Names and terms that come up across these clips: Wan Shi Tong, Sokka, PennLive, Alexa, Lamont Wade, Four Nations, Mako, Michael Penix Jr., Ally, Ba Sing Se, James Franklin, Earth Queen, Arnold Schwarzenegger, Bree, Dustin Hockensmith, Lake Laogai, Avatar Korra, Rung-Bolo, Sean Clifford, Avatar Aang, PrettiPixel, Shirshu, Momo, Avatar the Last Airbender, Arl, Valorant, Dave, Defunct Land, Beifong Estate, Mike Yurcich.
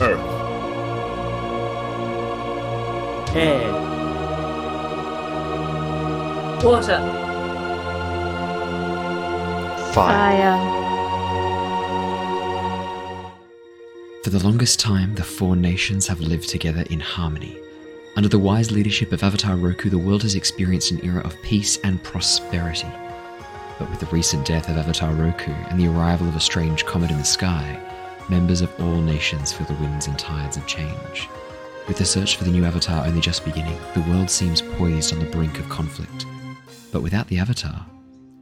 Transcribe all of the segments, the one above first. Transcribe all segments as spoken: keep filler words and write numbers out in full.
Earth. Air. Water. Fire. Fire. For the longest time, the Four Nations have lived together in harmony. Under the wise leadership of Avatar Roku, the world has experienced an era of peace and prosperity. But with the recent death of Avatar Roku and the arrival of a strange comet in the sky, members of all nations feel the winds and tides of change. With the search for the new Avatar only just beginning, the world seems poised on the brink of conflict. But without the Avatar,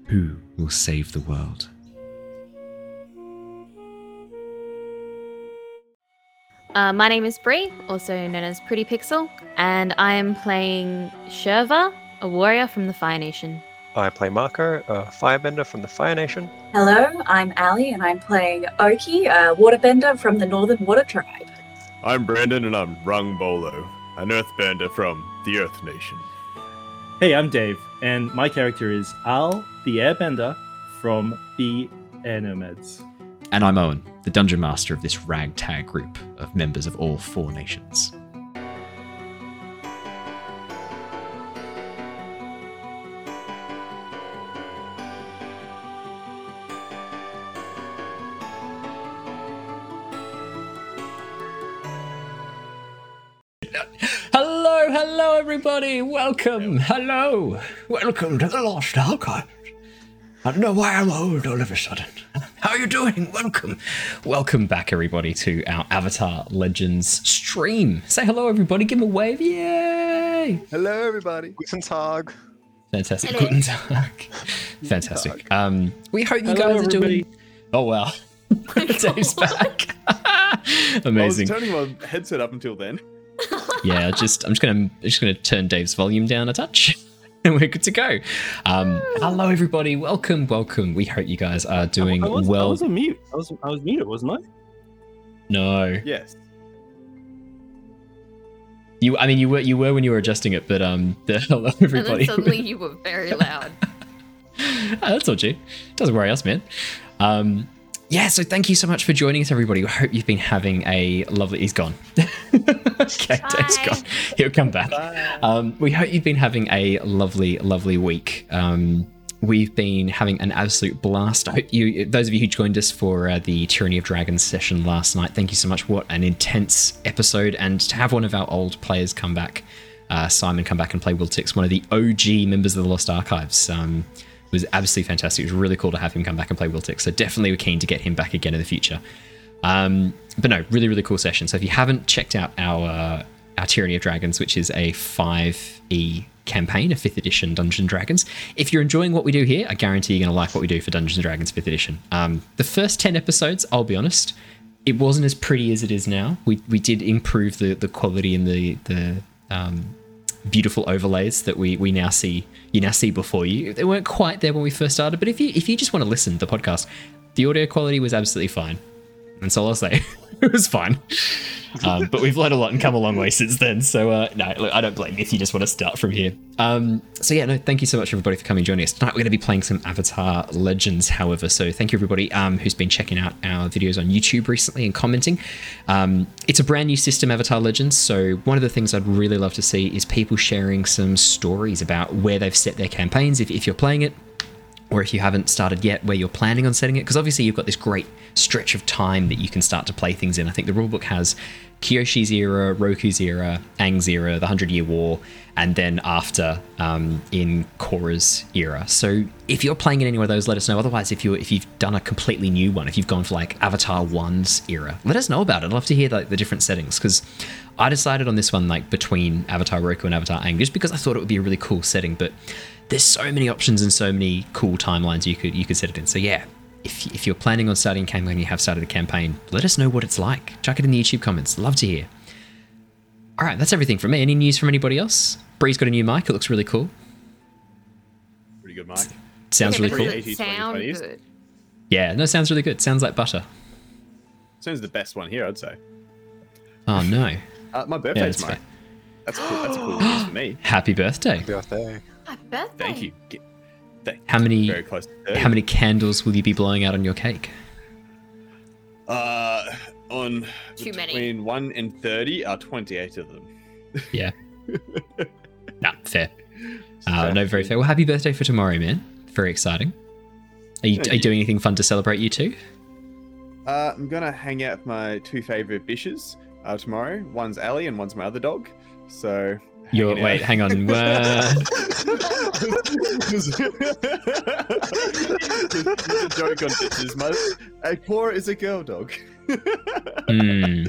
who will save the world? Uh, my name is Bree, also known as Pretty Pixel, and I am playing Shurva, a warrior from the Fire Nation. I play Mako, a firebender from the Fire Nation. Hello, I'm Ali, and I'm playing Oki, a waterbender from the Northern Water Tribe. I'm Brandon, and I'm Rung-Bolo, an earthbender from the Earth Nation. Hey, I'm Dave, and my character is Al, the airbender from the Air Nomads. And I'm Owen, the dungeon master of this ragtag group of members of all four nations. Hello, everybody. Welcome. Hello. Welcome to the Lost Archives. I don't know why I'm old all of a sudden. How are you doing? Welcome. Welcome back, everybody, to our Avatar Legends stream. Say hello, everybody. Give them a wave. Yay. Hello, everybody. Guten Tag. Fantastic. Hello. Guten Tag. Fantastic. Um, we hope you hello, guys are everybody. doing... Oh, wow. Dave's back. Amazing. I was turning my headset up until then. yeah, just I'm just gonna I'm just gonna turn Dave's volume down a touch, and we're good to go. Um, hello, everybody. Welcome, welcome. We hope you guys are doing I, I was, well. I was on mute. I was I was muted, wasn't I? No. Yes. You. I mean, you were you were when you were adjusting it, but um, the, hello, everybody. And then suddenly you were very loud. oh, that's all you. Doesn't worry us, man. Um. Yeah, so thank you so much for joining us, everybody. We hope you've been having a lovely... He's gone. okay, Bye. Dave's gone. He'll come back. Um, we hope you've been having a lovely, lovely week. Um, we've been having an absolute blast. I hope you, those of you who joined us for uh, the Tyranny of Dragons session last night, thank you so much. What an intense episode. And to have one of our old players come back, uh, Simon come back and play Will Tix, one of the O G members of the Lost Archives. Um It was absolutely fantastic. It was really cool to have him come back and play Wiltix. So definitely we're keen to get him back again in the future. Um, but no, really, really cool session. So if you haven't checked out our uh, our Tyranny of Dragons, which is a five E campaign, a fifth edition Dungeons and Dragons, if you're enjoying what we do here, I guarantee you're going to like what we do for Dungeons and Dragons fifth edition. Um, the first ten episodes, I'll be honest, it wasn't as pretty as it is now. We we did improve the, the quality and the... the um, beautiful overlays that we we now see you now see before you. They weren't quite there when we first started, but if you if you just want to listen to the podcast, the audio quality was absolutely fine, and so I'll say it was fine. Um, but we've learned a lot and come a long way since then, so uh no look, I don't blame you if you just want to start from here. Um so yeah no thank you so much, everybody, for coming and joining us tonight. We're going to be playing some Avatar Legends, however, so thank you, everybody, um who's been checking out our videos on YouTube recently and commenting. Um it's a brand new system, Avatar Legends, so one of the things I'd really love to see is people sharing some stories about where they've set their campaigns, if, if you're playing it, or if you haven't started yet, where you're planning on setting it, because obviously you've got this great stretch of time that you can start to play things in. I think the rulebook has Kyoshi's era, Roku's era, Aang's era, the Hundred Year War, and then after um, in Korra's era. So if you're playing in any of those, let us know. Otherwise, if you if you've done a completely new one, if you've gone for like Avatar One's era, let us know about it. I'd love to hear like the different settings, because I decided on this one like between Avatar Roku and Avatar Aang, just because I thought it would be a really cool setting, but there's so many options and so many cool timelines you could you could set it in. So yeah, if, if you're planning on starting a campaign, you have started a campaign, let us know what it's like. Chuck it in the YouTube comments. Love to hear. All right, that's everything from me. Any news from anybody else? Bree's got a new mic. It looks really cool. Pretty good mic. S- sounds yeah, really cool. Sound good. Yeah, no, sounds really good. Sounds like butter. Sounds the best one here, I'd say. Oh no. Uh, my birthday's yeah, mic. Fair. That's cool. That's a cool news for me. Happy birthday. Happy birthday. Happy birthday. Thank you. Thank you. How many Very close to how many candles will you be blowing out on your cake? Uh, on Too between many. one and thirty are twenty-eight of them. Yeah. Nah, fair. Uh, no, very fair. Well, happy birthday for tomorrow, man. Very exciting. Are you, are you doing anything fun to celebrate you two? Uh, I'm going to hang out with my two favourite bitches uh, tomorrow. One's Allie and one's my other dog. So... You're, wait, out. hang on. Uh... Joke on bitches, must. A Korra is a girl dog. mm.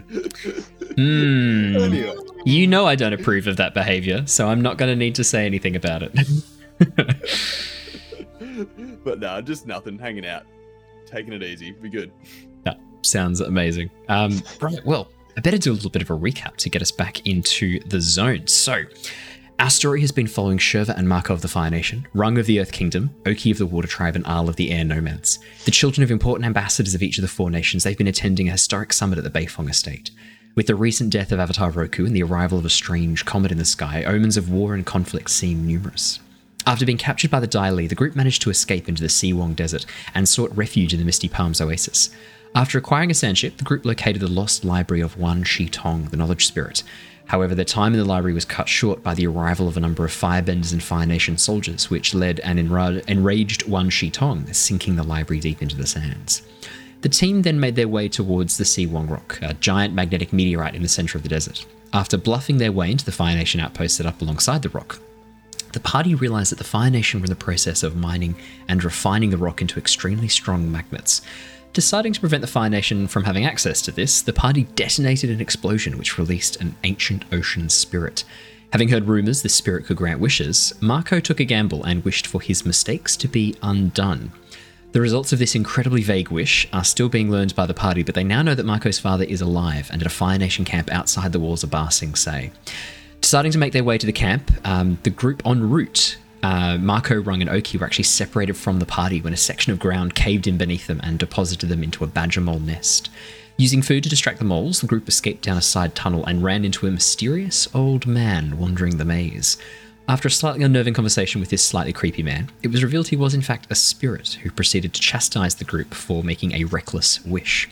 Mm. Anyway. You know I don't approve of that behaviour, so I'm not going to need to say anything about it. But no, just nothing. Hanging out. Taking it easy. Be good. That sounds amazing. Um, right, well. I better do a little bit of a recap to get us back into the zone. So, our story has been following Shurva and Mako of the Fire Nation, Rung of the Earth Kingdom, Oki of the Water Tribe, and Aal of the Air Nomads. The children of important ambassadors of each of the Four Nations, they've been attending a historic summit at the Beifong Estate. With the recent death of Avatar Roku and the arrival of a strange comet in the sky, omens of war and conflict seem numerous. After being captured by the Dai Li, the group managed to escape into the Si Wong Desert and sought refuge in the Misty Palms Oasis. After acquiring a sandship, the group located the lost library of Wan Shi Tong, the knowledge spirit. However, their time in the library was cut short by the arrival of a number of firebenders and Fire Nation soldiers, which led an enra- enraged Wan Shi Tong, sinking the library deep into the sands. The team then made their way towards the Si Wong Rock, a giant magnetic meteorite in the centre of the desert. After bluffing their way into the Fire Nation outpost set up alongside the rock, the party realised that the Fire Nation were in the process of mining and refining the rock into extremely strong magnets. Deciding to prevent the Fire Nation from having access to this, the party detonated an explosion which released an ancient ocean spirit. Having heard rumours this spirit could grant wishes, Mako took a gamble and wished for his mistakes to be undone. The results of this incredibly vague wish are still being learned by the party, but they now know that Mako's father is alive and at a Fire Nation camp outside the walls of Ba Sing Se. Deciding to make their way to the camp, um, the group en route Uh, Mako, Rung, and Oki were actually separated from the party when a section of ground caved in beneath them and deposited them into a badger mole nest. Using food to distract the moles, the group escaped down a side tunnel and ran into a mysterious old man wandering the maze. After a slightly unnerving conversation with this slightly creepy man, it was revealed he was in fact a spirit who proceeded to chastise the group for making a reckless wish.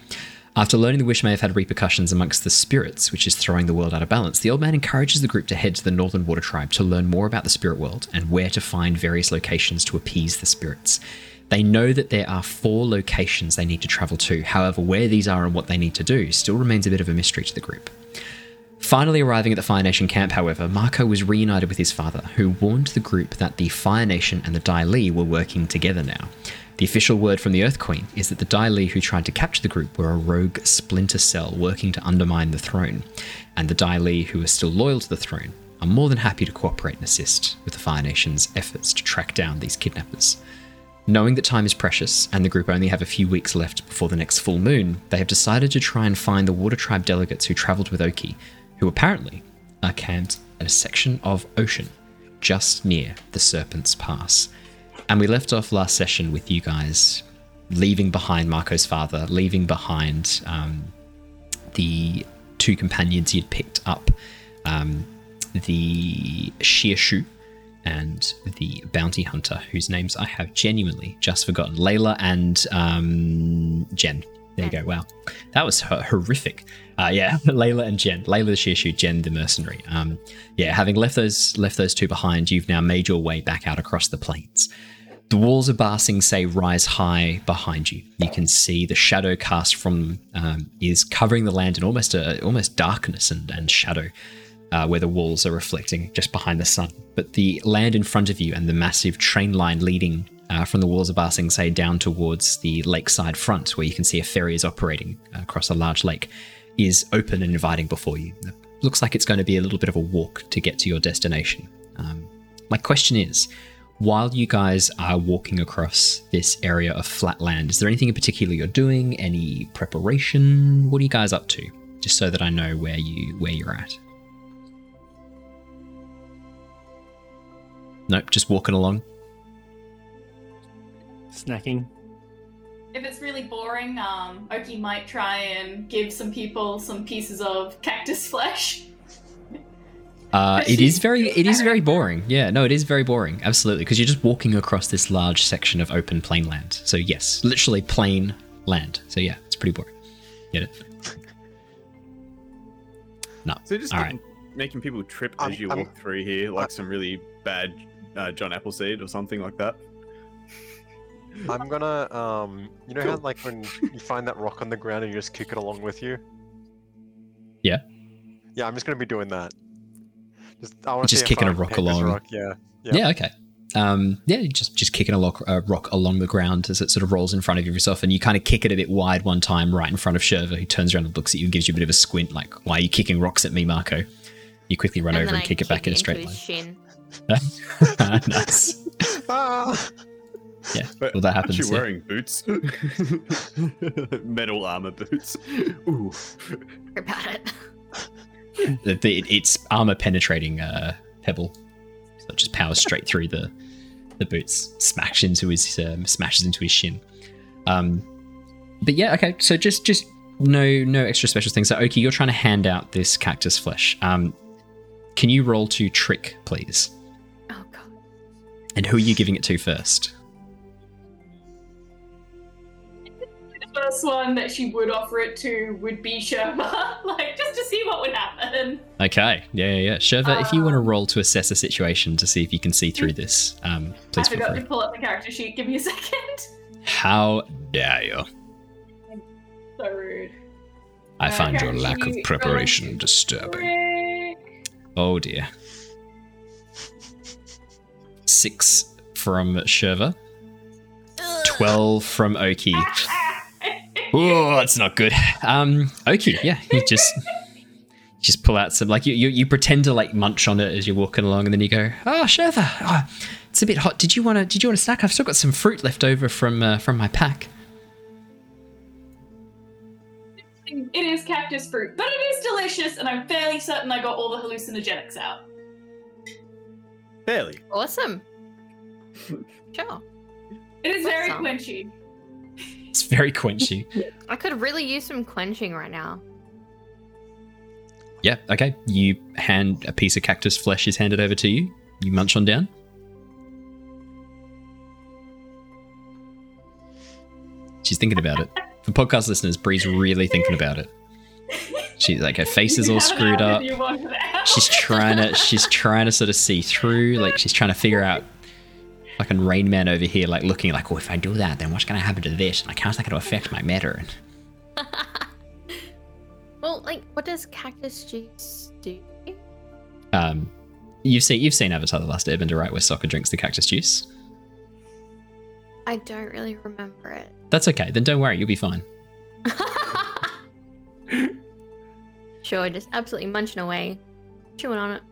After learning the wish may have had repercussions amongst the spirits, which is throwing the world out of balance, the old man encourages the group to head to the Northern Water Tribe to learn more about the spirit world and where to find various locations to appease the spirits. They know that there are four locations they need to travel to, however where these are and what they need to do still remains a bit of a mystery to the group. Finally arriving at the Fire Nation camp, however, Mako was reunited with his father, who warned the group that the Fire Nation and the Dai Li were working together now. The official word from the Earth Queen is that the Dai Li who tried to capture the group were a rogue splinter cell working to undermine the throne, and the Dai Li who are still loyal to the throne are more than happy to cooperate and assist with the Fire Nation's efforts to track down these kidnappers. Knowing that time is precious and the group only have a few weeks left before the next full moon, they have decided to try and find the Water Tribe delegates who travelled with Oki, who apparently are camped at a section of ocean just near the Serpent's Pass. And we left off last session with you guys leaving behind Mako's father, leaving behind um, the two companions you'd picked up, um, the Shirshu and the bounty hunter, whose names I have genuinely just forgotten. Layla and um, Jen. There you go. Wow. That was horrific. Uh, yeah, Layla and Jen. Layla the Shirshu, Jen the mercenary. Um, yeah, having left those left those two behind, you've now made your way back out across the plains. The walls of Ba Sing Se rise high behind you. You can see the shadow cast from um, is covering the land in almost a, almost darkness and, and shadow uh, where the walls are reflecting just behind the sun. But the land in front of you and the massive train line leading uh, from the walls of Ba Sing Se down towards the lakeside front where you can see a ferry is operating across a large lake is open and inviting before you. It looks like it's going to be a little bit of a walk to get to your destination. Um, my question is, while you guys are walking across this area of flat land, is there anything in particular you're doing? Any preparation? What are you guys up to? Just so that I know where you where you're at. Nope, just walking along. Snacking. If it's really boring, um, Oki might try and give some people some pieces of cactus flesh. Uh, it is very, it is very boring. Yeah, no, it is very boring. Absolutely, because you're just walking across this large section of open plain land. So yes, literally plain land. So yeah, it's pretty boring. Get it? No. So just All right. making people trip as I'm, you I'm, walk through here, like I'm, some really bad uh, John Appleseed or something like that. I'm gonna, um, you know cool. how like when you find that rock on the ground and you just kick it along with you? Yeah. Yeah, I'm just gonna be doing that. Just, I want to just kicking a rock along. Rock. Yeah. yeah. Yeah. Okay. Um, yeah, just just kicking a rock, uh, rock along the ground as it sort of rolls in front of yourself, and you kind of kick it a bit wide one time right in front of Shurva, who turns around and looks at you and gives you a bit of a squint, like, "Why are you kicking rocks at me, Marco?" You quickly run and over and I kick it back in a straight line. Nice. Ah. Yeah, but well, that happens. You're yeah. wearing boots, metal armor boots. Ooh, about it. The, the, it's armor-penetrating uh, pebble, so it just powers straight through the the boots, smashes into his um, smashes into his shin. Um, but yeah, okay. So just just no no extra special things. So Oki, you're trying to hand out this cactus flesh. Um, can you roll to trick, please? Oh god. And who are you giving it to first? First one that she would offer it to would be Shurva, like just to see what would happen. Okay, yeah, yeah, yeah. Shurva, um, if you want to roll to assess a situation to see if you can see through this, um, please. I forgot to pull up the character sheet. Give me a second. How dare you! So rude. I uh, find your lack of preparation disturbing. Oh dear. Six from Shurva. Twelve from Oki. Oh, that's not good. Um, okay, yeah, you just just pull out some, like, you, you you pretend to like munch on it as you're walking along, and then you go, "Oh, Shurva, oh, it's a bit hot. Did you want to? Did you want a snack? I've still got some fruit left over from uh, from my pack." It is cactus fruit, but it is delicious, and I'm fairly certain I got all the hallucinogenics out. Fairly awesome. Sure. It is awesome. Very quenchy. It's very quenchy. I could really use some quenching right now. Yeah, okay. You hand a piece of cactus flesh is handed over to you. You munch on down. She's thinking about it. For podcast listeners, Bree's really thinking about it. She's like, her face is all screwed up. She's trying to she's trying to sort of see through, like she's trying to figure out fucking Rain Man over here, like looking like, "Oh, if I do that, then what's going to happen to this? Like, how's that going to affect my matter?" And... well, like, what does cactus juice do? Um, you've seen you've seen Avatar: The Last Airbender, right? Where Sokka drinks the cactus juice. I don't really remember it. That's okay. Then don't worry, you'll be fine. Sure, just absolutely munching away, chewing on it.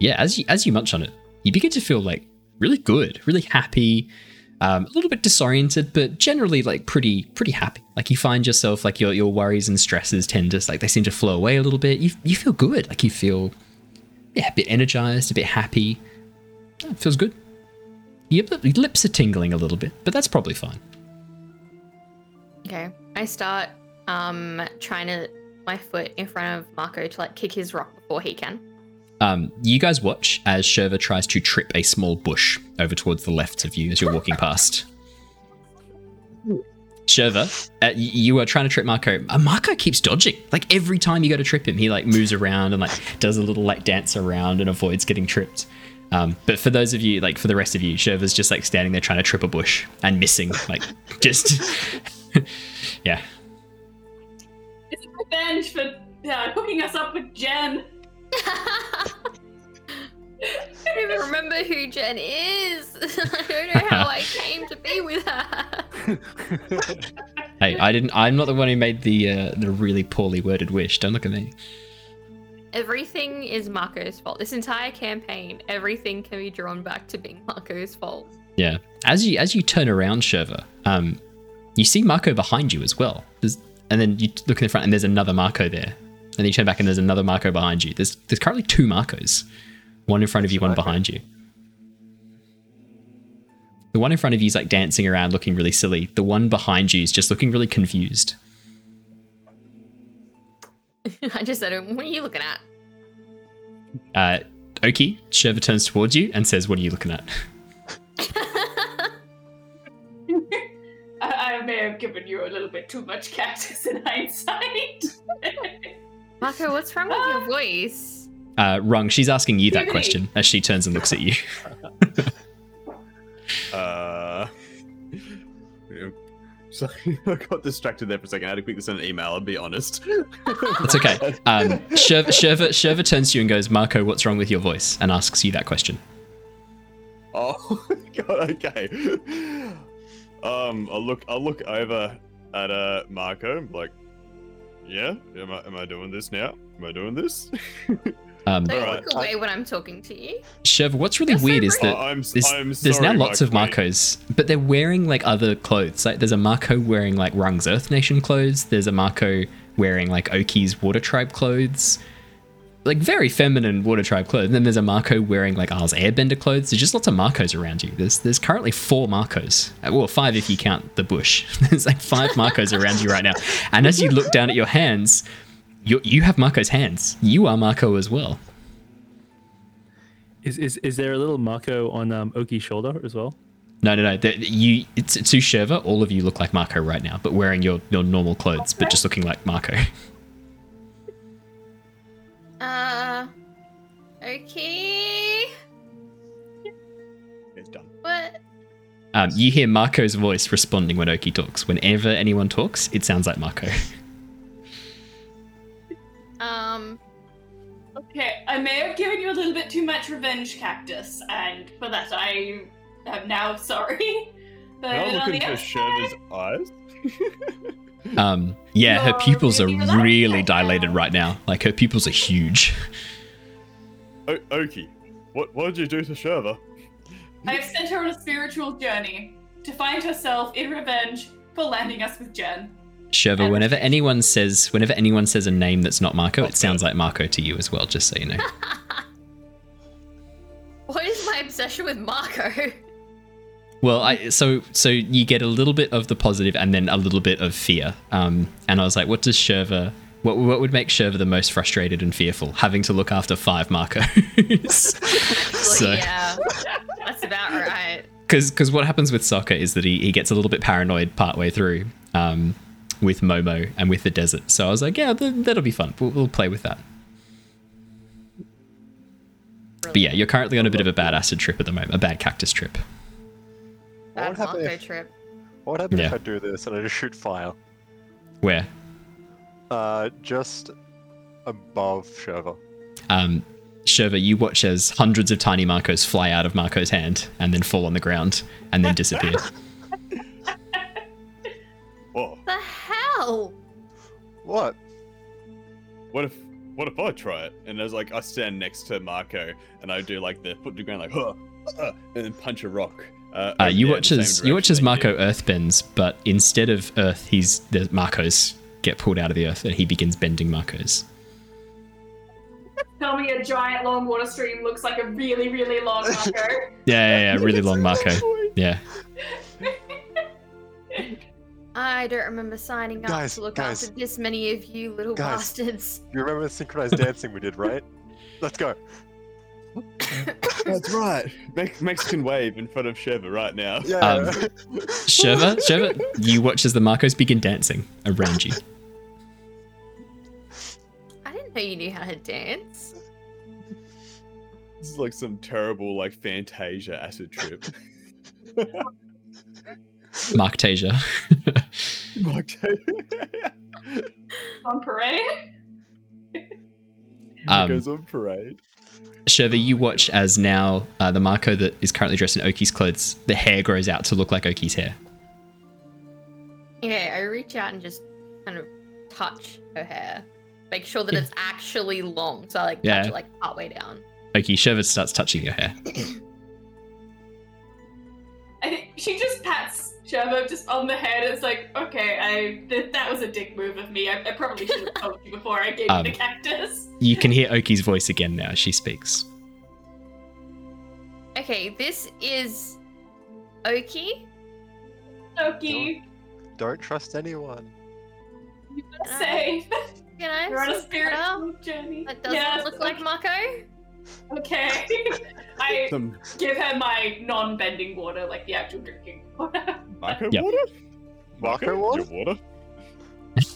Yeah, as you as you munch on it, you begin to feel like. Really good, really happy, um, a little bit disoriented, but generally like pretty, pretty happy. Like you find yourself, like your your worries and stresses tend to, like they seem to flow away a little bit. You you feel good, like you feel, yeah, a bit energized, a bit happy. Oh, it feels good. Your lips are tingling a little bit, but that's probably fine. Okay, I start um trying to my foot in front of Marco to like kick his rock before he can. Um, you guys watch as Shurva tries to trip a small bush over towards the left of you as you're walking past. Shurva, uh, you are trying to trip Marco. Uh, Marco keeps dodging. Like every time you go to trip him, he like moves around and like does a little like dance around and avoids getting tripped. Um, but for those of you, like for the rest of you, Shurva's just like standing there trying to trip a bush and missing. Like just, yeah. It's revenge for uh, hooking us up with Jen. I don't even remember who Jen is. I don't know how I came to be with her. Hey, I didn't. I'm not the one who made the uh, the really poorly worded wish. Don't look at me. Everything is Marco's fault. This entire campaign, everything can be drawn back to being Marco's fault. Yeah. As you as you turn around, Shurva, um, you see Marco behind you as well. There's, and then you look in the front, and there's another Marco there. And then you turn back and there's another Marco behind you. There's there's currently two Marcos. One in front of you, one behind you. The one in front of you is like dancing around looking really silly. The one behind you is just looking really confused. I just said, "What are you looking at?" Uh, Oki, Shurva turns towards you and says, "What are you looking at?" I may have given you a little bit too much cactus in hindsight. Mako, what's wrong with your voice? Uh, Rung, she's asking you that question as she turns and looks at you. uh, sorry, I got distracted there for a second. I had to quickly send an email, I'll be honest. That's okay. Um, Shurva, Shurva, Shurva turns to you and goes, Mako, what's wrong with your voice? And asks you that question. Oh, God, okay. Um, I'll look, I'll look over at uh, Mako, like, yeah, am I, am I doing this now? Am I doing this? Um, Don't right. look away when I'm talking to you. Shurva, what's really That's weird so is that oh, I'm, there's, I'm sorry, there's now lots Mako. Of Marcos, but they're wearing like other clothes. Like there's a Mako wearing like Rung's Earth Nation clothes. There's a Mako wearing like Oki's Water Tribe clothes. Like very feminine Water Tribe clothes. And then there's a Mako wearing like Aang's Airbender clothes. There's just lots of Marcos around you. There's there's currently four Marcos. Well, five if you count the bush. There's like five Marcos around you right now. And as you look down at your hands, you you have Marco's hands. You are Mako as well. Is is is there a little Mako on um, Oki's shoulder as well? No, no, no. The, you it's to Shurva. All of you look like Mako right now, but wearing your, your normal clothes, okay. But just looking like Mako. Uh, okay. It's done. What? Um, you hear Marco's voice responding when Oki talks. Whenever anyone talks, it sounds like Mako. um. Okay, I may have given you a little bit too much revenge, Cactus, and for that I am now sorry. But now I'm looking for Shurva's eyes. Um, yeah, her pupils are really dilated right now. Like, her pupils are huge. O- Oki, what, what did you do to Shurva? I've sent her on a spiritual journey to find herself in revenge for landing us with Jen. Shurva, and whenever anyone says whenever anyone says a name that's not Marco, it sounds like Marco to you as well, just so you know. What is my obsession with Marco? Well, I so so you get a little bit of the positive and then a little bit of fear. Um, and I was like, what does Shurva, what what would make Shurva the most frustrated and fearful? Having to look after five Marcos. Actually, so. Yeah, that's about right. Because what happens with Sokka is that he, he gets a little bit paranoid partway through um, with Momo and with the desert. So I was like, yeah, th- that'll be fun. We'll, we'll play with that. Brilliant. But yeah, you're currently on a bit of a bad acid trip at the moment, a bad cactus trip. What would happen, if, what would happen yeah. if I do this and I just shoot fire? Where? Uh, just above Shurva. Um, Shurva, you watch as hundreds of tiny Marcos fly out of Marco's hand and then fall on the ground and then disappear. What the hell? What? What if What if I try it? And I was like, I stand next to Marco and I do like the foot to the ground, like, huh, uh, and then punch a rock. Uh, uh, you, yeah, watch as, you watch as Mako yeah. earth bends, but instead of earth, he's the Marcos get pulled out of the earth and he begins bending Marcos. Tell me a giant long water stream looks like a really, really long Mako. yeah, yeah, yeah, really long Mako. Yeah. I don't remember signing up guys, to look guys, after this many of you little guys, bastards. You remember the synchronized dancing we did, right? Let's go. That's right. Mexican wave in front of Shurva right now. Yeah. Um, Shurva, Shurva, you watch as the Marcos begin dancing around you. I didn't know you knew how to dance. This is like some terrible, like, Fantasia acid trip. Marktasia. Marktasia. On parade? Um, goes on parade. Shurva, you watch as now uh, the Mako that is currently dressed in Oki's clothes, the hair grows out to look like Oki's hair. Yeah, I reach out and just kind of touch her hair. Make sure that yeah. it's actually long, so I like yeah. touch it like partway down. Oki, Shurva starts touching your hair. I think she just pats Shurva just on the head. It's like, okay, I th- that was a dick move of me. I, I probably should have told you before I gave um, you the cactus. You can hear Oki's voice again now. She speaks. Okay, this is Oki. Oki. Don't, don't trust anyone. You're safe. You know, you're on a spiritual journey. That doesn't yeah, look like Mako. Okay. I Some... give her my non-bending water, like the actual drinking water. Mako yep. water? Mako water? Your water?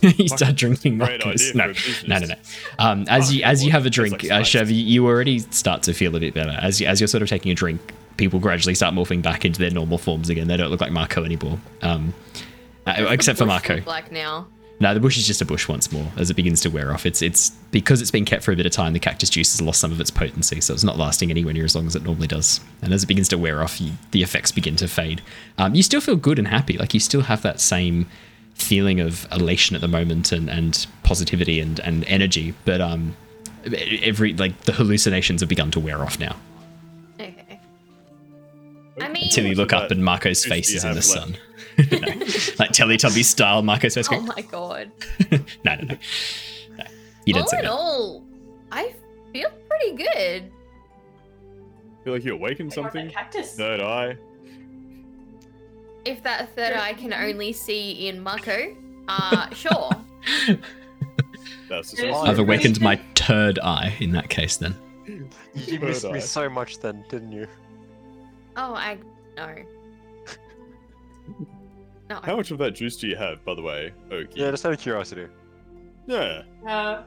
You start drinking Mako's. No, no, no, no. Um, as you as you have a drink, uh, Chevy, you already start to feel a bit better. As you, as you're sort of taking a drink, people gradually start morphing back into their normal forms again. They don't look like Mako anymore, um, uh, except for Mako. Black now. No, the bush is just a bush once more as it begins to wear off. It's it's because it's been kept for a bit of time, the cactus juice has lost some of its potency, so it's not lasting anywhere near as long as it normally does. And as it begins to wear off, you, the effects begin to fade. Um, you still feel good and happy. Like, you still have that same feeling of elation at the moment and, and positivity and, and energy. But um, every like the hallucinations have begun to wear off now. Okay. I mean, until you look up and Marco's face is in the left. sun. No. Like Teletubby style Marco's face. Oh my god. no, no, no. no. You didn't all say in that. all, I feel pretty good. I feel like you awakened something. Third eye. If that third eye can only see in Mako, uh, sure. That's just I've awakened my third eye in that case then. You third missed eye. me so much then, didn't you? Oh, I know. No, How I... much of that juice do you have, by the way, Oki? Yeah, just out of curiosity. Yeah. Uh,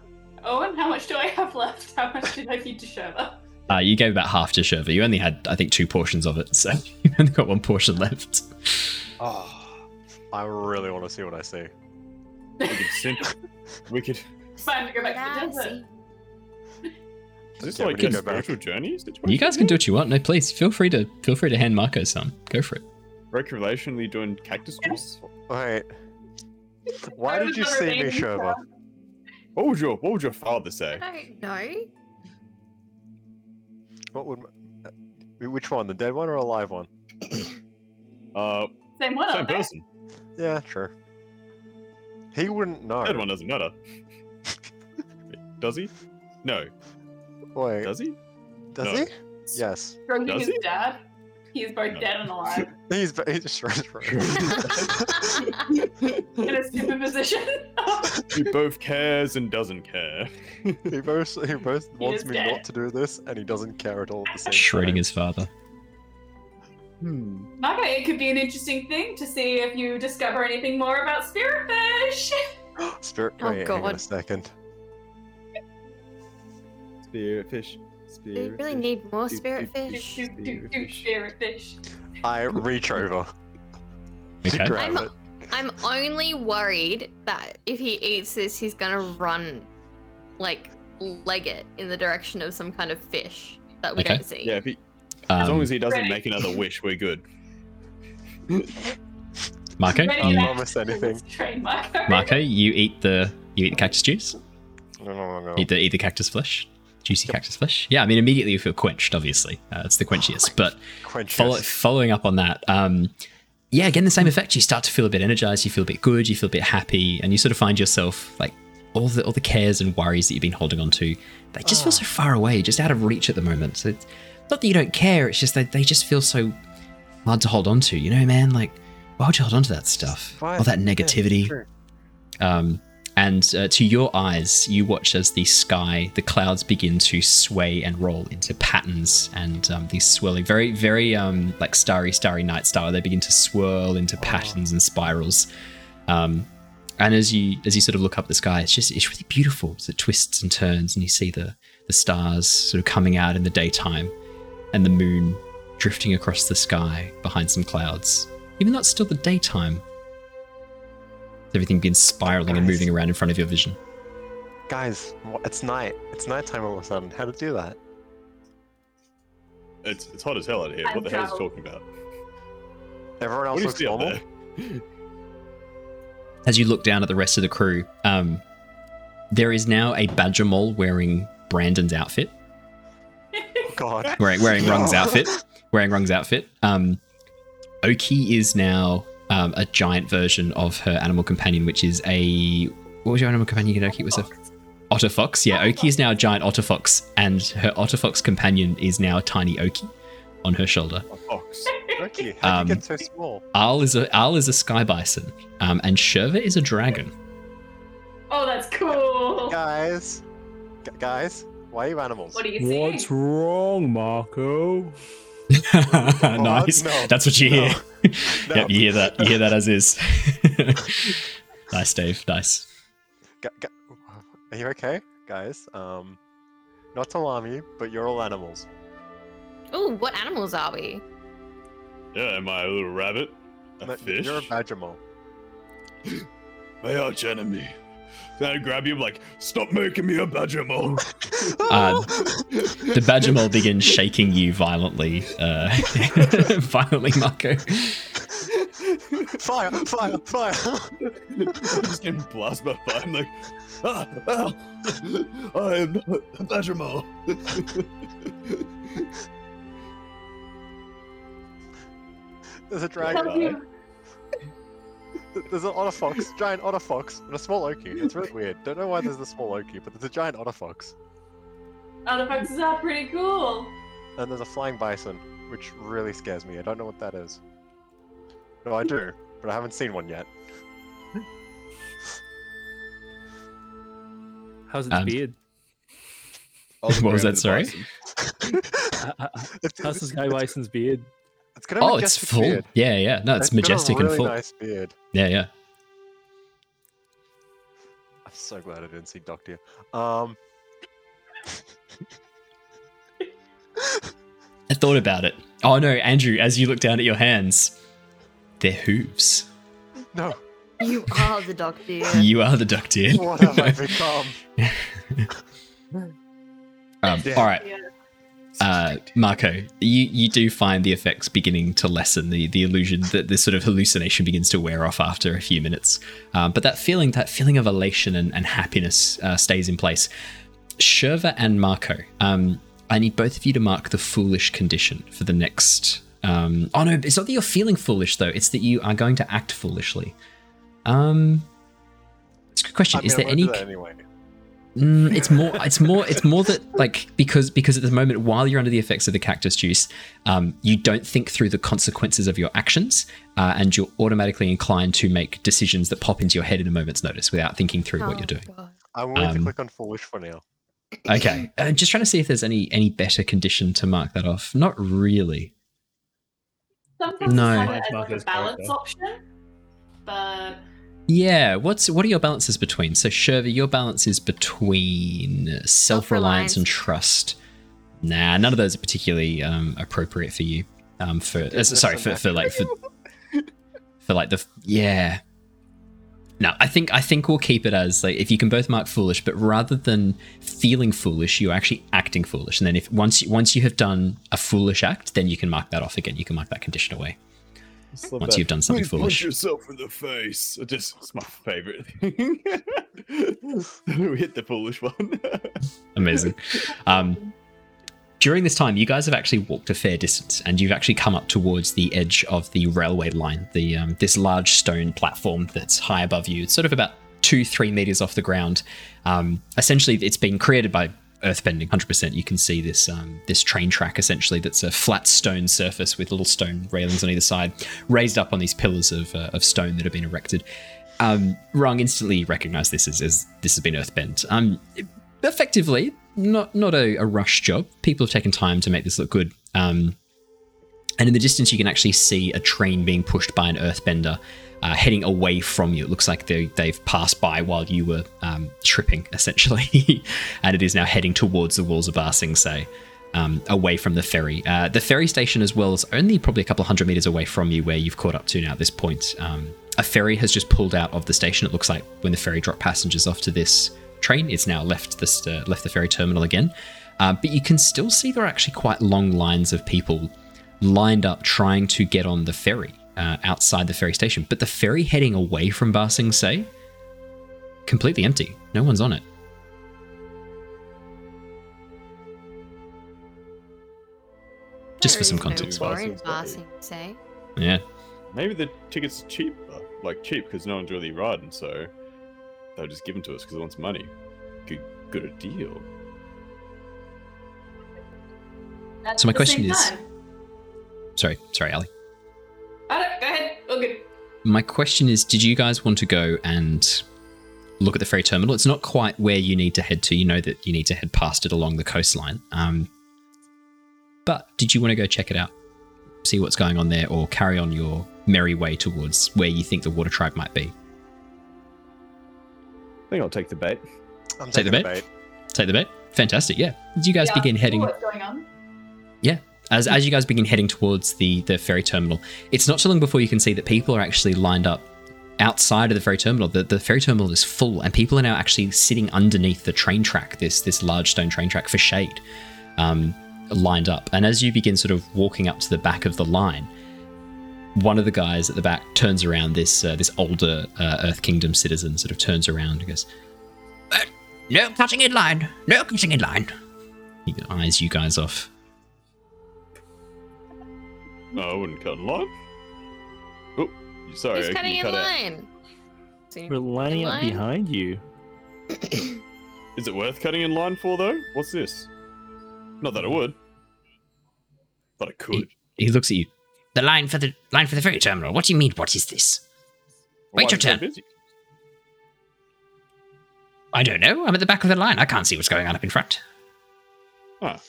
Owen, how much do I have left? How much did I feed to Shurva? Uh, you gave about half to Shurva. You only had, I think, two portions of it, so you only got one portion left. Oh, I really want to see what I see. We could... Send... we could... It's time to go back yeah, to the desert. Is this yeah, like a spiritual journey? You guys can do what you want. No, please, feel free to feel free to hand Marco some. Go for it. Recreationally doing cactus juice? Wait. Why did you see me, Shurva? What would your What would your father say? I don't know. What would? Which one? The dead one or a live one? uh. Same one. Same person. They? Yeah, sure. He wouldn't know. Dead one doesn't matter. Does he? No. Wait. Does he? Does no. he? Yes. Drugging Does his he? dad. He's both no. dead and alive. He's just he's in a superposition. He both cares and doesn't care. He both he both he wants me dead. not to do this, and he doesn't care at all. At the same Shredding time. his father. Hmm. Mako, it could be an interesting thing to see if you discover anything more about Spiritfish. Spirit. Oh, wait, God. Hang on a second. Spiritfish. Spirit do you really fish. need more spirit do, fish? Do, do, do, do, spirit fish. I reach over. Okay. I'm, I'm only worried that if he eats this, he's gonna run, like, leg it in the direction of some kind of fish that we okay. don't see. Yeah, if he, um, as long as he doesn't ready. make another wish, we're good. Marco, you promise anything? Marco. Marco, you eat the you eat the cactus juice. No, no, no. Eat the eat the cactus flesh. Juicy yep. cactus flesh. Yeah, I mean, immediately you feel quenched, obviously. Uh, it's the quenchiest. Oh but quenchiest. Follow, following up on that, um, yeah, again, the same effect. You start to feel a bit energized, you feel a bit good, you feel a bit happy, and you sort of find yourself, like, all the all the cares and worries that you've been holding on to, they just oh. feel so far away, just out of reach at the moment. So it's not that you don't care, it's just that they just feel so hard to hold on to, you know, man? Like, why would you hold on to that stuff? Why? All that negativity. Yeah, um... And uh, to your eyes, you watch as the sky, the clouds begin to sway and roll into patterns and um, these swirling, very, very um, like starry, starry night style. They begin to swirl into patterns and spirals. Um, and as you as you sort of look up at the sky, it's just, it's really beautiful. So it twists and turns and you see the, the stars sort of coming out in the daytime and the moon drifting across the sky behind some clouds. Even though it's still the daytime, everything begins spiraling guys. and moving around in front of your vision. Guys, it's night. It's nighttime all of a sudden. How to do that? It's it's hot as hell out here. I'm what the hell is he talking about? Everyone else looks normal. As you look down at the rest of the crew, um, there is now a badger mole wearing Brandon's outfit. Oh God. Wearing wearing Rung's outfit. Wearing Rung's outfit. Um, Oki is now. Um, a giant version of her animal companion, which is a... What was your animal companion? Oki was a... Otter fox. Yeah, Oki is now a giant otter fox, and her otter fox companion is now a tiny Oki on her shoulder. A fox. Oki, how um, do you get so small? Arl is a, Arl is a sky bison, um, and Shurva is a dragon. Oh, that's cool. Guys. G- guys, why are you animals? What are you seeing? What's wrong, Marco? Nice. No, that's what you no, hear. No. Yep, you hear that. You hear that as is. Nice, Dave. Nice. G g Are you okay, guys? Um, not to alarm you, but you're all animals. Ooh, what animals are we? Yeah, am I a little rabbit? A no, fish? You're a badgermole. My arch enemy. Then I grab you, I'm like, stop making me a badgermole. Uh, the badgermole begins shaking you violently. Uh, violently, Mako. Fire! Fire! Fire! I'm just getting blasted by fire. I'm like, ah, ow! I am a badgermole. There's a dragon. There's an otter fox, giant otter fox, and a small Oki. It's really weird. Don't know why there's a small Oki, but there's a giant otter fox. Otter foxes are pretty cool. And there's a flying bison, which really scares me. I don't know what that is. No, I do, but I haven't seen one yet. How's its um, beard? What was that? Sorry. uh, how's this guy bison's beard? It's gonna oh, it's full. Beard. Yeah, yeah. No, it's, it's majestic really and full. Nice beard. Yeah, yeah. I'm so glad I didn't see Doctor. Um. I thought about it. Oh no, Andrew! As you look down at your hands, they're hooves. No. You are the Doctor. You are the Doctor. What have I become? um, yeah. All right. Yeah. Uh, Marco, you, you do find the effects beginning to lessen, the, the illusion, that this sort of hallucination begins to wear off after a few minutes. Um, but that feeling, that feeling of elation and, and happiness uh, stays in place. Shurva and Marco, um, I need both of you to mark the foolish condition for the next... Um, oh no, it's not that you're feeling foolish though, it's that you are going to act foolishly. Um, it's a good question. I mean, is there any... Mm, it's more it's more it's more that like because because at the moment, while you're under the effects of the cactus juice, um you don't think through the consequences of your actions, uh, and you're automatically inclined to make decisions that pop into your head in a moment's notice without thinking through oh, what you're doing. God. I'm going um, to click on foolish for now. Okay. I'm just trying to see if there's any any better condition to mark that off. Not really. Sometimes no. It's kind of like a balance character. Option, but yeah, what's what are your balances between? So Shurva, your balance is between self-reliance and trust. Nah, none of those are particularly um, appropriate for you. Um, for uh, sorry, for, for like for for like the yeah. No, I think I think we'll keep it as like if you can both mark foolish, but rather than feeling foolish, you're actually acting foolish. And then if once you, once you have done a foolish act, then you can mark that off again. You can mark that condition away. Once that. You've done something foolish. Punch yourself in the face. I just, it's my favorite thing. We hit the foolish one. Amazing. Um, during this time, you guys have actually walked a fair distance, and you've actually come up towards the edge of the railway line, the um, this large stone platform that's high above you. It's sort of about two, three meters off the ground. Um, essentially, it's been created by earthbending, one hundred percent. You can see this um, this train track, essentially, that's a flat stone surface with little stone railings on either side, raised up on these pillars of uh, of stone that have been erected. Um, Rung instantly recognized this as, as this has been earthbent. Um, effectively, not not a, a rush job. People have taken time to make this look good. Um, and in the distance, you can actually see a train being pushed by an earthbender, Uh, heading away from you. It looks like they, they've passed by while you were um, tripping, essentially. And it is now heading towards the walls of Ba Sing Se, um, away from the ferry. Uh, the ferry station as well is only probably a couple hundred meters away from you, where you've caught up to now at this point. Um, a ferry has just pulled out of the station. It looks like when the ferry dropped passengers off to this train, it's now left, this, uh, left the ferry terminal again. Uh, but you can still see there are actually quite long lines of people lined up trying to get on the ferry. Uh, outside the ferry station, but the ferry heading away from Ba Sing Se, completely empty. No one's on it. Just there for some context. No in Ba Sing Se. Yeah. Maybe the tickets are cheap, like cheap, because no one's really riding, so they'll just give them to us because it wants money. Good, good a deal. That's so my question is. Time. Sorry, sorry, Ali. Go ahead. All good. My question is, did you guys want to go and look at the ferry terminal? It's not quite where you need to head to. You know that you need to head past it along the coastline. Um, but did you want to go check it out, see what's going on there, or carry on your merry way towards where you think the water tribe might be? think I'll take the bait. I'm take the bait. bait. Take the bait. Fantastic. Yeah. As you guys yeah, begin heading. What's going on? Yeah. As as you guys begin heading towards the the ferry terminal, it's not so long before you can see that people are actually lined up outside of the ferry terminal. The the ferry terminal is full, and people are now actually sitting underneath the train track. This this large stone train track for shade, um, lined up. And as you begin sort of walking up to the back of the line, one of the guys at the back turns around. This uh, this older uh, Earth Kingdom citizen sort of turns around and goes, uh, "No cutting in line. No cutting in line." He eyes you guys off. No, I wouldn't cut in line. Oh, sorry. He's cutting in line. We're lining up behind you. Is it worth cutting in line for, though? What's this? Not that I would. But I could. He, he looks at you. The line for the line for the ferry terminal. What do you mean? What is this? Wait your turn. I don't know. I'm at the back of the line. I can't see what's going on up in front. Ah.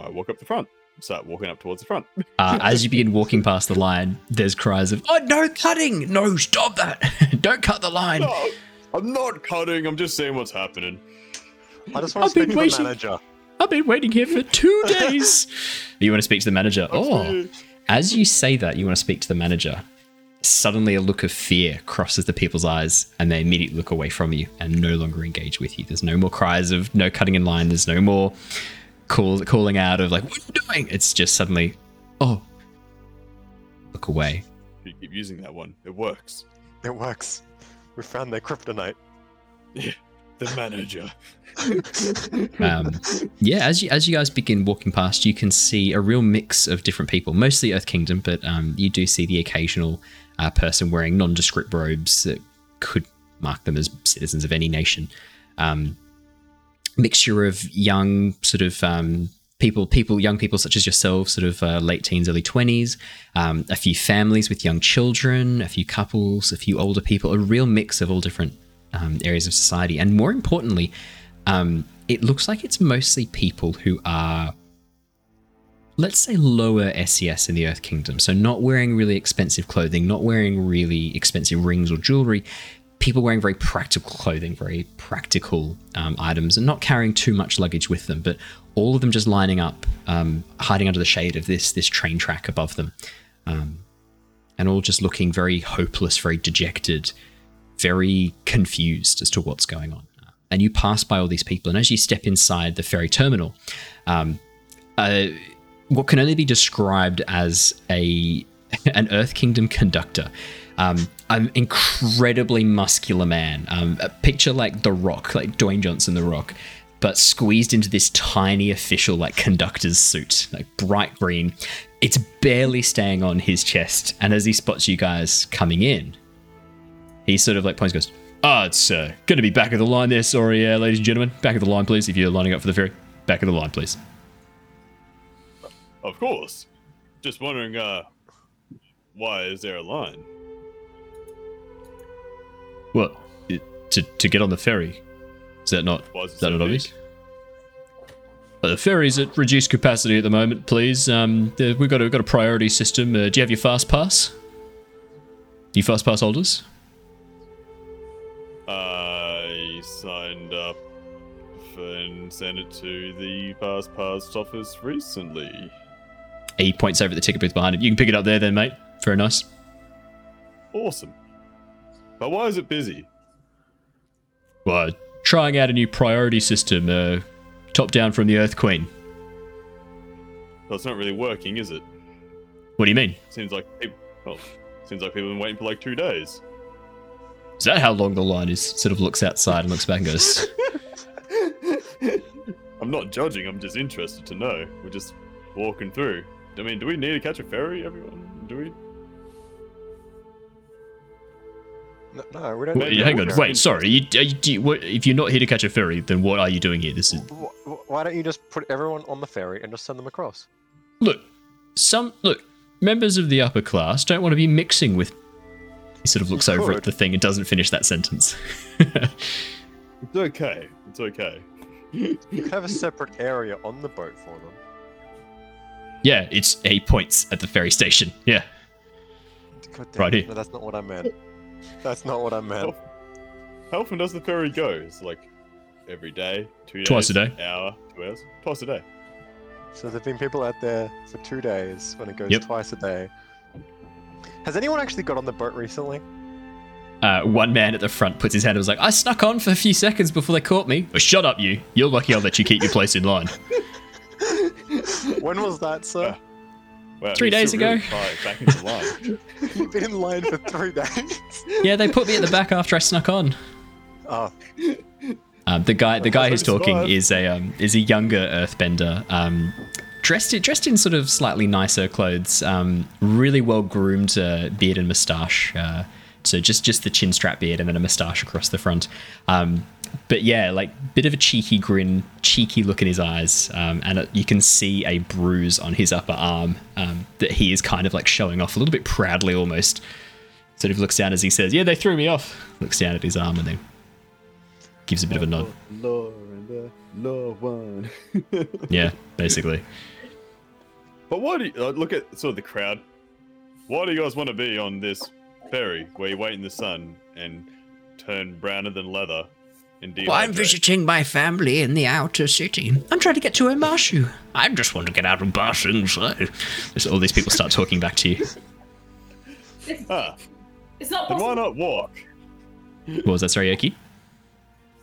I walk up the front. Start walking up towards the front. uh, as you begin walking past the line, there's cries of, "Oh, no cutting! No, stop that! Don't cut the line!" No, I'm not cutting. I'm just seeing what's happening. I just want to speak to waiting. the manager. I've been waiting here for two days. You want to speak to the manager? Oh, as you say that, you want to speak to the manager. Suddenly, a look of fear crosses the people's eyes, and they immediately look away from you and no longer engage with you. There's no more cries of no cutting in line. There's no more call, calling out of like, "What are you doing?" It's just suddenly, "Oh, look away." You keep using that one. It works. It works. We found their kryptonite. Yeah. The manager. um, yeah, as you as you guys begin walking past, you can see a real mix of different people, mostly Earth Kingdom, but um, you do see the occasional uh, person wearing nondescript robes that could mark them as citizens of any nation. Um, mixture of young sort of um, people, people, young people such as yourselves, sort of uh, late teens, early twenties, um, a few families with young children, a few couples, a few older people, a real mix of all different Um, areas of society. And more importantly, um, it looks like it's mostly people who are, let's say, lower S E S in the Earth Kingdom. So not wearing really expensive clothing, not wearing really expensive rings or jewelry, people wearing very practical clothing, very practical um, items, and not carrying too much luggage with them, but all of them just lining up, um, hiding under the shade of this this train track above them, um, and all just looking very hopeless, very dejected, very confused as to what's going on. And you pass by all these people, and as you step inside the ferry terminal, um, uh, what can only be described as a an Earth Kingdom conductor, um, an incredibly muscular man, um, a picture like The Rock, like Dwayne Johnson The Rock, but squeezed into this tiny official like conductor's suit, like bright green. It's barely staying on his chest, and as he spots you guys coming in, he sort of like points and goes, "Ah, oh, it's uh, going to be back of the line there. Sorry, uh, ladies and gentlemen. Back of the line, please. If you're lining up for the ferry, back of the line, please." Of course. Just wondering, uh, why is there a line? Well, it, to to get on the ferry, is that not, is is that so not obvious? Uh, the ferry's at reduced capacity at the moment, please. Um, we've got a, we've got a priority system. Uh, do you have your fast pass? You fast pass holders? I signed up and sent it to the Fast Pass office recently. He points over at the ticket booth behind him. You can pick it up there then, mate. Very nice. Awesome. But why is it busy? Well, trying out a new priority system, uh, top down from the Earth Queen. Well, it's not really working, is it? What do you mean? Seems like, well, seems like people have been waiting for like two days. Is that how long the line is? Sort of looks outside and looks back and goes, I'm not judging, I'm just interested to know. We're just walking through. I mean, do we need to catch a ferry, everyone? Do we? No, no we don't wait, need Hang on, wait, sorry. You, you, you, what, if you're not here to catch a ferry, then what are you doing here? This is. Why don't you just put everyone on the ferry and just send them across? Look, some, look, members of the upper class don't want to be mixing with. He sort of looks you over could. at the thing and doesn't finish that sentence. It's okay. It's okay. You could have a separate area on the boat for them. Yeah, it's eight points at the ferry station. Yeah. God damn, right here. No, that's not what I meant. That's not what I meant. How often does the ferry go? It's like every day, two days, twice a day, an hour, two hours, twice a day. So there've been people out there for two days when it goes yep. twice a day. Has anyone actually got on the boat recently? Uh, one man at the front puts his hand and was like, I snuck on for a few seconds before they caught me. Oh, shut up, you. You're lucky I'll let you keep your place in line. When was that, sir? Uh, well, three days ago. Really back into line. You've been in line for three days. Yeah, they put me at the back after I snuck on. Oh. Um, the guy, the guy who's talking is a um, is a younger Earthbender, um, dressed in, dressed in sort of slightly nicer clothes, um, really well groomed uh, beard and moustache. Uh, so just just the chin strap beard and then a moustache across the front. Um, but yeah, like bit of a cheeky grin, cheeky look in his eyes, um, and you can see a bruise on his upper arm um, that he is kind of like showing off a little bit proudly almost. Sort of looks down as he says, "Yeah, they threw me off." Looks down at his arm and then gives a bit of a nod. Yeah, basically. But why do you uh, look at sort of the crowd? Why do you guys want to be on this ferry where you wait in the sun and turn browner than leather? And well, I'm visiting my family in the outer city. I'm trying to get to Omashu. I just want to get out of Ba Sing Se. All these people start talking back to you. It's, ah, it's not possible. Then why not walk? What was that, sorry, Oki?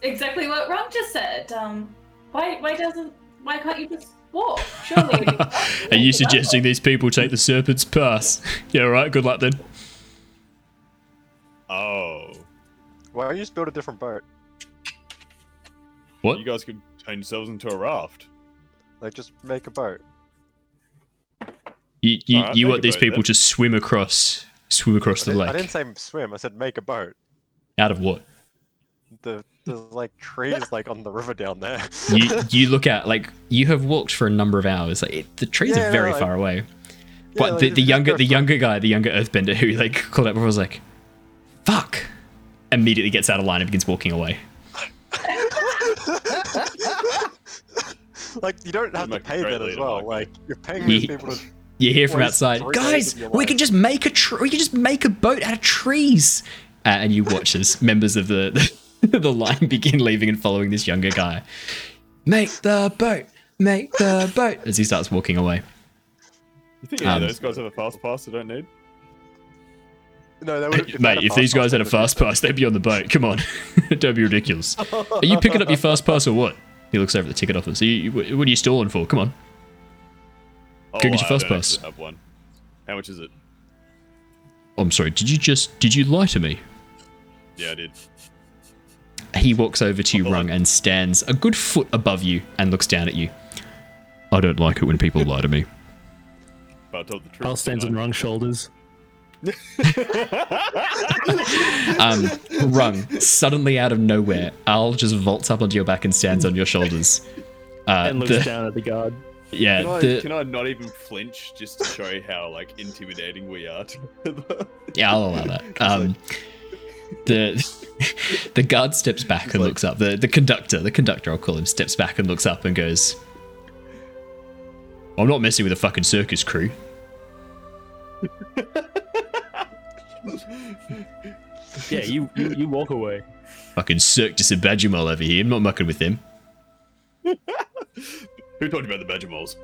Exactly what Ron just said. Um, why why doesn't why can't you just walk? Surely. Are you suggesting these people take the Serpent's Pass? Yeah, all right. Good luck then. Oh. Why don't you just build a different boat? What? You guys could turn yourselves into a raft. Like just make a boat. You you, right, you want these people then. to swim across swim across I the lake? I didn't say swim. I said make a boat. Out of what? The there's like trees like on the river down there. you you look at like you have walked for a number of hours. Like it, the trees yeah, are very like, far away. Yeah, but like the, the younger the younger guy, the younger Earthbender who like called out before was like, "Fuck!" Immediately gets out of line and begins walking away. Like you don't have to pay that as well. Like you're paying these people. To you hear from outside, guys. We can just make a tr- we can just make a boat out of trees. Uh, and you watch as members of the. the the line begin leaving and following this younger guy. Make the boat, make the boat, as he starts walking away. You think any um, of those guys have a fast pass they don't need? No, they wouldn't. Mate, if these guys had a fast pass, they'd be on the boat. Come on. Don't be ridiculous. Are you picking up your fast pass or what? He looks over at the ticket office. Are you, what are you stalling for? Come on. Oh, go get your fast pass. I have one. How much is it? Oh, I'm sorry. Did you just, did you lie to me? Yeah, I did. He walks over to you, oh, Rung, and stands a good foot above you and looks down at you. I don't like it when people lie to me. But I told the truth. I'll stand on Rung's shoulders. um, Rung, suddenly out of nowhere, Al just vaults up onto your back and stands on your shoulders. Uh, and looks the, down at the guard. Yeah. Can I, the, can I not even flinch just to show how like intimidating we are? Yeah, I'll allow that. Um, the... The guard steps back He's and like, looks up. The the conductor, the conductor, I'll call him, steps back and looks up and goes, I'm not messing with a fucking circus crew. Yeah, you, you you walk away. Fucking Cirque du Badgermole over here. I'm not mucking with them. Who told you about the Badgermoles?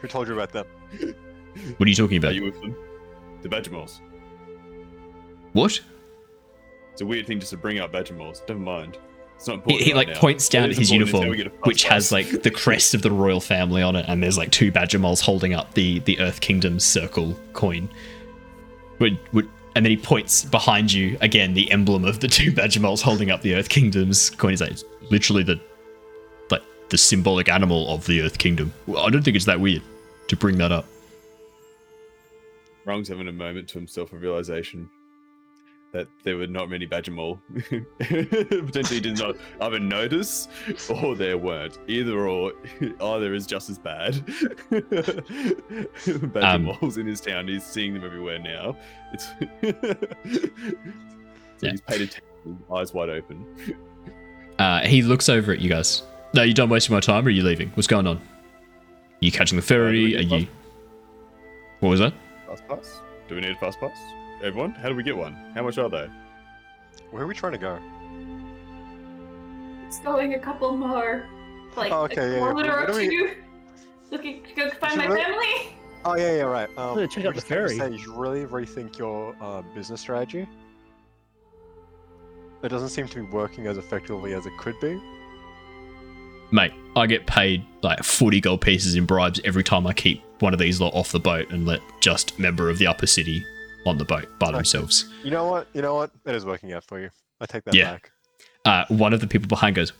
Who told you about them? What are you talking about? Are you with them? The Badgermoles. What? It's a weird thing just to bring out Badgermoles. Never mind. It's not important. He, he right like now. points down at his uniform, which pass. has like the crest of the royal family on it, and there's like two Badgermoles holding up the, the Earth Kingdom circle coin. Would would and then he points behind you again, the emblem of the two Badgermoles holding up the Earth Kingdom's coin is like literally the like the symbolic animal of the Earth Kingdom. I don't think it's that weird to bring that up. Rung's having a moment to himself of realization that there were not many Badgermole. Potentially did not either notice, or there weren't. Either or, either is just as bad. Badgermoles um, in his town, he's seeing them everywhere now. It's so yeah. He's paid attention, eyes wide open. Uh, he looks over at you guys. No, you done wasting my time, or are you leaving? What's going on? Are you catching the ferry? Are you... What was that? Fast pass? Do we need a fast pass? Everyone, how do we get one? How much are they? Where are we trying to go? keeps going a couple more, like oh, okay, a kilometer yeah, yeah. or we... two. Looking to go find my really... family. Oh yeah, yeah, right. Um, yeah, check out the ferry. Say, you should really rethink your uh, business strategy. It doesn't seem to be working as effectively as it could be. Mate, I get paid like forty gold pieces in bribes every time I keep one of these lot off the boat and let just member of the upper city on the boat by okay. themselves. You know what? You know what? It is working out for you. I take that yeah. back. Uh, one of the people behind goes,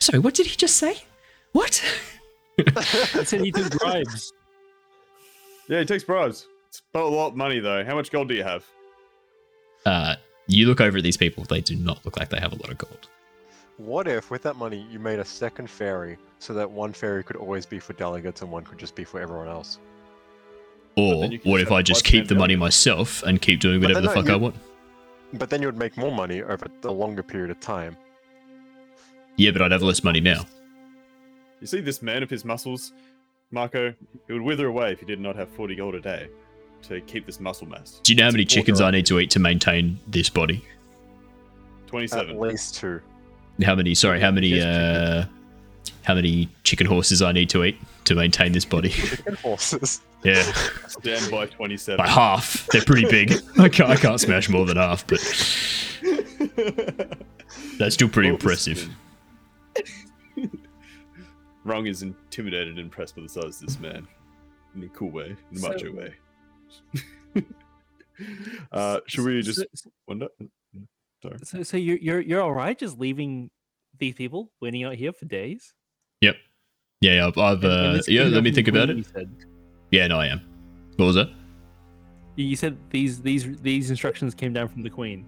"Sorry, what did he just say? What?" He said he took bribes. Yeah, he takes bribes. It's a lot of money, though. How much gold do you have? Uh, you look over at these people. They do not look like they have a lot of gold. What if, with that money, you made a second ferry so that one ferry could always be for delegates and one could just be for everyone else? Or what if I just keep the money myself and keep doing whatever the fuck I want? But then you would make more money over the longer period of time. Yeah, but I'd have less money now. You see this man of his muscles, Marco? It would wither away if he did not have forty gold a day to keep this muscle mass. Do you know how many chickens I need to eat to maintain this body? twenty-seven. At least two. How many, sorry, how many uh, how many chicken horses I need to eat to maintain this body? Chicken horses? Yeah. Stand by twenty-seven. By half. They're pretty big. I can't, I can't smash more than half, but that's still pretty what impressive. Rung is intimidated and impressed by the size of this man. In a cool way. In a so, macho way. uh, should we just... So, wonder? Sorry. So, so you're you're you're all right, just leaving these people waiting out here for days. Yep. Yeah, I've. I've uh, yeah, let me think about it. Said. Yeah, no, I am. What was that? You said these these these instructions came down from the Queen.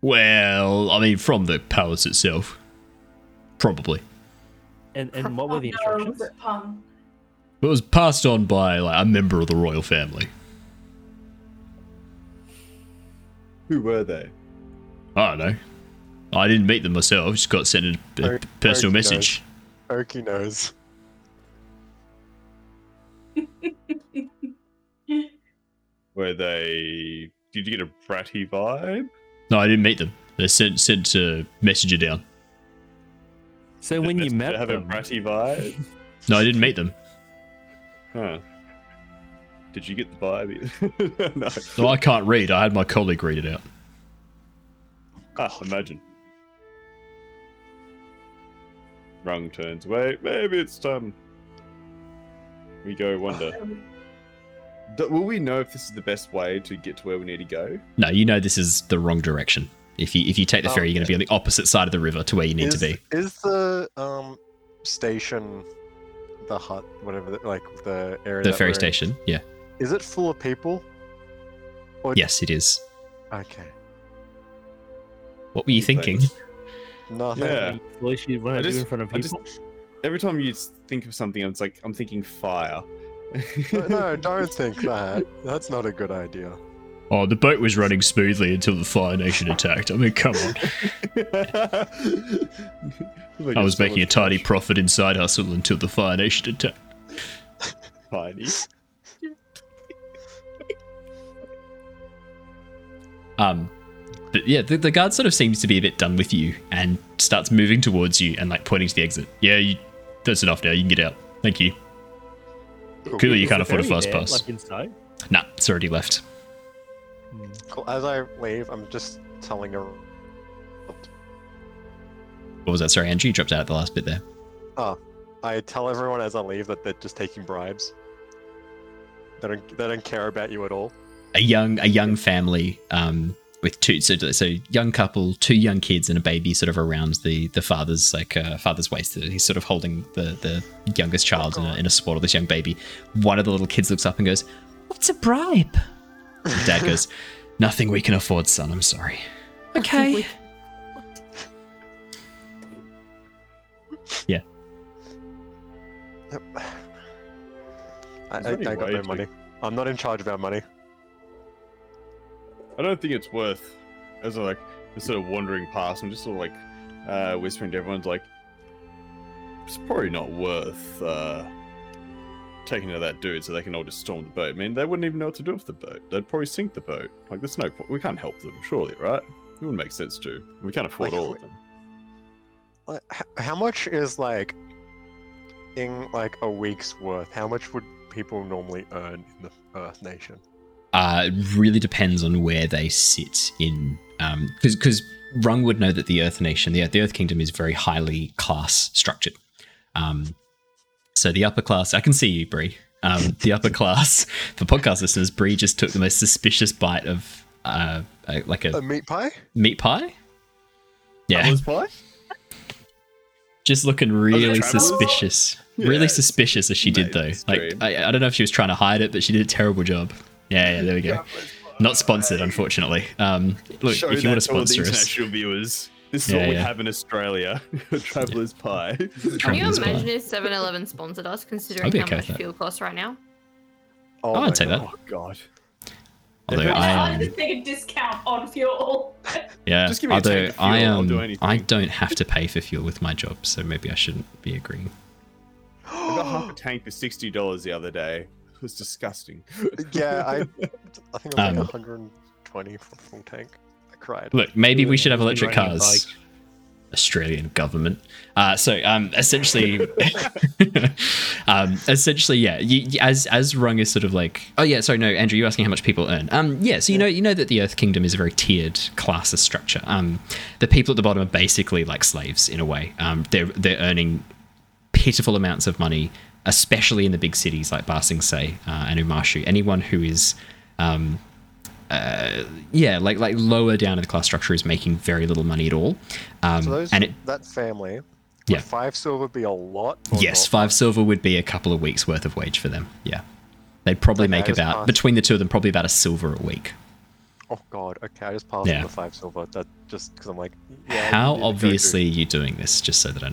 Well, I mean, from the palace itself, probably. And and what were the instructions? It was passed on by like a member of the royal family. Who were they? I don't know. I didn't meet them myself. Just got sent a, a o- personal Oki message. Knows. Oki knows. Were they? Did you get a bratty vibe? No, I didn't meet them. They sent sent a messenger down. So when did you met have them, have a bratty vibe. No, I didn't meet them. Huh? Did you get the vibe? No. So I can't read. I had my colleague read it out. Ah, imagine. Rung turns away. Maybe it's time we go wonder. Do, will we know if this is the best way to get to where we need to go? No, you know this is the wrong direction. If you if you take the ferry, oh, you're going to be on the opposite side of the river to where you need is, to be. Is the um station, the hut, whatever, the, like the area? The ferry station, yeah. Is it full of people? Or... Yes, it is. Okay. What were you thinking? Nothing. Yeah. I just, in front of people. I just, every time you think of something, it's like, I'm thinking fire. no, no, don't think that. That's not a good idea. Oh, the boat was running smoothly until the Fire Nation attacked. I mean, come on. I, I was making a tidy profit in side hustle until the Fire Nation attacked. Tidy? um... But yeah, the, the guard sort of seems to be a bit done with you and starts moving towards you and like pointing to the exit. Yeah, you, that's enough now. You can get out. Thank you. Cool. Clearly, you can't afford a fast pass. Like inside? Nah, it's already left. Cool. As I leave, I'm just telling her. What was that? Sorry, Andrew, you dropped out at the last bit there. Oh, I tell everyone as I leave that they're just taking bribes. They don't. They don't care about you at all. A young, a young family. Um. With two, so, so young couple, two young kids and a baby sort of around the, the father's like uh, father's waist. He's sort of holding the, the youngest child oh, in, a, in a swaddle, this young baby. One of the little kids looks up and goes, "What's a bribe?" And Dad goes, "Nothing we can afford, son. I'm sorry." Okay. Yeah. Yep. I, I, I got no money. I'm not in charge of our money. I don't think it's worth, as I'm like, just sort of wandering past, I'm just sort of like, uh, whispering to everyone's like, it's probably not worth, uh, taking to that dude so they can all just storm the boat. I mean, they wouldn't even know what to do with the boat. They'd probably sink the boat. Like, there's no point. We can't help them, surely, right? It wouldn't make sense to. We can't afford like, all of them. how much is like in like a week's worth? How much would people normally earn in the Earth Nation? Uh, it really depends on where they sit in, um, because because Rung would know that the Earth Nation, the, the Earth Kingdom, is very highly class structured. Um, so the upper class, I can see you, Bree. Um, the upper class, for podcast listeners, Bree just took the most suspicious bite of uh, a, like a, a meat pie. Meat pie. Yeah. That was pie? Just looking really suspicious. Yeah. Really suspicious as she Mate, did though. Like I, I don't know if she was trying to hide it, but she did a terrible job. Yeah, yeah, there we go. Not sponsored, unfortunately. Um, look, Show if you want to sponsor us, international viewers, this is yeah, all we yeah. have in Australia. Traveller's yeah. pie. Can you imagine if seven eleven sponsored us, considering okay how much fuel costs right now? Oh, oh I'd say that. Oh God. Although I am, just take a discount on fuel. Yeah. Just give me although a fuel, I am, do I don't have to pay for fuel with my job, so maybe I shouldn't be agreeing. I got half a tank for sixty dollars the other day. It was disgusting. Yeah, I, I think I was um, like one hundred and twenty for the full tank. I cried. Look, maybe we should have electric cars. Bike. Australian government. Uh, so um, essentially, um, essentially, yeah. You, you, as as Rung is sort of like, oh yeah, sorry, no, Andrew, you're asking how much people earn. Um, yeah. So you know, you know that the Earth Kingdom is a very tiered classes structure. Um, the people at the bottom are basically like slaves in a way. Um, they're they're earning pitiful amounts of money, especially in the big cities like Ba Sing Se uh, and Omashu. Anyone who is um, Uh, yeah, like like lower down in the class structure is making very little money at all. Um, so those, and it, that family, yeah, would five silver be a lot? Yes, five much? silver would be a couple of weeks' worth of wage for them. Yeah, they'd probably okay, make about passed. between the two of them probably about a silver a week. Oh God! Okay, I just passed yeah. on the five silver. That just because I'm like, yeah, how you obviously are you doing this? Just so that I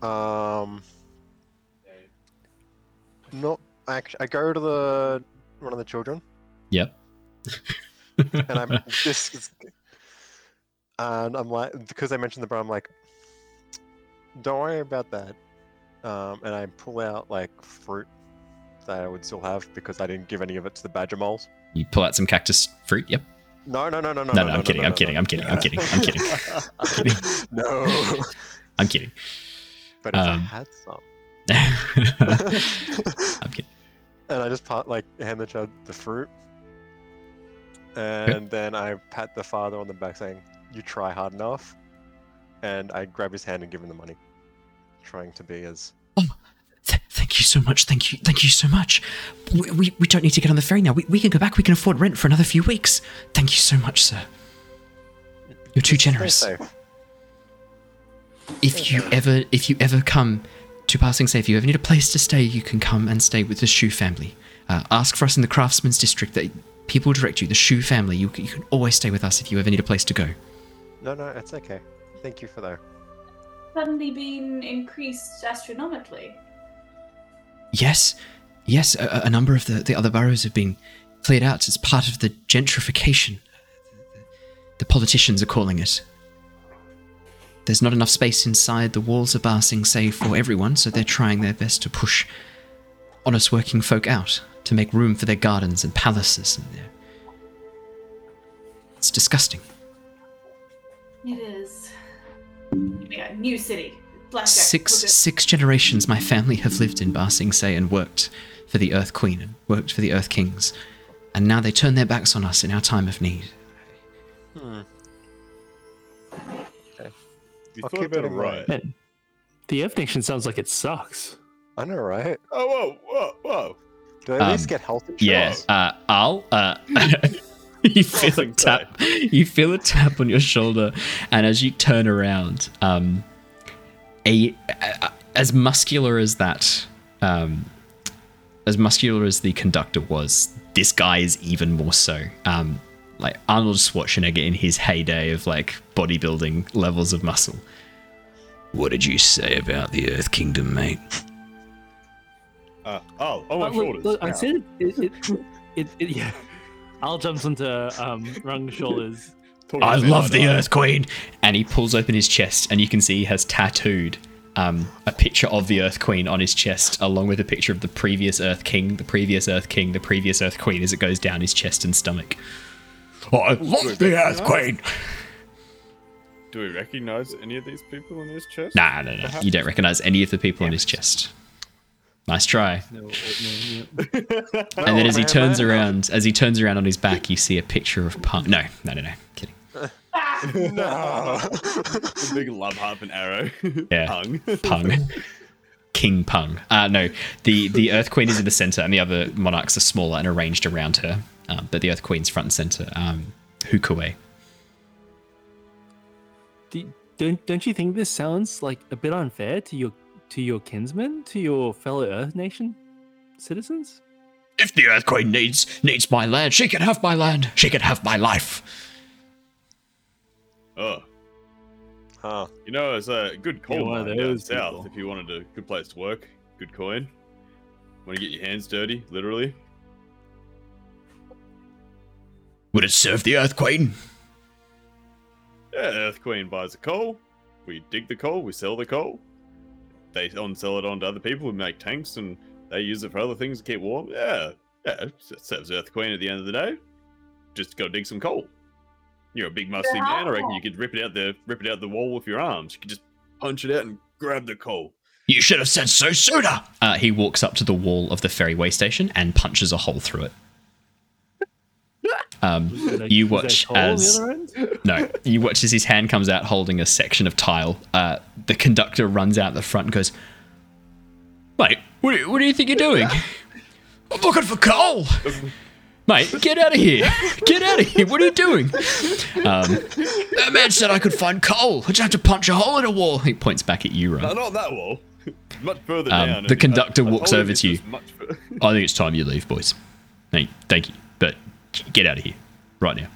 know. Um, not actually. I go to the one of the children. Yep. and I'm just, is, and I'm like, because I mentioned the bra, I'm like, don't worry about that. Um, and I pull out like fruit that I would still have because I didn't give any of it to the badger moles. You pull out some cactus fruit, yep. No, no, no, no, no. No, no, I'm kidding, I'm kidding, I'm kidding, I'm kidding, I'm kidding, I'm kidding. No, I'm kidding. But if um, I had some, I'm kidding. And I just part like hand the child the fruit. And then I pat the father on the back saying, you try hard enough. And I grab his hand and give him the money. Trying to be as... Oh, th- thank you so much. Thank you. Thank you so much. We, we we don't need to get on the ferry now. We we can go back. We can afford rent for another few weeks. Thank you so much, sir. You're too generous. If you ever if you ever come to Ba Sing Se, if you ever need a place to stay, you can come and stay with the Shu family. Uh, ask for us in the craftsman's district that... People direct you. The Shu family. You, you can always stay with us if you ever need a place to go. No, no, it's okay. Thank you for that. Suddenly been increased astronomically. Yes, yes. A, a number of the, the other boroughs have been cleared out. It's part of the gentrification. The politicians are calling it. There's not enough space inside the walls of Ba Sing Se for everyone, so they're trying their best to push honest working folk out. To make room for their gardens and palaces and their... It's disgusting. It is. Yeah, new city. Blackjack. Six six generations my family have lived in Ba Sing Se and worked for the Earth Queen and worked for the Earth Kings. And now they turn their backs on us in our time of need. Hmm. Okay. You I'll thought about it right. Man, the Earth Nation sounds like it sucks. I know, right? Oh, whoa, whoa, whoa. Do I at um, least get health insurance? Yeah, uh, I'll. Uh, you feel a tap. You feel a tap on your shoulder, and as you turn around, um, a, a, a as muscular as that, um, as muscular as the conductor was, this guy is even more so. Um, like Arnold Schwarzenegger in his heyday of like bodybuilding levels of muscle. What did you say about the Earth Kingdom, mate? Uh, oh, oh, my look, shoulders. Look, I said it, it, it, it, yeah. Al jumps onto um, Rung's shoulders. I love the Earth Queen. And he pulls open his chest, and you can see he has tattooed um, a picture of the Earth Queen on his chest, along with a picture of the previous Earth King, the previous Earth King, the previous Earth Queen, as it goes down his chest and stomach. Oh, I love the Earth Queen. Do we recognize any of these people in this chest? Nah, no, no. Perhaps? You don't recognize any of the people in his chest. Nice try. No, no, no. And then as he turns around, as he turns around on his back, you see a picture of Punk. No, no, no, no. Kidding. No. The big love harp and arrow. Yeah. Pung. Pung. King Pung. Uh, no, the, the Earth Queen is in the center and the other monarchs are smaller and arranged around her. Um, but the Earth Queen's front and center. Um, Hukue. Do, don't don't you think this sounds like a bit unfair to your to your kinsmen, to your fellow Earth Nation citizens? If the Earth Queen needs needs my land, she can have my land. She can have my life. Oh, huh. You know, it's a good coal mine down people. South. If you wanted a good place to work, good coin. Want to get your hands dirty, literally? Would it serve the Earth Queen? Yeah, the Earth Queen buys the coal, we dig the coal, we sell the coal, they on sell it on to other people, we make tanks and they use it for other things to keep warm. Yeah, yeah, it serves the Earth Queen at the end of the day. Just go dig some coal. You're a big muscly yeah. man, I reckon you could rip it out the rip it out the wall with your arms. You could just punch it out and grab the coal. You should have said so sooner! Uh, he walks up to the wall of the ferryway station and punches a hole through it. Um, like, you watch as no, you watch as his hand comes out holding a section of tile. Uh, the conductor runs out the front and goes, "Mate, what do you, what do you think you're doing? I'm looking for coal, mate. Get out of here! Get out of here! What are you doing?" Um, that man said I could find coal. I just have to punch a hole in a wall. He points back at you, right? No, not that wall. Much further um, down. The conductor I, walks I over to you. I think it's time you leave, boys. Thank, thank you, but. Get out of here, right now.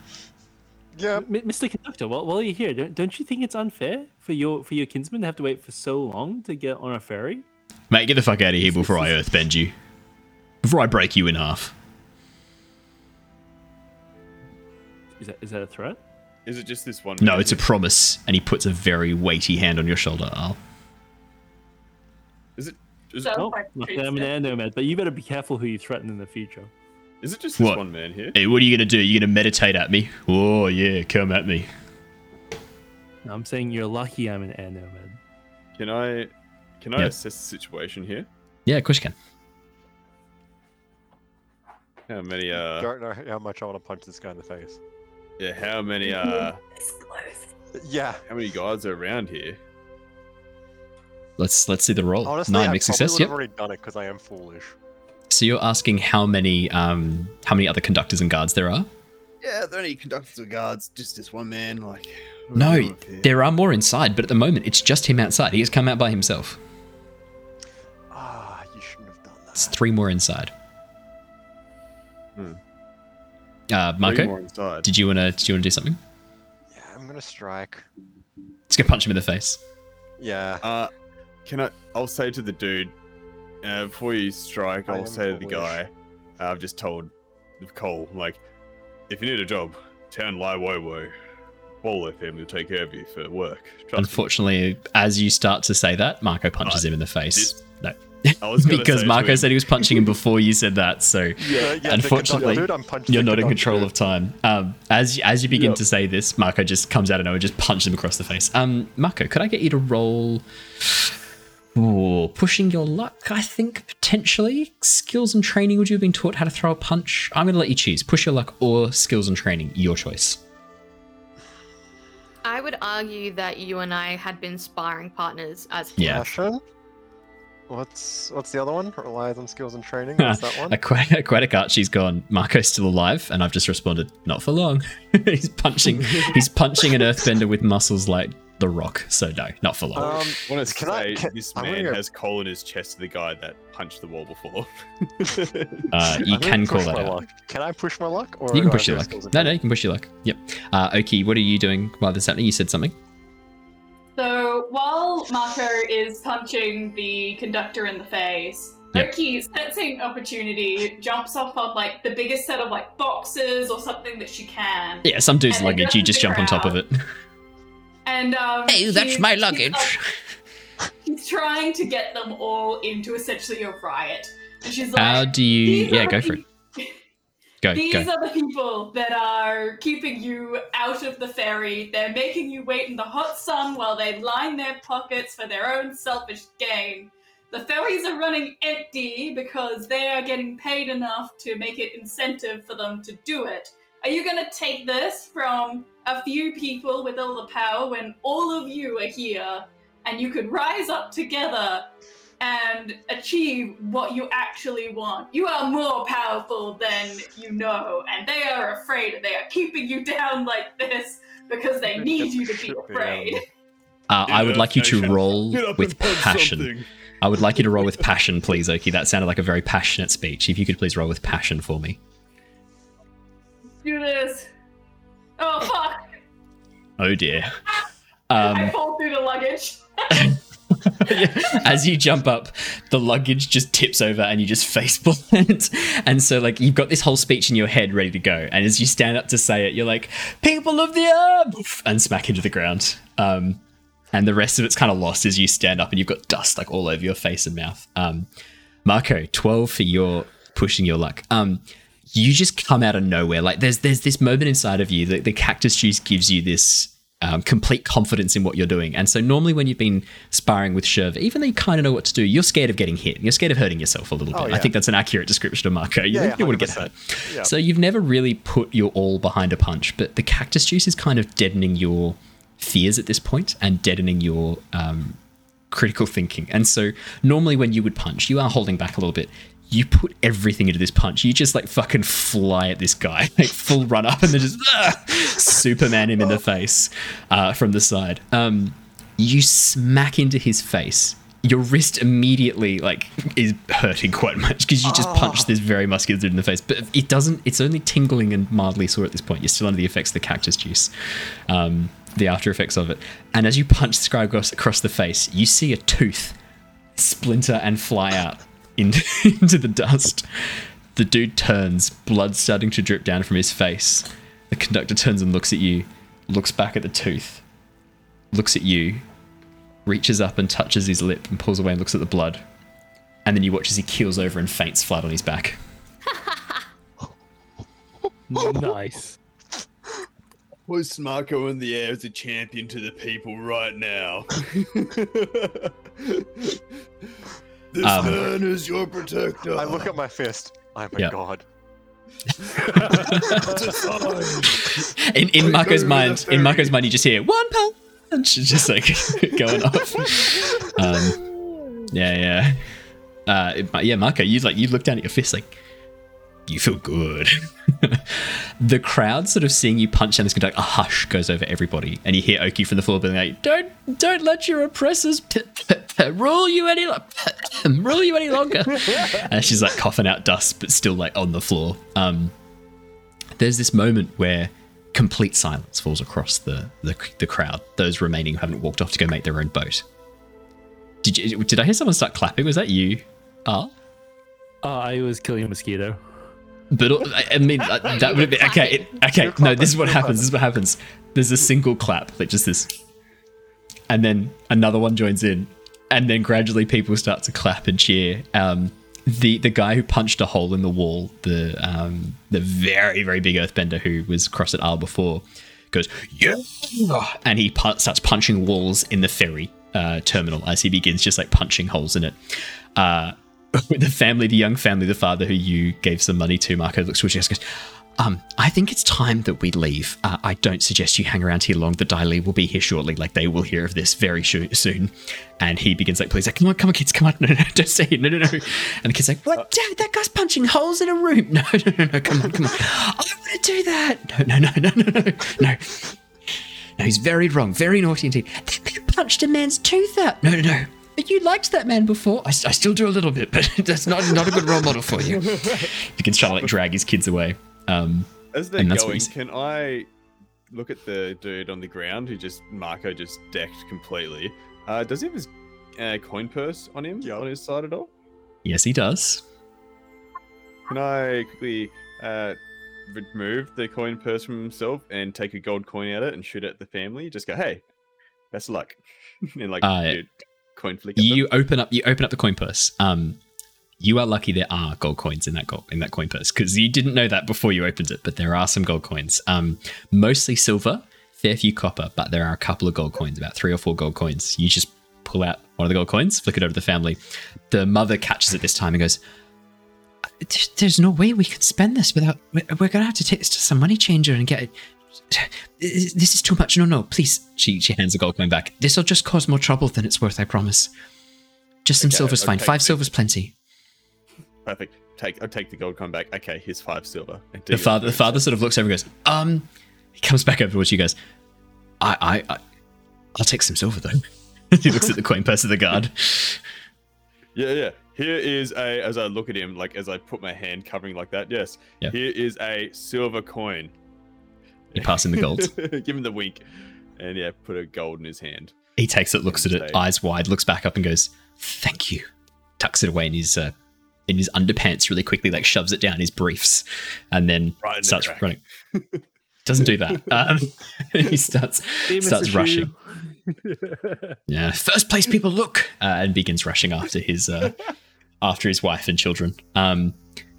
Yeah, Mister Conductor. While, while you're here, don't, don't you think it's unfair for your for your kinsmen to have to wait for so long to get on a ferry? Mate, get the fuck out of here before I earthbend you. Before I break you in half. Is that is that a threat? Is it just this one? No, it's a promise. And he puts a very weighty hand on your shoulder, Al. Is it? Is so it oh, I'm an air nomad, but you better be careful who you threaten in the future. Is it just this what? one man here? Hey, what are you going to do? You're going to meditate at me? Oh, yeah, come at me. I'm saying you're lucky I'm an air nomad. Can I can I yeah. assess the situation here? Yeah, of course you can. How many... Uh, I don't know how much I want to punch this guy in the face. Yeah, how many... Uh, yeah. How many guys are around here? Let's let's see the roll. Honestly, Nine I probably success. would have yep. already done it because I am foolish. So you're asking how many um, how many other conductors and guards there are? Yeah, there are only conductors and guards, just this one man. Like No, there are more inside, but at the moment it's just him outside. He has come out by himself. Ah, you shouldn't have done that. It's three more inside. Hmm. Uh, Marco, three more inside. did you want to did you want to do something? Yeah, I'm gonna strike. Just gonna punch him in the face. Yeah. Uh, can I? I'll say to the dude. Uh, before you strike, I'll say to the guy, uh, I've just told Cole, like, if you need a job, turn Lai Wo Wo. Bolo family will take care of you for work. Trust Unfortunately, me. As you start to say that, Marco punches uh, him in the face. This, no. I was because Marco said he was punching him before you said that, so yeah, yeah, unfortunately, dude, you're not in control of time. Um, as, as you begin yep. to say this, Marco just comes out of nowhere and just punches him across the face. Um, Marco, could I get you to roll... Ooh, pushing your luck, I think, potentially. Skills and training, would you have been taught how to throw a punch? I'm going to let you choose. Push your luck or skills and training, your choice. I would argue that you and I had been sparring partners as yeah. Sure. What's what's the other one? Relies on skills and training, what's that one? Aquatic, aquatic Archie's gone, Marco's still alive, and I've just responded, not for long. he's punching He's punching an earthbender with muscles like... The Rock, so no, not for long. Um, I want to can say I, can, this man go... has coal in his chest, the guy that punched the wall before. uh, you can call that out. Luck. Can I push my luck? Or you can push your luck. No, no, you can push your luck. Yep. Uh, Oki, what are you doing while this is happening? You said something. So while Marco is punching the conductor in the face, yep. Oki, sensing opportunity, jumps off of like the biggest set of like boxes or something that she can. Yeah, some dude's luggage, you just jump on top of it. And, um, hey, that's she, my luggage. She's, like, she's trying to get them all into essentially a riot. And she's like, how do you? Yeah, go for it. Go, These go. are the people that are keeping you out of the ferry. They're making you wait in the hot sun while they line their pockets for their own selfish gain. The ferries are running empty because they are getting paid enough to make it incentive for them to do it. Are you going to take this from a few people with all the power when all of you are here and you could rise up together and achieve what you actually want? You are more powerful than you know, and they are afraid. They are keeping you down like this because they need you to be afraid. Uh, I would like you to roll with passion. I would like you to roll with passion, please, Oki. That sounded like a very passionate speech. If you could please roll with passion for me. Do this. Oh, fuck. Oh, dear. Um, I fall through the luggage. As you jump up, the luggage just tips over and you just face plant. And so, like, you've got this whole speech in your head ready to go. And as you stand up to say it, you're like, people of the earth, and smack into the ground. Um, and the rest of it's kind of lost as you stand up and you've got dust, like, all over your face and mouth. Um, Marco, twelve for your pushing your luck. Um, you just come out of nowhere. Like, there's there's this moment inside of you that the cactus juice gives you this... Um, complete confidence in what you're doing. And so normally when you've been sparring with Shurva, even though you kind of know what to do, you're scared of getting hit. You're scared of hurting yourself a little oh, bit. Yeah. I think that's an accurate description of Marco. You, yeah, yeah, you want to get hurt. Yeah. So you've never really put your all behind a punch, but the cactus juice is kind of deadening your fears at this point and deadening your um, critical thinking. And so normally when you would punch, you are holding back a little bit. You put everything into this punch. You just like fucking fly at this guy, like full run up, and then just uh, Superman him in the face uh, from the side. Um, you smack into his face. Your wrist immediately like is hurting quite much because you just punched this very muscular dude in the face. But it doesn't. It's only tingling and mildly sore at this point. You're still under the effects of the cactus juice, um, the after effects of it. And as you punch this guy across the face, you see a tooth splinter and fly out. Into, into the dust. The dude turns, blood starting to drip down from his face. The conductor turns and looks at you, looks back at the tooth, looks at you, reaches up and touches his lip and pulls away and looks at the blood. And then you watch as he keels over and faints flat on his back. Nice. Who's Marco in the air as a champion to the people right now? This um, man is your protector. I look at my fist. I'm a yep. god. in in Marco's mind, in Marco's mind, you just hear one punch, just like going off. Um, yeah, yeah, uh, it, yeah. Marco, you like you look down at your fist, like you feel good. The crowd, sort of seeing you punch down this conductor, a hush goes over everybody, and you hear Oki from the floor being like, "Don't, don't let your oppressors p- p- p- rule you any lo- p- rule you any longer." And she's like coughing out dust, but still like on the floor. Um, there's this moment where complete silence falls across the, the the crowd. Those remaining who haven't walked off to go make their own boat. Did you? Did I hear someone start clapping? Was that you? Ah, oh? uh, I was killing a mosquito. But I mean, that would have been okay. It, okay, no, this is what happens. This is what happens. There's a single clap, like just this, and then another one joins in, and then gradually people start to clap and cheer. Um, the the guy who punched a hole in the wall, the um, the very very big earthbender who was across at Isle before, goes yeah, and he pu- starts punching walls in the ferry uh, terminal as he begins just like punching holes in it. Uh, With the family, the young family, the father who you gave some money to, Marco, looks to you and goes, um, I think it's time that we leave. Uh, I don't suggest you hang around here long. The Dai Li will be here shortly. Like, they will hear of this very soon. And he begins, like, please, like, come on, come on, kids, come on. No, no, don't stay here. No, no, no. And the kid's like, what? Dad, that guy's punching holes in a room. No, no, no, no, come on, come on. I don't want to do that. No, no, no, no, no, no, no. No, he's very wrong, very naughty indeed. That man punched a man's tooth out. No, no, no. But you liked that man before. I, I still do a little bit, but that's not not a good role model for you. You can try to like drag his kids away. Um, As they're going, can I look at the dude on the ground who just Marco just decked completely? Uh, does he have his uh, coin purse on him yeah. on his side at all? Yes, he does. Can I quickly uh, remove the coin purse from himself and take a gold coin out of it and shoot it at the family? Just go, hey, best of luck, and like, uh, dude. Coin flick. You open up. You open up the coin purse. Um, You are lucky there are gold coins in that gold, in that coin purse, because you didn't know that before you opened it, but there are some gold coins. Um, mostly silver, fair few copper, but there are a couple of gold coins, about three or four gold coins. You just pull out one of the gold coins, flick it over to the family. The mother catches it this time and goes, there's no way we could spend this without, we're going to have to take this to some money changer and get it. This is too much. No, no, please. She she hands the gold coin back. This will just cause more trouble than it's worth, I promise. Just some okay, silver's okay, fine. Five silver's plenty. Perfect. Take I'll take the gold coin back. Okay, here's five silver. The father, the father sort of looks over and goes, um, he comes back over towards you guys. I, I, I, I'll take some silver though. He looks at the coin purse of the guard. Yeah, yeah. Here is a, as I look at him, like as I put my hand covering like that, yes. Yep. Here is a silver coin. You pass him the gold. Give him the wink. And yeah, put a gold in his hand. He takes it, looks at it, eyes wide, looks back up and goes, thank you. Tucks it away in his, uh, in his underpants really quickly, like shoves it down his briefs and then right starts the running. Doesn't do that. Um, he starts he starts rushing. Yeah, first place people look, uh, and begins rushing after his uh, after his wife and children. Um,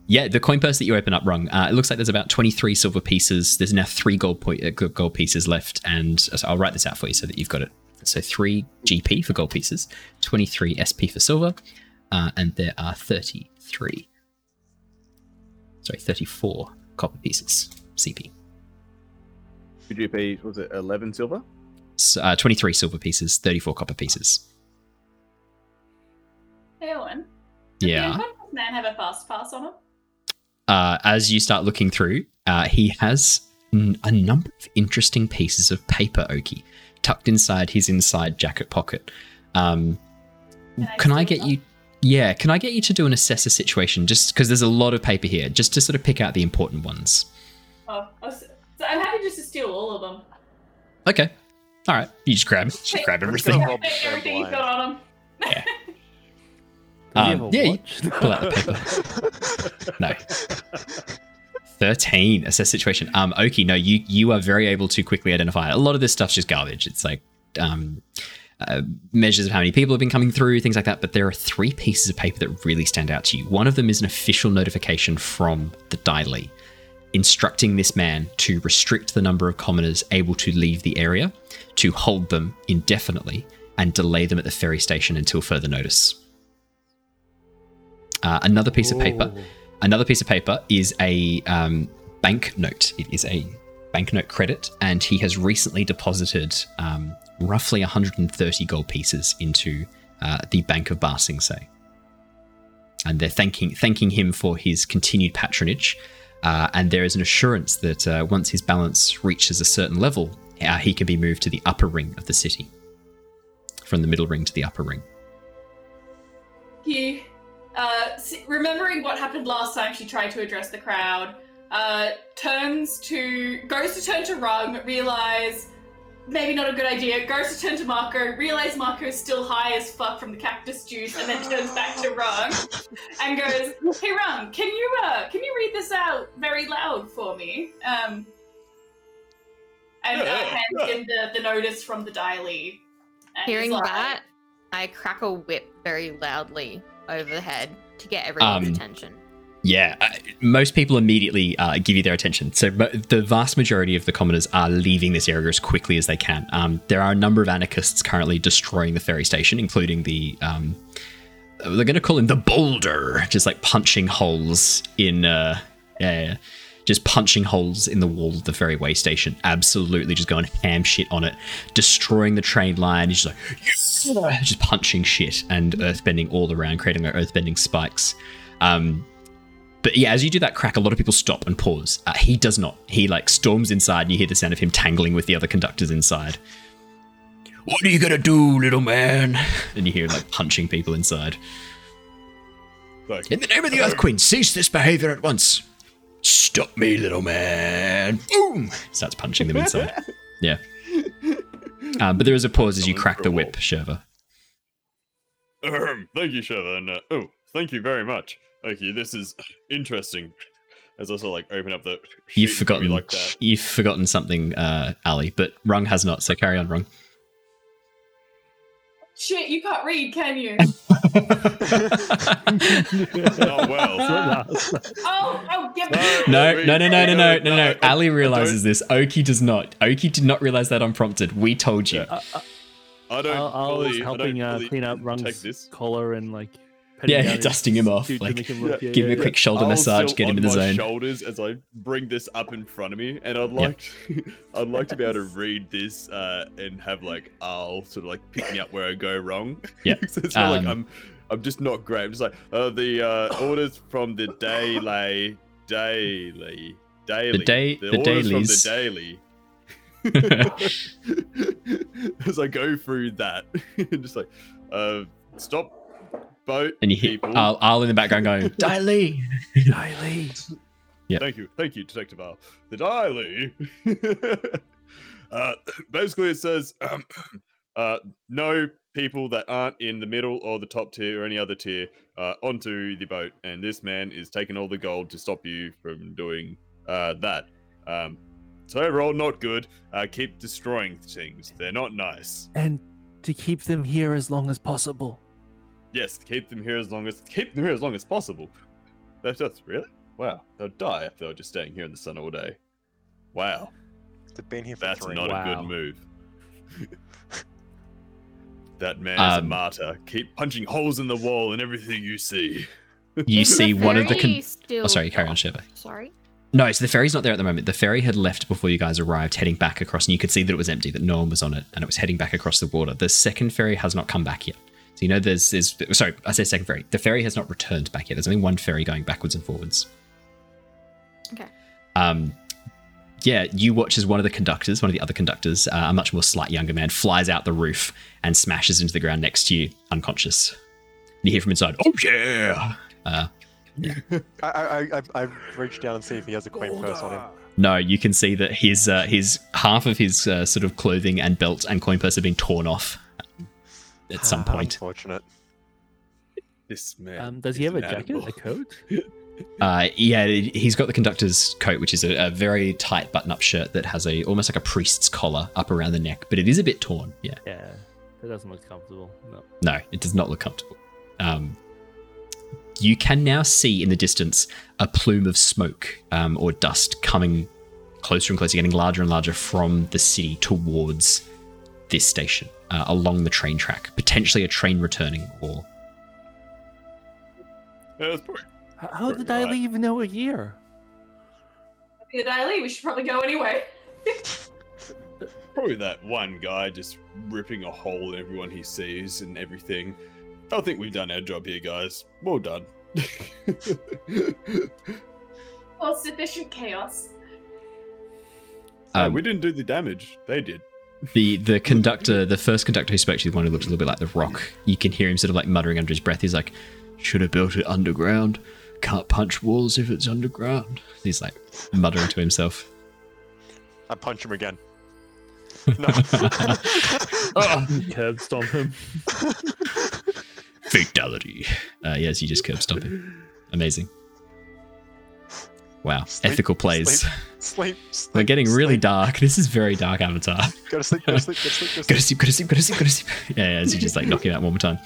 yeah, the coin purse that you open up, Rung. Uh, it looks like there's about twenty-three silver pieces. There's now three gold point, uh, gold pieces left, and so I'll write this out for you so that you've got it. So three G P for gold pieces, twenty-three S P for silver, uh, and there are thirty-three. Sorry, thirty-four copper pieces C P. G P, was it eleven silver? Uh, twenty-three silver pieces, thirty-four copper pieces. Hey, Owen. Does yeah. Does man have a fast pass on him? Uh, as you start looking through, uh, he has n- a number of interesting pieces of paper, Oki, tucked inside his inside jacket pocket. Um, can I, can I get you... Yeah, can I get you to do an assessor situation? Just because there's a lot of paper here, just to sort of pick out the important ones. Oh, I was... So I'm happy just to steal all of them. Okay. All right. You just grab just grab everything. Everything he's got on him. Yeah. Um, yeah, you pull out the paper. No. thirteen. Assess situation. Um, Oki, no, you, you are very able to quickly identify. A lot of this stuff's just garbage. It's like um, uh, measures of how many people have been coming through, things like that. But there are three pieces of paper that really stand out to you. One of them is an official notification from the Dai Li, instructing this man to restrict the number of commoners able to leave the area, to hold them indefinitely, and delay them at the ferry station until further notice. Uh, another piece Ooh. of paper, another piece of paper is a um, bank note. It is a banknote credit, and he has recently deposited um, roughly one hundred thirty gold pieces into uh, the bank of Ba Sing Se. And they're thanking thanking him for his continued patronage. Uh, and there is an assurance that uh, once his balance reaches a certain level, uh, he can be moved to the upper ring of the city. From the middle ring to the upper ring. You, uh, remembering what happened last time she tried to address the crowd, uh, turns to, goes to turn to Rung, realise, maybe not a good idea, goes to turn to Marco, realise Marco's still high as fuck from the cactus juice, and then turns back to Rung and goes, hey Rung, can you uh, can you read this out very loud for me? Um, and yeah, uh, hands yeah. in the, the notice from the Dai Li. Hearing like, that, I crack a whip very loudly over the head to get everyone's um, attention. Yeah, most people immediately uh, give you their attention. So the vast majority of the commoners are leaving this area as quickly as they can. Um, there are a number of anarchists currently destroying the ferry station, including the, um, they're going to call him the boulder, just like punching holes in, uh, uh, just punching holes in the wall of the ferryway station. Absolutely just going ham shit on it, destroying the train line. He's just like, yes! Just punching shit and earthbending all around, creating their earthbending spikes. Um... But yeah, as you do that crack, a lot of people stop and pause. Uh, he does not. He like storms inside and you hear the sound of him tangling with the other conductors inside. What are you going to do, little man? And you hear like punching people inside. Like, in the name of the Earth Queen, cease this behavior at once. Stop me, little man. Boom! Starts punching them inside. Yeah. Um, but there is a pause as you crack the whip, Shurva. Um, thank you, Shurva. And, uh, oh, thank you very much. Okay, this is interesting. As I sort of like open up the you've forgotten like that. You've forgotten something, uh, Ali, but Rung has not, so carry on, Rung. Shit, you can't read, can you? Oh, well. Oh, oh, give me. No, no, no, no, no, no, no, no. Ali realizes this. Oki does not. Oki did not realize that unprompted. We told you. Uh, uh, I don't. I, I was really, helping I don't uh, clean up Rung's collar and like. Yeah, yeah, dusting him off, like give him a yeah, quick yeah. shoulder I'll massage, get him in the zone. Shoulders as I bring this up in front of me, and I'd like, yep. to, I'd like to be able to read this uh, and have like I'll sort of like pick me up where I go wrong. Yeah, so it's um, like I'm, I'm just not great. I'm just like uh, the uh, orders from the Dai Li, Dai Li, Dai Li, the day, the, the orders dailies. From the Dai Li. As I go through that, just like, uh, stop. Boat and you hear Al, Al in the background going, Dai Li, Dai Li. Yeah. Thank you, thank you, Detective Al. The Dai Li. uh, basically, it says um, uh, no people that aren't in the middle or the top tier or any other tier uh, onto the boat, and this man is taking all the gold to stop you from doing uh, that. Um, so overall, not good. Uh, keep destroying things; they're not nice. And to keep them here as long as possible. Yes, keep them here as long as keep them here as long as possible. That's just really wow. They'll die if they're just staying here in the sun all day. Wow, they've been here for That's three. not wow. a good move. That man um, is a martyr. Keep punching holes in the wall and everything you see. You see one of the. Con- still- oh, sorry, carry on, Shurva. Sorry. No, so the ferry's not there at the moment. The ferry had left before you guys arrived, heading back across, and you could see that it was empty, that no one was on it, and it was heading back across the water. The second ferry has not come back yet. So, you know, there's, there's, sorry, I said second ferry. The ferry has not returned back yet. There's only one ferry going backwards and forwards. Okay. Um, yeah, you watch as one of the conductors, one of the other conductors, uh, a much more slight younger man, flies out the roof and smashes into the ground next to you, unconscious. And you hear from inside, oh, yeah. Uh, yeah. I, I, I, I reach down and see if he has a queen purse on him. No, you can see that his, uh, his half of his uh, sort of clothing and belt and coin purse have been torn off. At some ah, point, unfortunate. This man. Um, does he have a jacket, animal. a coat? uh, yeah, he's got the conductor's coat, which is a, a very tight button-up shirt that has a almost like a priest's collar up around the neck, but it is a bit torn. Yeah. Yeah, it doesn't look comfortable. No, no it does not look comfortable. Um, you can now see in the distance a plume of smoke um, or dust coming closer and closer, getting larger and larger from the city towards this station. Uh, along the train track, potentially a train returning, or yeah, probably, how, how did Dai Li even know we're here? The Dai Li, we should probably go anyway. Probably that one guy just ripping a hole in everyone he sees and everything. I think we've done our job here, guys. Well done. Well, sufficient chaos. So um, we didn't do the damage; they did. The the conductor, the first conductor who spoke to you, the one who looked a little bit like the Rock, you can hear him sort of like muttering under his breath. He's like, should have built it underground. Can't punch walls if it's underground. He's like muttering to himself. I punch him again. No. Oh, curb stomp him. Fatality. Uh, yes, you just curb stomp him. Amazing. Wow, sleep, ethical plays. Sleep, sleep, sleep. We're getting sleep. really dark. This is very dark, Avatar. Go to sleep, go to sleep, go to sleep, go to sleep, go to sleep, go to sleep, go to sleep. Yeah, yeah, as you just like knocking out one more time.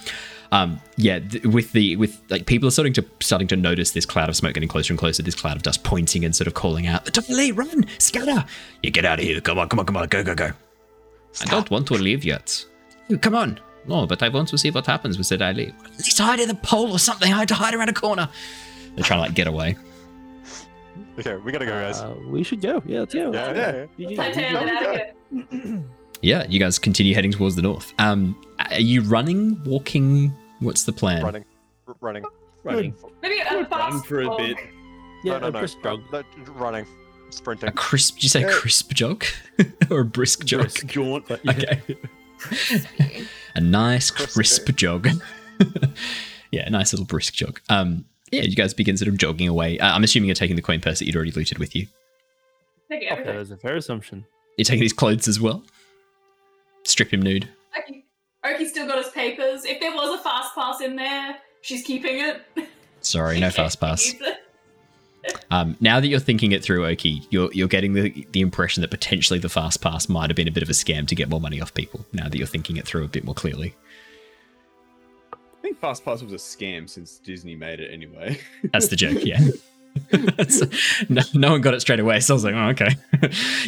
Um, yeah, th- with the with like people are starting to starting to notice this cloud of smoke getting closer and closer. This cloud of dust pointing and sort of calling out, Dai Li, run, scatter! You get out of here! Come on, come on, come on, go, go, go! Stop. I don't want to leave yet. Come on! No, but I want to see what happens with the Dai Li. At least hide in the pole or something. I had to hide around a corner. They're trying to like get away. Okay, we gotta go, guys. Uh, we should go. Yeah, let's go. Yeah, yeah. Yeah, you guys continue heading towards the north. Um, are you running, walking? What's the plan? Running, R- running, running. Maybe a fast run for a bit. Yeah, no, no, a crisp no. jog. No, running, sprinting. A crisp? Did you say yeah. crisp jog or a brisk jog? Brisk jaunt. Yeah. Okay. A nice crisp, crisp jog. Yeah, a nice little brisk jog. Um. Yeah, you guys begin sort of jogging away. Uh, I'm assuming you're taking the coin purse that you'd already looted with you. Take it. That is a fair assumption. You're taking his clothes as well? Strip him nude. Okay. Oki's still got his papers. If there was a fast pass in there, she's keeping it. Sorry, no fast pass. Um, now that you're thinking it through, Oki, you're you're getting the, the impression that potentially the fast pass might have been a bit of a scam to get more money off people, now that you're thinking it through a bit more clearly. I think Fast Pass was a scam since Disney made it anyway. That's the joke, yeah. no, no one got it straight away, so I was like, oh, okay.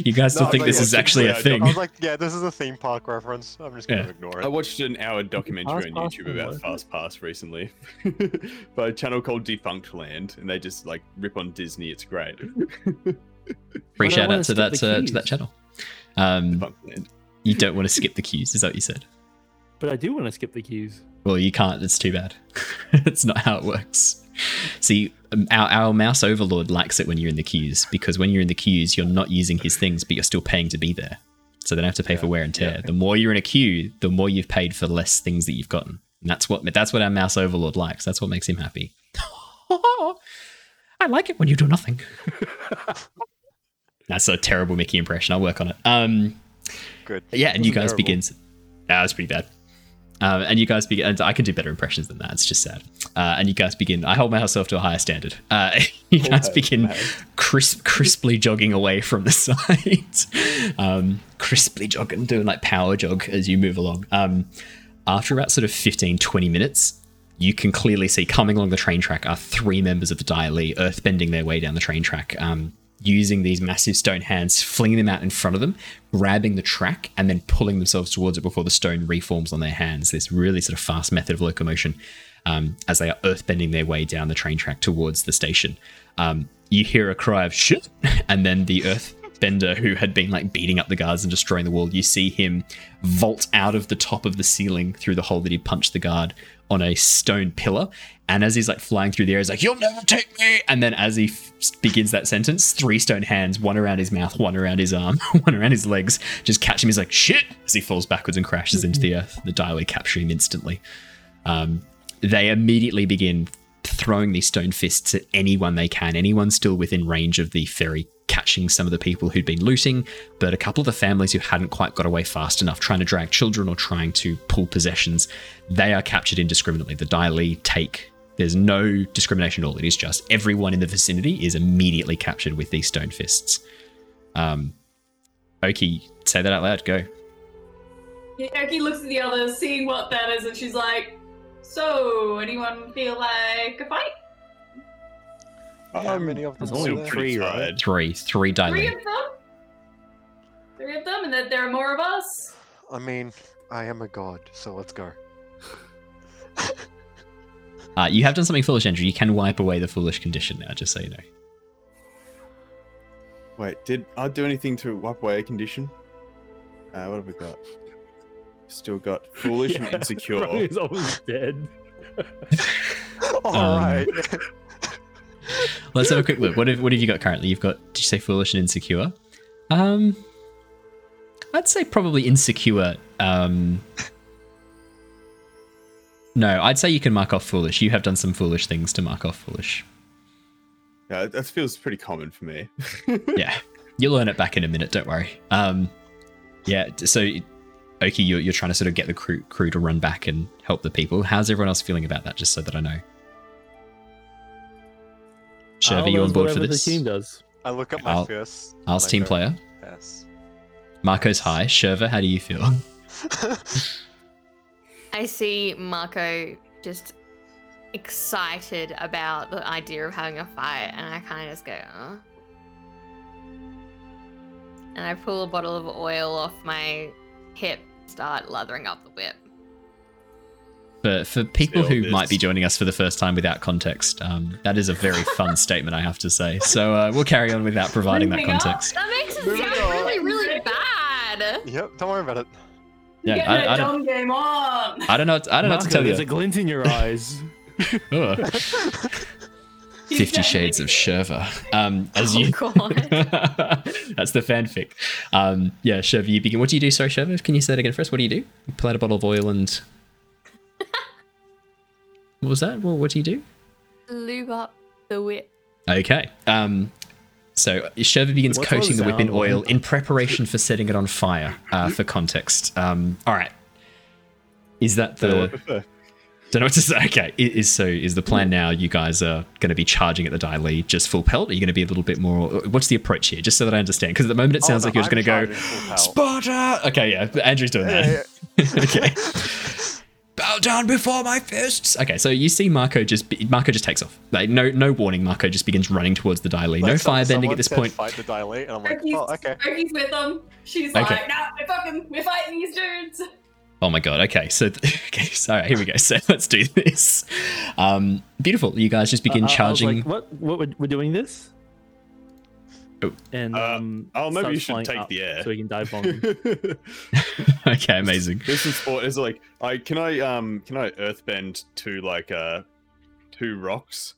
You guys still no, think like, this yeah, is actually a thing. I was like, yeah, this is a theme park reference. I'm just going to yeah. ignore it. I watched an hour documentary on YouTube about Fast Pass recently by a channel called Defunct Land, and they just like rip on Disney. It's great. Free shout out to that, uh, to that channel. Um, you don't want to skip the queues, is that what you said? But I do want to skip the queues. Well, you can't. It's too bad. It's not how it works. See, our, our mouse overlord likes it when you're in the queues, because when you're in the queues, you're not using his things, but you're still paying to be there. So they don't have to pay yeah, for wear and tear. Yeah. The more you're in a queue, the more you've paid for less things that you've gotten. And that's what that's what our mouse overlord likes. That's what makes him happy. I like it when you do nothing. That's a terrible Mickey impression. I'll work on it. Um, Good. Yeah, and you guys terrible. begin. To, that was pretty bad. Um, and you guys begin, and I can do better impressions than that. It's just sad. Uh, and you guys begin, I hold myself to a higher standard. Uh, you oh, guys begin man. crisp, crisply jogging away from the side. um, crisply jogging, doing like power jog as you move along. Um, after about sort of fifteen, twenty minutes, you can clearly see coming along the train track are three members of the Dai Li earthbending their way down the train track, um, using these massive stone hands, flinging them out in front of them, grabbing the track, and then pulling themselves towards it before the stone reforms on their hands. This really sort of fast method of locomotion um, as they are earthbending their way down the train track towards the station. Um, you hear a cry of shit, and then the earthbender who had been like beating up the guards and destroying the wall, you see him vault out of the top of the ceiling through the hole that he punched the guard on a stone pillar, and as he's like flying through the air, he's like, "You'll never take me!" And then as he f- begins that sentence, three stone hands, one around his mouth, one around his arm, one around his legs, just catch him. He's like, "Shit!" as he falls backwards and crashes into the earth. The Dai Li capture him instantly. Um, they immediately begin throwing these stone fists at anyone they can, anyone still within range of the ferry, catching some of the people who'd been looting, but a couple of the families who hadn't quite got away fast enough, trying to drag children or trying to pull possessions, they are captured indiscriminately. The Dai Li take, there's no discrimination at all. It is just everyone in the vicinity is immediately captured with these stone fists. Um, Oki, say that out loud, go. Yeah, Oki looks at the others, seeing what that is, and she's like, "So, anyone feel like a fight?" How many of them? There's only three, right? Three. Three Dai Li. Three of them? Three of them, and that there are more of us? I mean, I am a god, so let's go. uh, you have done something foolish, Andrew. You can wipe away the foolish condition now, just so you know. Wait, did I do anything to wipe away a condition? Uh, what have we got? Still got foolish yeah, and insecure. Ronnie's always dead. All um, right. Let's have a quick look. What have, what have you got currently? You've got, did you say foolish and insecure? Um, I'd say probably insecure. Um, no, I'd say you can mark off foolish. You have done some foolish things to mark off foolish. Yeah, that feels pretty common for me. Yeah, you'll learn it back in a minute. Don't worry. Um, yeah, so Oki, you're, you're trying to sort of get the crew, crew to run back and help the people. How's everyone else feeling about that? Just so that I know. Shurva, you on board for this? The team does. I look at my I'll, first. Al's team player. Yes. Marco's high. Shurva, how do you feel? I see Mako just excited about the idea of having a fight, and I kind of just go, oh. And I pull a bottle of oil off my hip, start lathering up the whip. But for people who might be joining us for the first time without context, um, that is a very fun statement, I have to say. So uh, we'll carry on without providing that context. Up. That makes it sound really, really bad. Yep, don't worry about it. Yeah, Get I, I, don't, game on. I don't know. I don't know what to tell you. There's a glint in your eyes. Oh. Fifty Shades of Shurva. Um, as oh, you... God. That's the fanfic. Um, yeah, Shurva, you begin. What do you do? Sorry, Shurva, can you say that again for us? What do you do? You pull out a bottle of oil and... What was that? Well, what do you do? Lube up the whip. Okay. Um, so Shurva begins What's coating the whip in oil in preparation for setting it on fire, uh, for context. Um, all right. Is that the... Don't know what to say. Okay. It is, so is the plan now you guys are going to be charging at the Dai Li just full pelt? Are you going to be a little bit more... What's the approach here? Just so that I understand. Because at the moment it sounds oh, no, like you're just going to go... Sparta! Okay, yeah. Andrew's doing yeah, that. Yeah. Okay. Bow down before my fists. Okay, so you see Mako just be, Mako just takes off. Like no no warning, Mako just begins running towards the Dai Li. Like no some, firebending at this point. Fight the Dai Li, and I'm like, Oki's, oh, okay. Oki's with them. She's okay. Like, no, we're fucking, we're fighting these dudes. Oh my god. Okay, so okay, sorry. Here we go. So let's do this. Um, beautiful. You guys just begin uh, charging. I was like, what? What? We're, we're doing this? Oh. And um, uh, oh, maybe you should take the air so we can dive bomb. Okay, amazing. This is or is like I can I um can I earthbend to like uh two rocks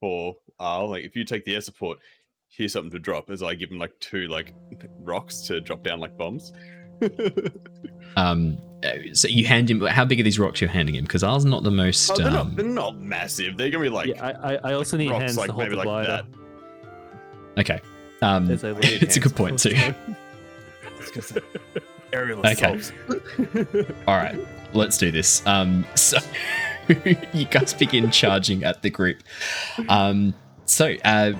for Arl? Like if you take the air support, here's something to drop. As I give him like two like rocks to drop down like bombs. um. So you hand him. How big are these rocks you're handing him? Because Arl's not the most. Oh, they're, um, not, they're not massive. They're gonna be like. Yeah, I I also like need rocks, hands like, to hold maybe the like that. Okay. Um, it's a good point too. Aerial assaults. Okay. All right, let's do this. Um, so you guys begin charging at the group. Um, so uh,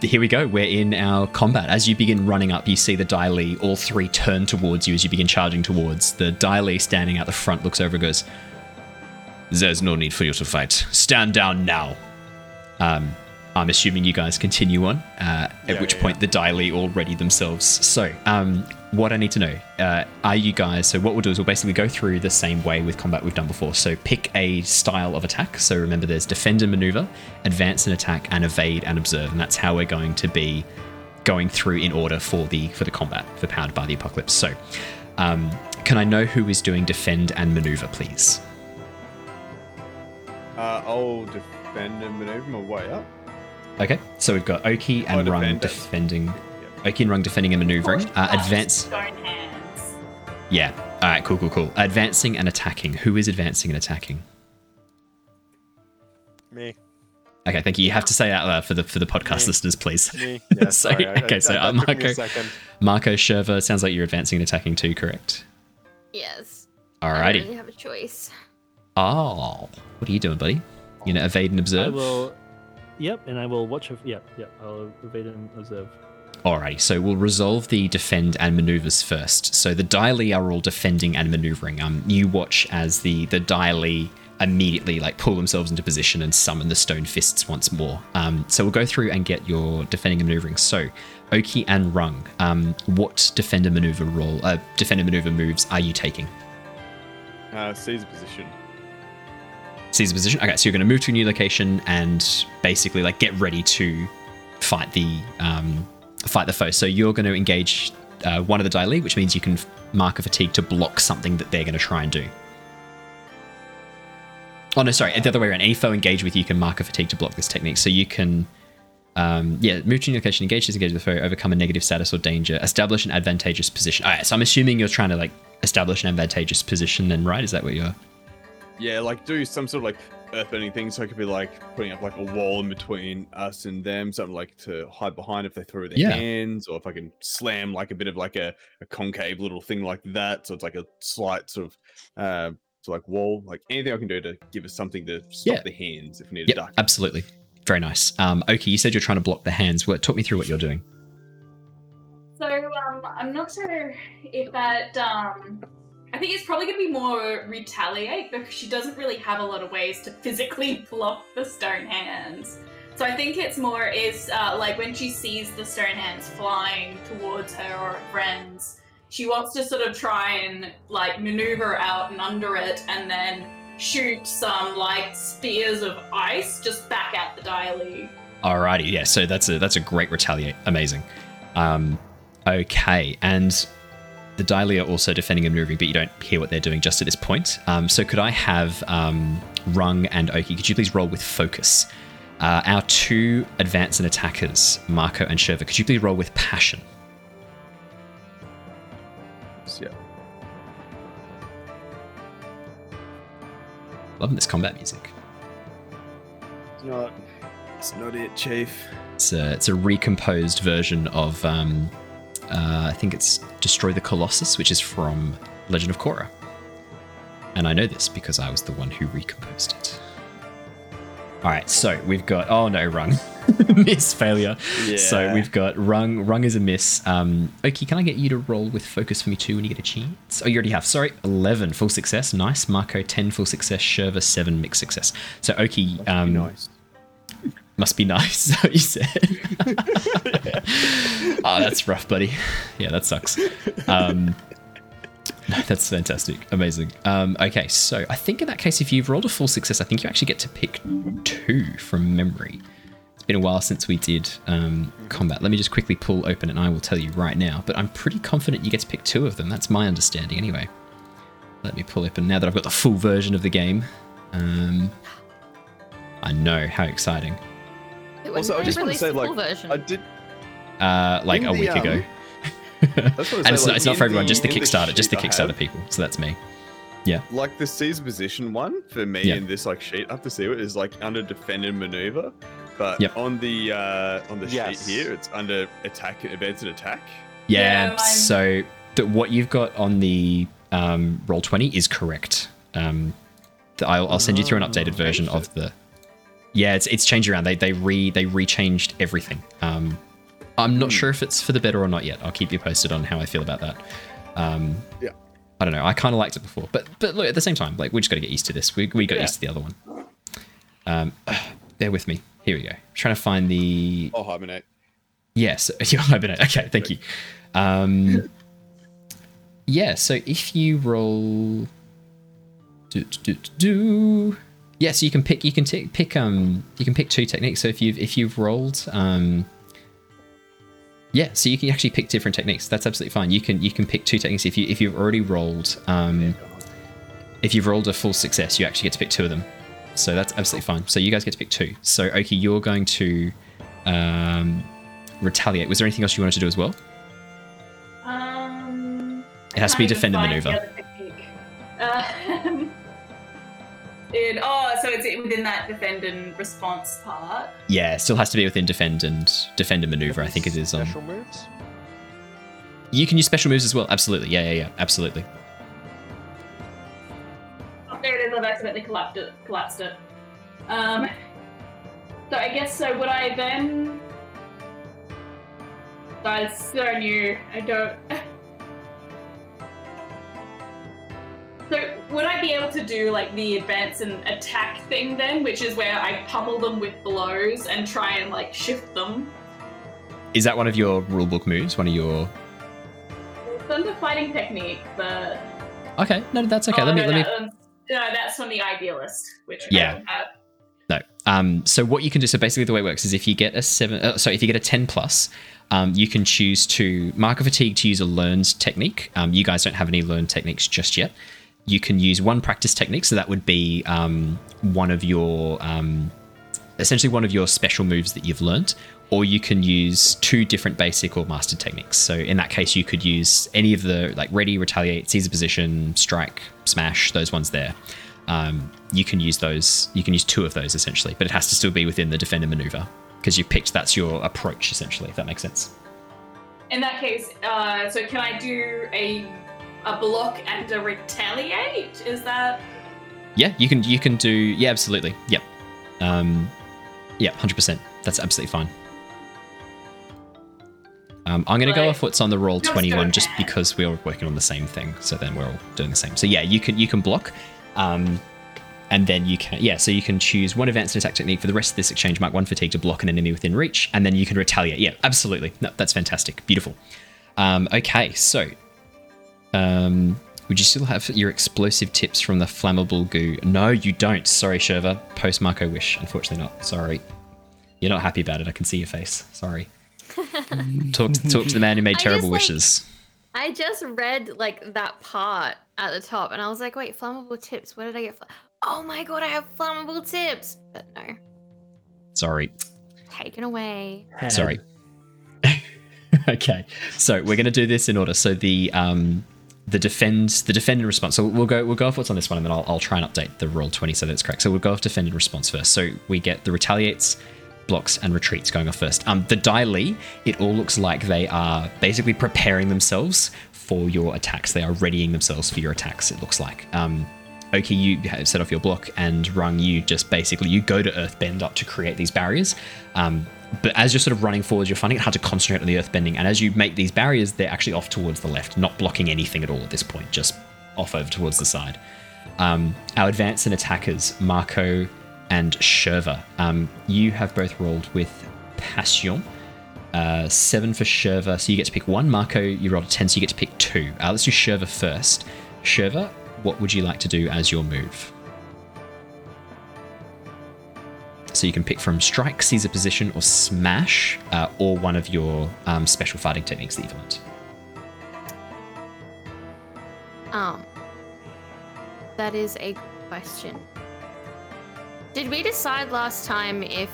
here we go. We're in our combat. As you begin running up, you see the Dai Li. All three turn towards you as you begin charging towards the Dai Li. Standing out the front, looks over and goes, "There's no need for you to fight. Stand down now." Um. I'm assuming you guys continue on, uh, at yeah, which yeah, point yeah. the Dai Li all ready themselves. So, um, what I need to know, uh, are you guys... So what we'll do is we'll basically go through the same way with combat we've done before. So pick a style of attack. So remember there's defend and maneuver, advance and attack, and evade and observe. And that's how we're going to be going through in order for the for the combat, for Powered by the Apocalypse. So um, can I know who is doing defend and maneuver, please? Uh, I'll defend and maneuver my way up. Okay, so we've got Oki and oh, Rung defending. Yep. Oki and Rung defending and maneuvering. Uh, advance. Hands. Yeah. All right. Cool. Cool. Cool. Advancing and attacking. Who is advancing and attacking? Me. Okay. Thank you. You have to say it out loud for the for the podcast Me. listeners, please. Me. Yeah, so, sorry, okay. I, so I, uh, Marco, Marco, Shurva. Sounds like you're advancing and attacking too. Correct. Yes. Alrighty. I don't really have a choice. Oh, what are you doing, buddy? You gonna evade and observe? I will. Yep, and I will watch. Her, yep, yep. I'll evade and observe. Alrighty, so we'll resolve the defend and maneuvers first. So the Dai Li are all defending and maneuvering. Um, you watch as the the Dai Li immediately like pull themselves into position and summon the stone fists once more. Um, so we'll go through and get your defending and maneuvering. So Oki and Rung, um, what defend and maneuver role? Uh, defend and maneuver moves are you taking? Uh, seize position. Seize position. Okay, so you're going to move to a new location and basically like get ready to fight the um, fight the foe. So you're going to engage uh, one of the Dai Li, which means you can mark a fatigue to block something that they're going to try and do. Oh no, sorry, the other way around. Any foe engage with you can mark a fatigue to block this technique. So you can, um, yeah, move to a new location, engage, disengage the foe, overcome a negative status or danger, establish an advantageous position. All right, so I'm assuming you're trying to like establish an advantageous position, then, right? Is that what you're? Yeah, like do some sort of like earthbending thing, so it could be like putting up like a wall in between us and them, something like to hide behind if they throw their yeah. hands, or if I can slam like a bit of like a, a concave little thing like that, so it's like a slight sort of uh, so like wall, like anything I can do to give us something to stop yeah. the hands if we need yep, to duck. Absolutely, very nice. Um, Oki, you said you're trying to block the hands. Well, talk me through what you're doing. So um, I'm not sure if that. Um... I think it's probably going to be more retaliate because she doesn't really have a lot of ways to physically block the stone hands. So I think it's more is uh, like when she sees the stone hands flying towards her or her friends, she wants to sort of try and like maneuver out and under it and then shoot some like spears of ice just back at the Dai Li. Alrighty, yeah, so that's a that's a great retaliate. Amazing. Um, okay, and... The Dai Li are also defending and maneuvering, but you don't hear what they're doing just at this point. Um, so could I have um, Rung and Oki, could you please roll with focus? Uh, our two advance and attackers, Marco and Shurva, could you please roll with passion? Yeah. Loving this combat music. It's not, it's not it, Chief. It's a, it's a recomposed version of... Um, Uh, I think it's Destroy the Colossus, which is from Legend of Korra. And I know this because I was the one who recomposed it. All right, so we've got, oh no, Rung. Miss failure. Yeah. So we've got Rung. Rung is a miss. Um, Oki, can I get you to roll with focus for me too when you get a chance? Oh, you already have. Sorry. eleven, full success. Nice. Mako, ten, full success. Shurva, seven, mixed success. So Oki... Um, nice. Must be nice, is that what you said? Oh, that's rough, buddy. Yeah, that sucks. Um, that's fantastic. Amazing. Um, okay, so I think in that case, if you've rolled a full success, I think you actually get to pick two from memory. It's been a while since we did um, combat. Let me just quickly pull open and I will tell you right now, but I'm pretty confident you get to pick two of them. That's my understanding anyway. Let me pull open now that I've got the full version of the game. Um, I know, how exciting. Also, I just want to say, like, version. I did... Uh, like, a the, week um, ago. And say, it's, like, it's not for everyone, the, just the Kickstarter, the just the Kickstarter have, people, so that's me. Yeah. Like, the C's position one, for me, yeah. in this, like, sheet, I have to see it, is, like, under defend and maneuver, but yep. on the uh, on the yes. sheet here, it's under attack, advance and attack. Yeah, yeah so the, what you've got on the um, roll twenty is correct. Um, the, I'll, I'll send you through an updated oh, version of the... Yeah, it's it's changed around. They they re they rechanged everything. Um, I'm not mm. sure if it's for the better or not yet. I'll keep you posted on how I feel about that. Um, yeah, I don't know. I kind of liked it before, but but look, at the same time, like we just got to get used to this. We we got yeah. used to the other one. Um, uh, bear with me. Here we go. I'm trying to find the. Oh, hibernate. Yes, you hibernate. Okay, thank you. Um, yeah. So if you roll, do do do. do. Yeah, so you can pick you can t- pick um you can pick two techniques. So if you've if you've rolled um yeah, so you can actually pick different techniques. That's absolutely fine. You can you can pick two techniques if you if you've already rolled um if you've rolled a full success, you actually get to pick two of them. So that's absolutely fine. So you guys get to pick two. So Oki, you're going to um retaliate. Was there anything else you wanted to do as well? Um, it has to be defend and maneuver. Um. In, oh, so it's within that defend and response part. Yeah, it still has to be within defend and defend and maneuver. I think it is. Um, special moves. You can use special moves as well. Absolutely. Yeah, yeah, yeah. Absolutely. Oh, there it is. I've accidentally collapsed it. Collapsed it. Um. So I guess so. Would I then? That's so new. I don't. So would I be able to do like the advance and attack thing then, which is where I pummel them with blows and try and like shift them? Is that one of your rulebook moves? One of your? It's under fighting technique, but. Okay, no, that's okay. Oh, let me no, let that me. No, that's from the idealist, which yeah. I don't have. No. Um. So what you can do, so basically the way it works is if you get a seven, uh, sorry, if you get a ten plus. Um, you can choose to mark a fatigue to use a learned technique. Um, you guys don't have any learned techniques just yet. You can use one practice technique, so that would be um, one of your, um, essentially one of your special moves that you've learned, or you can use two different basic or master techniques. So in that case, you could use any of the like ready, retaliate, seize a position, strike, smash, those ones there. Um, you can use those, you can use two of those essentially, but it has to still be within the defend and maneuver. Because you picked, that's your approach, essentially, if that makes sense. In that case, uh, so can I do a a block and a retaliate? Is that? Yeah, you can. You can do. Yeah, absolutely. Yep. Um, yeah, one hundred percent. That's absolutely fine. Um, I'm going to go off what's on the roll twenty-one, just because we are working on the same thing. So then we're all doing the same. So yeah, you can you can block. Um, And then you can, yeah, so you can choose one advanced attack technique for the rest of this exchange, mark one fatigue to block an enemy within reach, and then you can retaliate. Yeah, absolutely. No, that's fantastic. Beautiful. Um, okay, so um, would you still have your explosive tips from the flammable goo? No, you don't. Sorry, Shurva. Post Marco Wish. Unfortunately not. Sorry. You're not happy about it. I can see your face. Sorry. talk, to, talk to the man who made terrible I just, wishes. Like, I just read, like, that part at the top, and I was like, wait, flammable tips. Where did I get fl- Oh my god, I have flammable tips! But no. Sorry. Taken away. Head. Sorry. Okay, so we're going to do this in order. So the um, the defend, the defend and response. So we'll go we'll go off what's on this one, and then I'll I'll try and update the roll twenty so that it's correct. So we'll go off defend and response first. So we get the retaliates, blocks, and retreats going off first. Um, the Dai Li, it all looks like they are basically preparing themselves for your attacks. They are readying themselves for your attacks. It looks like um. Oki, you set off your block, and Rung, you just basically, you go to Earthbend up to create these barriers. Um, but as you're sort of running forwards, you're finding it hard to concentrate on the Earthbending. And as you make these barriers, they're actually off towards the left, not blocking anything at all at this point, just off over towards the side. Um, our advance and attackers, Mako and Shurva, um, you have both rolled with Passion. Uh, seven for Shurva, so you get to pick one. Marco, you rolled a ten, so you get to pick two. Uh, let's do Shurva first. Shurva, what would you like to do as your move? So you can pick from strike, seize a position, or smash, uh, or one of your um, special fighting techniques that you've learned. Um, that is a question. Did we decide last time if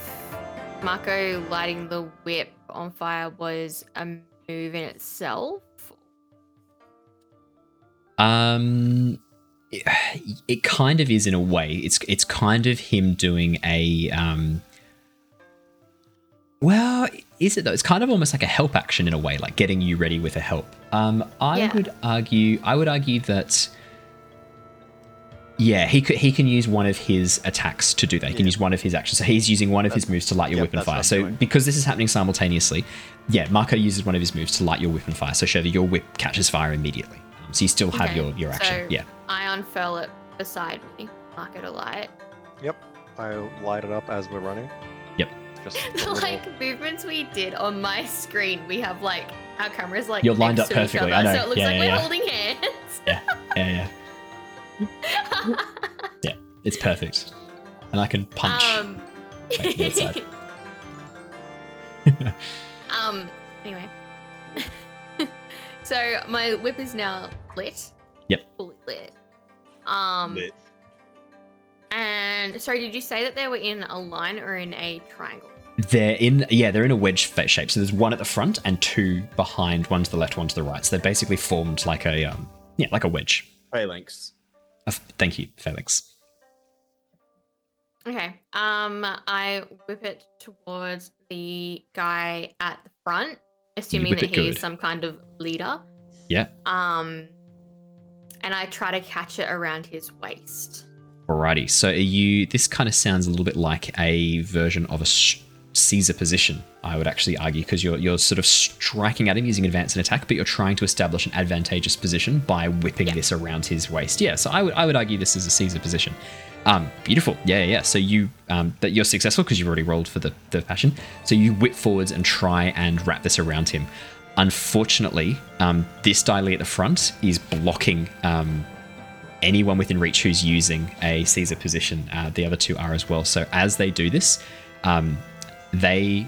Mako lighting the whip on fire was a move in itself? Um, it, it kind of is in a way. It's it's kind of him doing a um. Well, is it though? It's kind of almost like a help action in a way, like getting you ready with a help. Um, I yeah. would argue. I would argue that. Yeah, he could, he can use one of his attacks to do that. He yeah. can use one of his actions. So he's using one of that's, his moves to light your yep, whip and fire. So doing. because this is happening simultaneously, yeah, Marco uses one of his moves to light your whip and fire. So Shurva, your whip catches fire immediately. Um, so you still have okay. your, your action. So yeah. I unfurl it beside me. Marco to light. Yep. I light it up as we're running. Yep. Just like movements we did on my screen, we have like our cameras like You're lined up perfectly. I know. So it looks yeah, like yeah, we're yeah. holding hands. Yeah. Yeah, yeah. Yeah, it's perfect, and I can punch. Um, right, the outside. um. Anyway, so my whip is now lit. Yep. Fully lit. Um. Lit. And sorry, did you say that they were in a line or in a triangle? They're in, yeah, they're in a wedge shape. So there's one at the front and two behind, one to the left, one to the right. So they're basically formed like a um, yeah, like a wedge. Phalanx. Uh, thank you, Felix. Okay. Um, I whip it towards the guy at the front, assuming that he's some kind of leader. Yeah. Um, and I try to catch it around his waist. Alrighty. So are you? This kind of sounds a little bit like a version of a sh- Caesar position, I would actually argue, because you're you're sort of striking at him using advance and attack, but you're trying to establish an advantageous position by whipping yeah. this around his waist. Yeah, so I would I would argue this is a Caesar position. Um, beautiful. Yeah, yeah. So you um, that you're successful because you've already rolled for the, the passion. So you whip forwards and try and wrap this around him. Unfortunately, um, this Dai Li at the front is blocking um, anyone within reach who's using a Caesar position. Uh, the other two are as well. So as they do this, um, they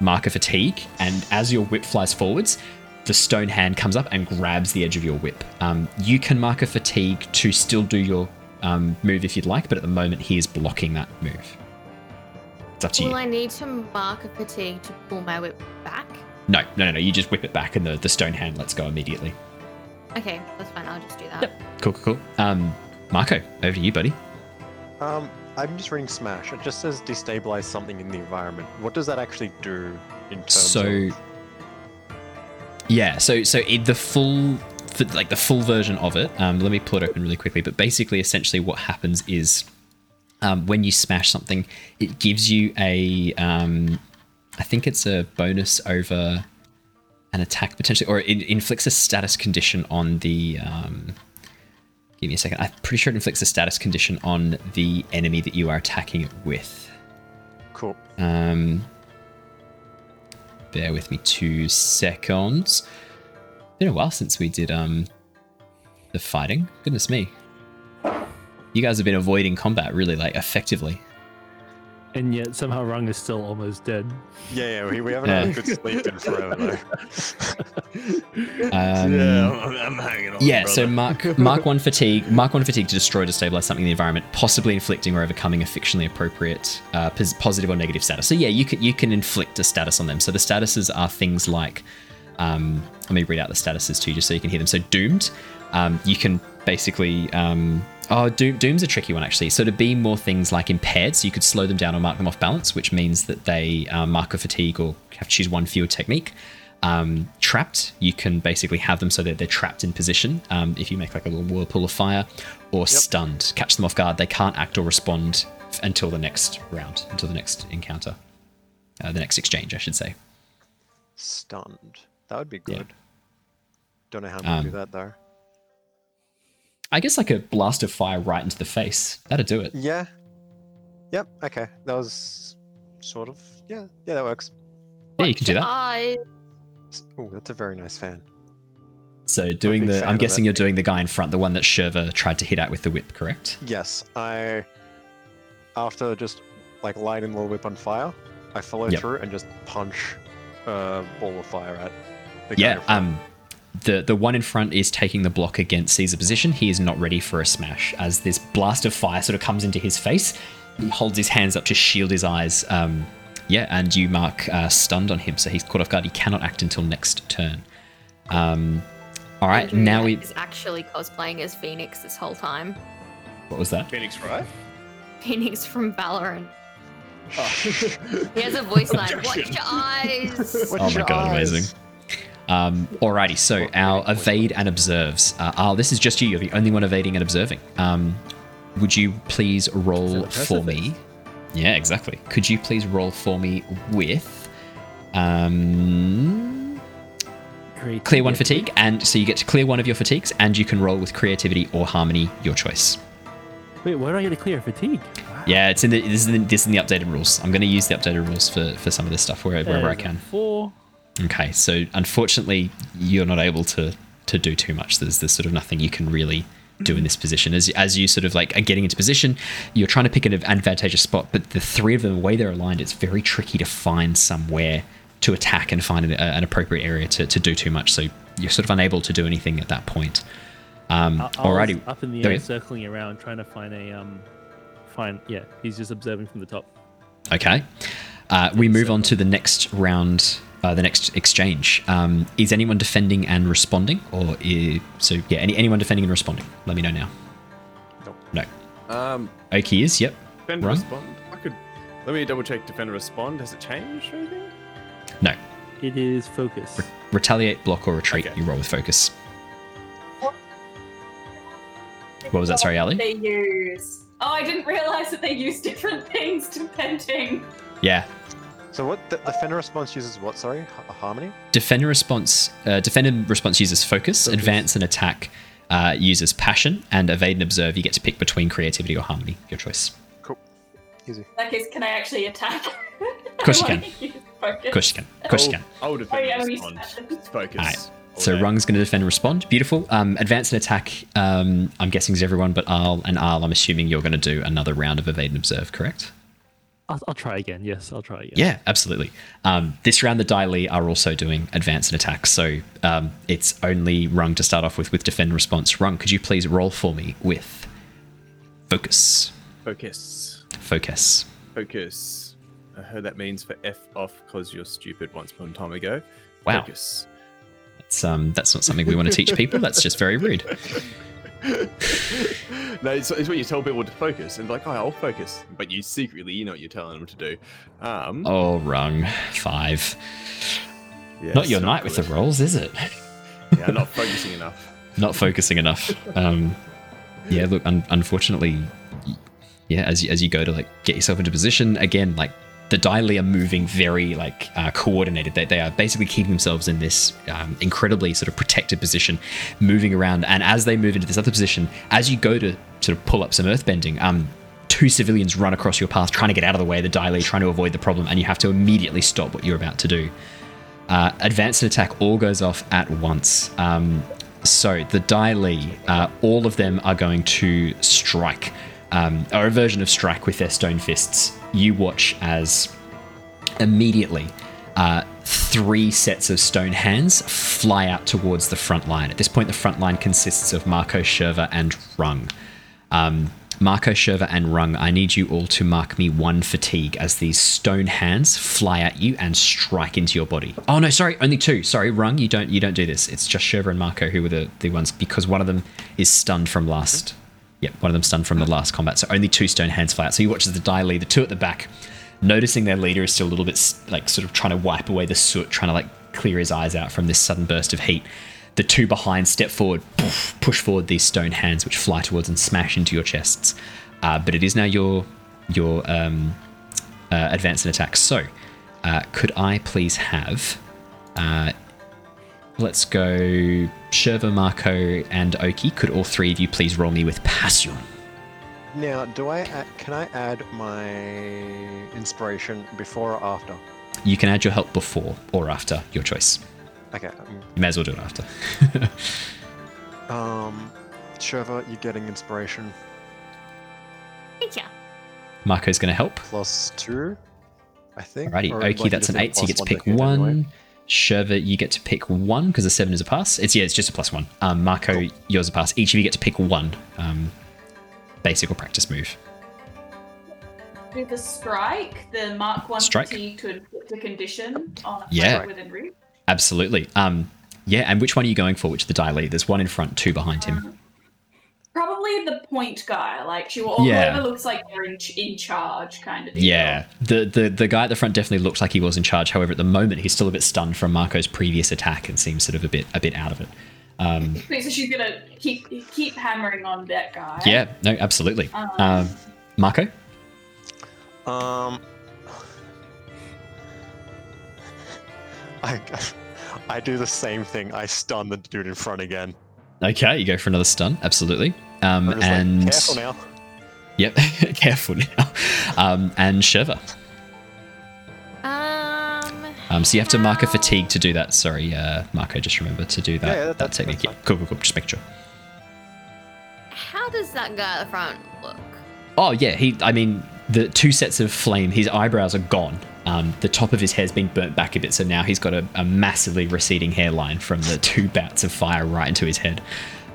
mark a fatigue, and as your whip flies forwards, the stone hand comes up and grabs the edge of your whip. Um, you can mark a fatigue to still do your um, move if you'd like, but at the moment he is blocking that move. It's up to you. Well, I need to mark a fatigue to pull my whip back? No, no, no, no. You just whip it back and the, the stone hand lets go immediately. Okay, that's fine. I'll just do that. Yep. Cool, cool, cool. Um, Marco, over to you, buddy. Um... I'm just reading Smash. It just says destabilize something in the environment. What does that actually do in terms so, of? Yeah, so so it, the full like the full version of it. Um, let me pull it open really quickly. But basically, essentially, what happens is um, when you smash something, it gives you a um, I think it's a bonus over an attack potentially, or it inflicts a status condition on the. Um, Give me a second. I'm pretty sure it inflicts a status condition on the enemy that you are attacking it with. Cool. Um, bear with me two seconds. It's been a while since we did um, the fighting. Goodness me. You guys have been avoiding combat really, like, effectively. And yet somehow Rung is still almost dead. Yeah, yeah, we, we haven't yeah. had a good sleep in forever, though. um, yeah, I'm, I'm hanging on. Yeah, brother. So mark mark one fatigue, mark one fatigue to destroy, destabilize something in the environment, possibly inflicting or overcoming a fictionally appropriate uh, positive or negative status. So yeah, you can you can inflict a status on them. So the statuses are things like, um, let me read out the statuses to you just so you can hear them. So doomed, um, you can basically. Um, Oh, Doom, Doom's a tricky one, actually. So to be more things like impaired, so you could slow them down or mark them off balance, which means that they uh, mark a fatigue or have to choose one fewer technique. um, trapped. You can basically have them so that they're trapped in position um, if you make like a little whirlpool of fire, or yep. stunned. Catch them off guard. They can't act or respond f- until the next round, until the next encounter. Uh, the next exchange, I should say. Stunned. That would be good. Yeah. Don't know how I'm going to do that, though. I guess like a blast of fire right into the face. That'd do it. Yeah. Yep. Okay. That was sort of... Yeah. Yeah, that works. Yeah, you can do that. I... Oh, that's a very nice fan. So doing the... I'm guessing you're doing the guy in front, the one that Shurva tried to hit at with the whip, correct? Yes. I... After just like lighting the whip on fire, I follow yep. through and just punch a ball of fire at the guy yeah, in front. Um, The the one in front is taking the block against Caesar's position. He is not ready for a smash as this blast of fire sort of comes into his face. He holds his hands up to shield his eyes. Um, yeah, and you mark uh, stunned on him, so he's caught off guard. He cannot act until next turn. Um, all right, Andrew now we. He's actually cosplaying as Phoenix this whole time. What was that? Phoenix, right? Phoenix from Valorant. Oh. He has a voice line. Watch your eyes. Watch oh my god, eyes. Amazing. Um, alrighty, so our evade and observes. Uh, oh, this is just you. You're the only one evading and observing. Um, would you please roll for me? Yeah, exactly. Could you please roll for me with um, clear one fatigue? And so you get to clear one of your fatigues, and you can roll with creativity or harmony, your choice. Wait, where do I get to clear fatigue? Wow. Yeah, it's in the this is in, this is in the updated rules. I'm going to use the updated rules for, for some of this stuff wherever, wherever I can. Four. Okay, so unfortunately, you're not able to, to do too much. There's there's sort of nothing you can really do in this position. As as you sort of like are getting into position, you're trying to pick an advantageous spot, but the three of them, the way they're aligned, it's very tricky to find somewhere to attack and find an, uh, an appropriate area to, to do too much. So you're sort of unable to do anything at that point. Um, I, I alrighty, up in the air, circling around, trying to find a um, find. Yeah, he's just observing from the top. Okay, uh, we move on to the next round. Uh, the next exchange um, is anyone defending and responding, or is, so yeah, any anyone defending and responding? Let me know now. Nope. No. Um. Oki is yep. Defend and respond. I could. Let me double check. Defend and respond. Has it changed or anything? No. It is focus. Re- retaliate, block, or retreat. Okay. You roll with focus. What? What was that? Sorry, Ali. They use. Oh, I didn't realize that they use different things depending. Yeah. So what the defend and response uses what, sorry? H- harmony? Defend and response uh, defend and response uses focus, focus. Advance and attack uh, uses passion, and evade and observe you get to pick between creativity or harmony, your choice. Cool. Easy. In that case, can I actually attack? Of course you can. Of course you can. Of course you can. I will defend and respond. Focus. All right. So okay. Rung's going to defend and respond. Beautiful. Um, advance and attack, um, I'm guessing is everyone, but Arl and Arl, I'm assuming you're going to do another round of evade and observe, correct? I'll, I'll try again. Yes, I'll try again. Yeah, absolutely. Um, this round, the Dai Li are also doing advance and attack, so um, it's only Rung to start off with with defend response. Rung, could you please roll for me with focus? Focus. Focus. Focus. I heard that means for F off because you're stupid once upon a time ago. Wow. Focus. That's, um, that's not something we want to teach people. That's just very rude. No, it's, it's when you tell people to focus and like, oh, I'll focus, but you secretly, you know what you're telling them to do. Um, oh, Rung five. Yeah, not your night with the rolls, is it? Yeah, not focusing enough. Not focusing enough. Um, yeah, look, un- unfortunately, yeah, as you, as you go to like get yourself into position again, like the Dai Li are moving very like uh, coordinated. They, they are basically keeping themselves in this um, incredibly sort of protected position, moving around. And as they move into this other position, as you go to sort of pull up some earthbending, um, two civilians run across your path trying to get out of the way of the Dai Li, trying to avoid the problem, and you have to immediately stop what you're about to do. Uh, advance and attack all goes off at once. Um, so the Dai Li, uh, all of them are going to strike, um, or a version of strike with their stone fists. You watch as immediately uh, three sets of stone hands fly out towards the front line. At this point, the front line consists of Mako, Shurva, and Rung. Um, Mako, Shurva, and Rung, I need you all to mark me one fatigue as these stone hands fly at you and strike into your body. Oh no, sorry, only two. Sorry, Rung, you don't you don't do this. It's just Shurva and Mako who were the, the ones, because one of them is stunned from last... Yep, one of them stunned from the last combat. So only two stone hands fly out. So you watch as the Dai Li, the two at the back, noticing their leader is still a little bit like sort of trying to wipe away the soot, trying to like clear his eyes out from this sudden burst of heat. The two behind step forward, push forward these stone hands, which fly towards and smash into your chests. Uh, but it is now your your um, uh, advance and attack. So uh, could I please have... Uh, let's go Shurva, Mako, and Oki. Could all three of you please roll me with passion? Now, do I add, can I add my inspiration before or after? You can add your help before or after, your choice. Okay. Um, you may as well do it after. um, Shurva, you're getting inspiration. Thank you. Marco's going to help. Plus two, I think. Alrighty, or Oki, like that's an eight, so you get to pick one. one. Shurva, you get to pick one because the seven is a pass. It's yeah, it's just a plus one. Um, Marco, cool. Yours a pass. Each of you get to pick one um, basic or practice move. Do the strike, the mark one fatigue to inflict a condition on a yeah. player within reach. Absolutely. Um, yeah, and which one are you going for? Which of the Dai Li? There's one in front, two behind him. Um, probably the point guy. Like, she will yeah. whoever looks like they're in, in charge kind of thing. Yeah, the, the, the guy at the front definitely looked like he was in charge. However, at the moment, he's still a bit stunned from Marco's previous attack and seems sort of a bit a bit out of it. Um, okay, so she's going to keep keep hammering on that guy. Yeah, no, absolutely. Um, um, Marco? Um... I, I do the same thing. I stun the dude in front again. Okay, you go for another stun. Absolutely. Um, and like, careful now. Yep, careful now. Um, and Shurva. Um, um. So you have to mark a fatigue to do that. Sorry, uh, Marco, just remember to do that. Yeah, that, that, that technique. Yeah, cool, cool, cool. Just make sure. How does that guy at the front look? Oh yeah, he. I mean, the two sets of flame. His eyebrows are gone. Um, the top of his hair's been burnt back a bit, so now he's got a, a massively receding hairline from the two bouts of fire right into his head.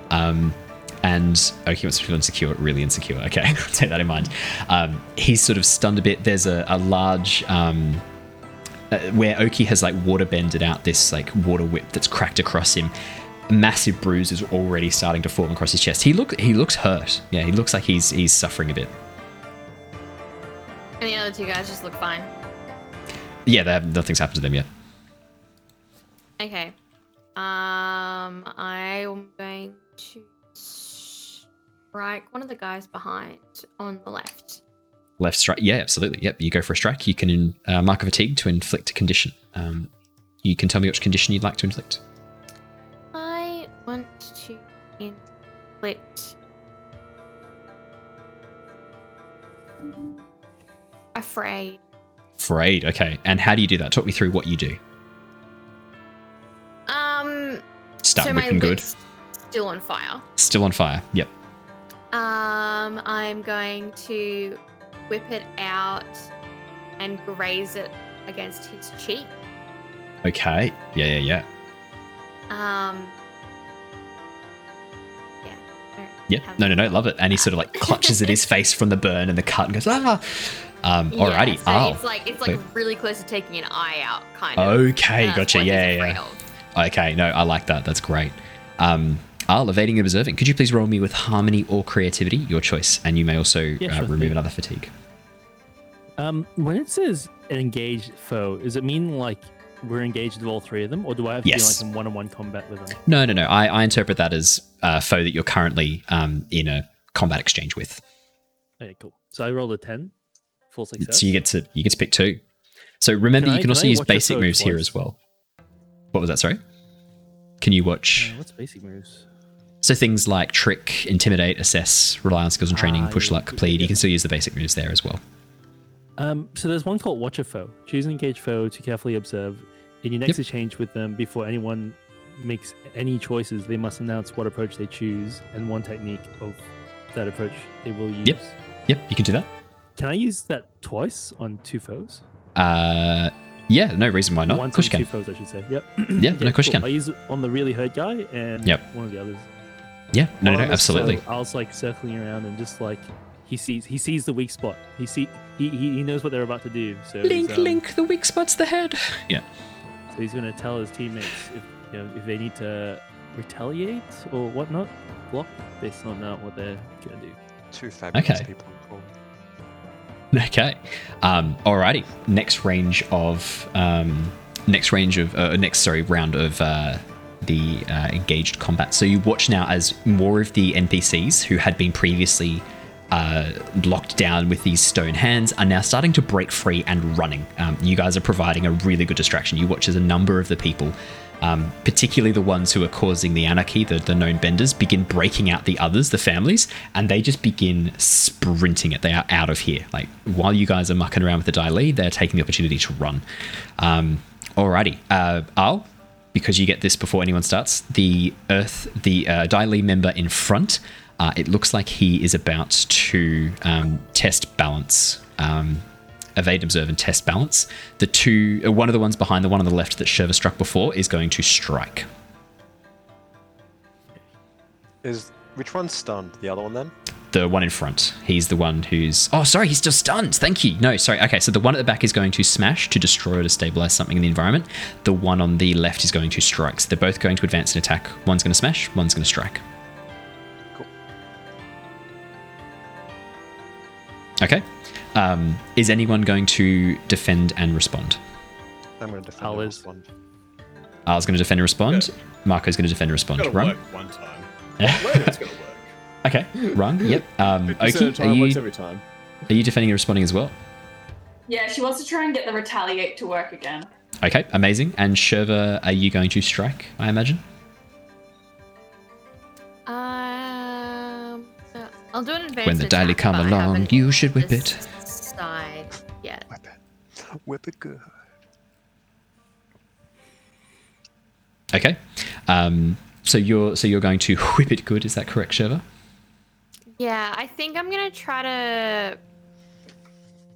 Um, and Oki wants to feel insecure, really insecure. Okay, take that in mind. Um, he's sort of stunned a bit. There's a, a large... Um, uh, where Oki has, like, water-bended out this, like, water whip that's cracked across him. A massive bruise is already starting to form across his chest. He, look, he looks hurt. Yeah, he looks like he's, he's suffering a bit. And the other two guys just look fine. Yeah, they have, nothing's happened to them yet. Okay. Um, I'm going to strike one of the guys behind on the left. Left strike? Yeah, absolutely. Yep, you go for a strike. You can uh, mark a fatigue to inflict a condition. Um, you can tell me which condition you'd like to inflict. I want to inflict afraid. Afraid. Okay, and how do you do that? Talk me through what you do. Um, Start so whipping good. Still on fire. Still on fire. Yep. Um, I'm going to whip it out and graze it against his cheek. Okay. Yeah. Yeah. Yeah. Um. Yeah. Yep. No. No. No. Love it. And he sort of like clutches at his face from the burn and the cut and goes ah. Um, alrighty. Yeah, so oh. It's like it's like really close to taking an eye out, kind of. Okay, uh, gotcha. Yeah, yeah. Of. Okay, no, I like that. That's great. Um, I'll evading and observing. Could you please roll me with harmony or creativity, your choice, and you may also yeah, uh, sure remove thing. another fatigue. Um, when it says an engaged foe, does it mean like we're engaged with all three of them, or do I have to yes. be like in one-on-one combat with them? No, no, no. I, I interpret that as a foe that you're currently um in a combat exchange with. Okay, cool. So I rolled a ten. Full success. So you get to you get to pick two. So remember, can I, you can, can also I use basic moves twice? Here as well. What was that? Sorry. Can you watch? Uh, what's basic moves? So things like trick, intimidate, assess, rely on skills and training, ah, push yeah, luck, plead. Yeah. You can still use the basic moves there as well. Um, so there's one called watch a foe. Choose an engaged foe to carefully observe. In your next yep. exchange with them, before anyone makes any choices, they must announce what approach they choose and one technique of that approach they will use. Yep. Yep. You can do that. Can I use that twice on two foes? Uh, yeah, no reason why not. Once on two foes, I should say. Yep. yeah, yeah, no, of course cool. you can. I use it on the really hurt guy and yep. one of the others. Yeah, no, no, no absolutely. So I was like circling around and just like he sees he sees the weak spot. He see he he knows what they're about to do. So link, um, link, the weak spot's the head. Yeah. So he's going to tell his teammates if you know if they need to retaliate or whatnot, block based on uh, what they're going to do. Two fabulous okay. people. Okay. Um, alrighty. Next range of um, next range of uh, next sorry round of uh, the uh, engaged combat. So you watch now as more of the N P Cs who had been previously uh, locked down with these stone hands are now starting to break free and running. Um, you guys are providing a really good distraction. You watch as a number of the people, um, particularly the ones who are causing the anarchy, the, the known benders, begin breaking out the others, the families, and they just begin sprinting it. They are out of here. Like, while you guys are mucking around with the Dai Li, they're taking the opportunity to run. Um, alrighty. Uh, I'll, because you get this before anyone starts, the Earth, the uh, Dai Li member in front, uh, it looks like he is about to um, test balance, um, evade, observe, and test balance. The two, uh, one of the ones behind the one on the left that Shurva struck before is going to strike. Is which one's stunned? The other one then? The one in front. He's the one who's... Oh, sorry, he's still stunned. Thank you. No, sorry. Okay, so the one at the back is going to smash to destroy or to stabilize something in the environment. The one on the left is going to strike. So they're both going to advance and attack. One's going to smash, one's going to strike. Cool. Okay. Um, is anyone going to defend and respond? I'm going to defend Al and is. respond. Al's going to defend and respond. Go. Marco's going to defend and respond. It's going to work one time. It's going to work. Okay, Rung, yep. Um, Oki, are time, you, every time. Are you defending and responding as well? Yeah, she wants to try and get the retaliate to work again. Okay, amazing. And Shurva, are you going to strike, I imagine? Um, uh, I'll do an advanced When the daily come along, you should whip it. Side yet. Whip it. Whip it good. Okay. Um, so you're so you're going to whip it good, is that correct, Shurva? Yeah, I think I'm going to try to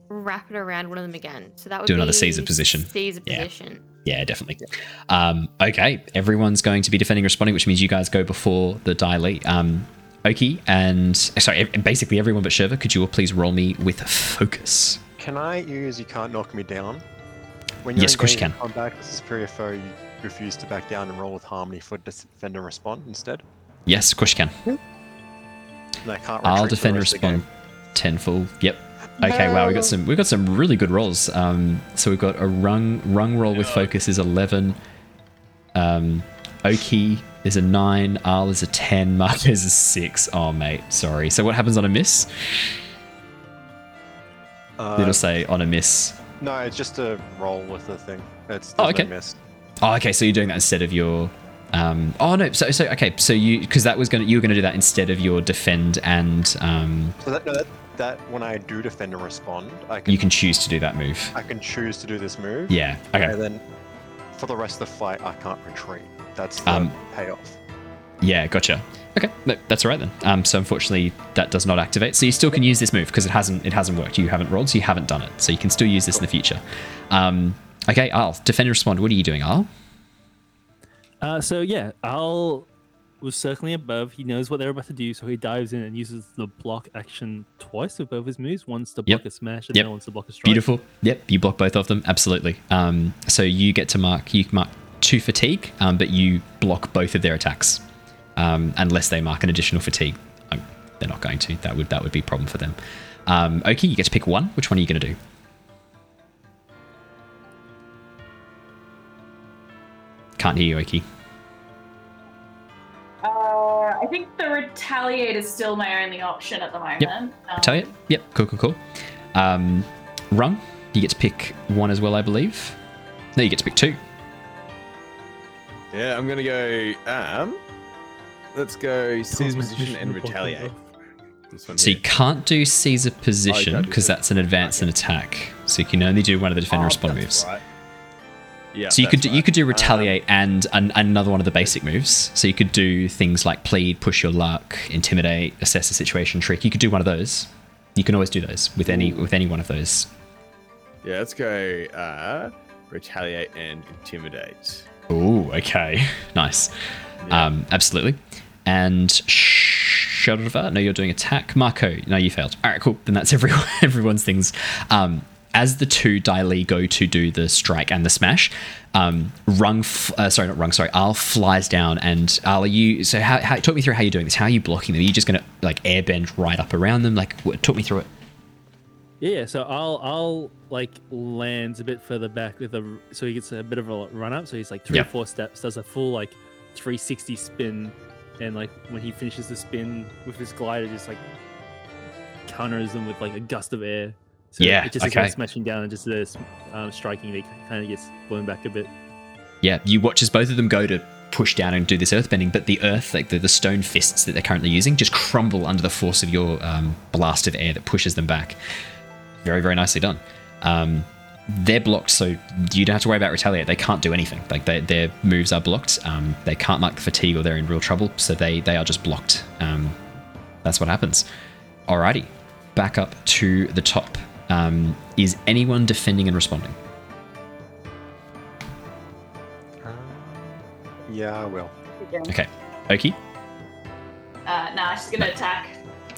wrap it around one of them again. So that would Do another Caesar position. Caesar yeah. position. Yeah, definitely. Um, okay, everyone's going to be defending and responding, which means you guys go before the Dai Li. Um, Oki and... Sorry, basically everyone but Shurva, could you all please roll me with focus? Can I use You Can't Knock Me Down? When you're yes, of course you can. I'm back with a superior foe, you refuse to back down and roll with harmony for defend and respond instead? Yes, of course you can. Yep. I can't I'll defend respond tenfold. Yep. Okay. No. Wow. We got some. We got some really good rolls. Um. So we've got a rung rung roll with focus is eleven. Um. Oki is a nine. Arl is a ten. Marco is a six. Oh mate, sorry. So what happens on a miss? Uh, It'll say on a miss. No, it's just a roll with the thing. It's oh, okay. Miss. Oh, okay. So you're doing that instead of your. Um, oh no! So so okay. So you because that was gonna you were gonna do that instead of your defend and. Um, so that, no, that that when I do defend and respond, I can. You can choose to do that move. I can choose to do this move. Yeah. Okay. And then, for the rest of the fight, I can't retreat. That's the um, payoff. Yeah. Gotcha. Okay. No, that's all right then. Um. So unfortunately, that does not activate. So you still can use this move because it hasn't it hasn't worked. You haven't rolled, so you haven't done it. So you can still use this cool. in the future. Um. Okay. Arl, defend and respond. What are you doing, Arl? Uh, so yeah, Al was circling above. He knows what they're about to do, so he dives in and uses the block action twice with both his moves. Once to block yep. a smash, and yep. then once to block a strike. Beautiful. Yep, you block both of them. Absolutely. Um, so you get to mark. You mark two fatigue, um, but you block both of their attacks, um, unless they mark an additional fatigue. Um, they're not going to. That would that would be a problem for them. Um, okay, you get to pick one. Which one are you going to do? Can't hear you, Oki. Uh, I think the retaliate is still my only option at the moment. Yep. Um, retaliate? Yep, cool, cool, cool. Um, Rung, you get to pick one as well, I believe. No, you get to pick two. Yeah, I'm going to go... Um, let's go Caesar position and retaliate. So you can't do Caesar position because oh, that's an advance okay. and attack. So you can only do one of the defend and respond oh, moves. Right. Yeah, so you could do, right. you could do retaliate um, and an, another one of the basic moves. So you could do things like plead, push your luck, intimidate, assess the situation, trick. You could do one of those. You can always do those with any with any one of those. Yeah, let's go uh, retaliate and intimidate. Ooh, okay, nice. Yeah. Um, absolutely. And Shurva, no, you're doing attack. Marco, no, you failed. All right, cool. Then that's everyone, everyone's things. Um, As the two Dai Li go to do the strike and the smash, um, Rung, f- uh, sorry, not Rung, sorry, Arl flies down and Arl, are you, so how, how, talk me through how you're doing this. How are you blocking them? Are you just going to like airbend right up around them? Like, what, talk me through it. Yeah, so I'll I'll like lands a bit further back with a so he gets a bit of a run up. So he's like three yep. or four steps, does a full like three sixty spin, and like when he finishes the spin with his glider, just like counters them with like a gust of air. So yeah, it just okay. is like smashing down and just uh, um, striking. They kind of gets blown back a bit. Yeah, you watch as both of them go to push down and do this earthbending, but the earth, like the, the stone fists that they're currently using, just crumble under the force of your um, blast of air that pushes them back. Very, very nicely done. Um, they're blocked, so you don't have to worry about retaliate. They can't do anything. Like they, their moves are blocked. Um, they can't mark the fatigue, or they're in real trouble. So they they are just blocked. Um, that's what happens. Alrighty, back up to the top. Um, is anyone defending and responding? Yeah, I will. Okay. Oki? Uh, nah, she's going to no. attack.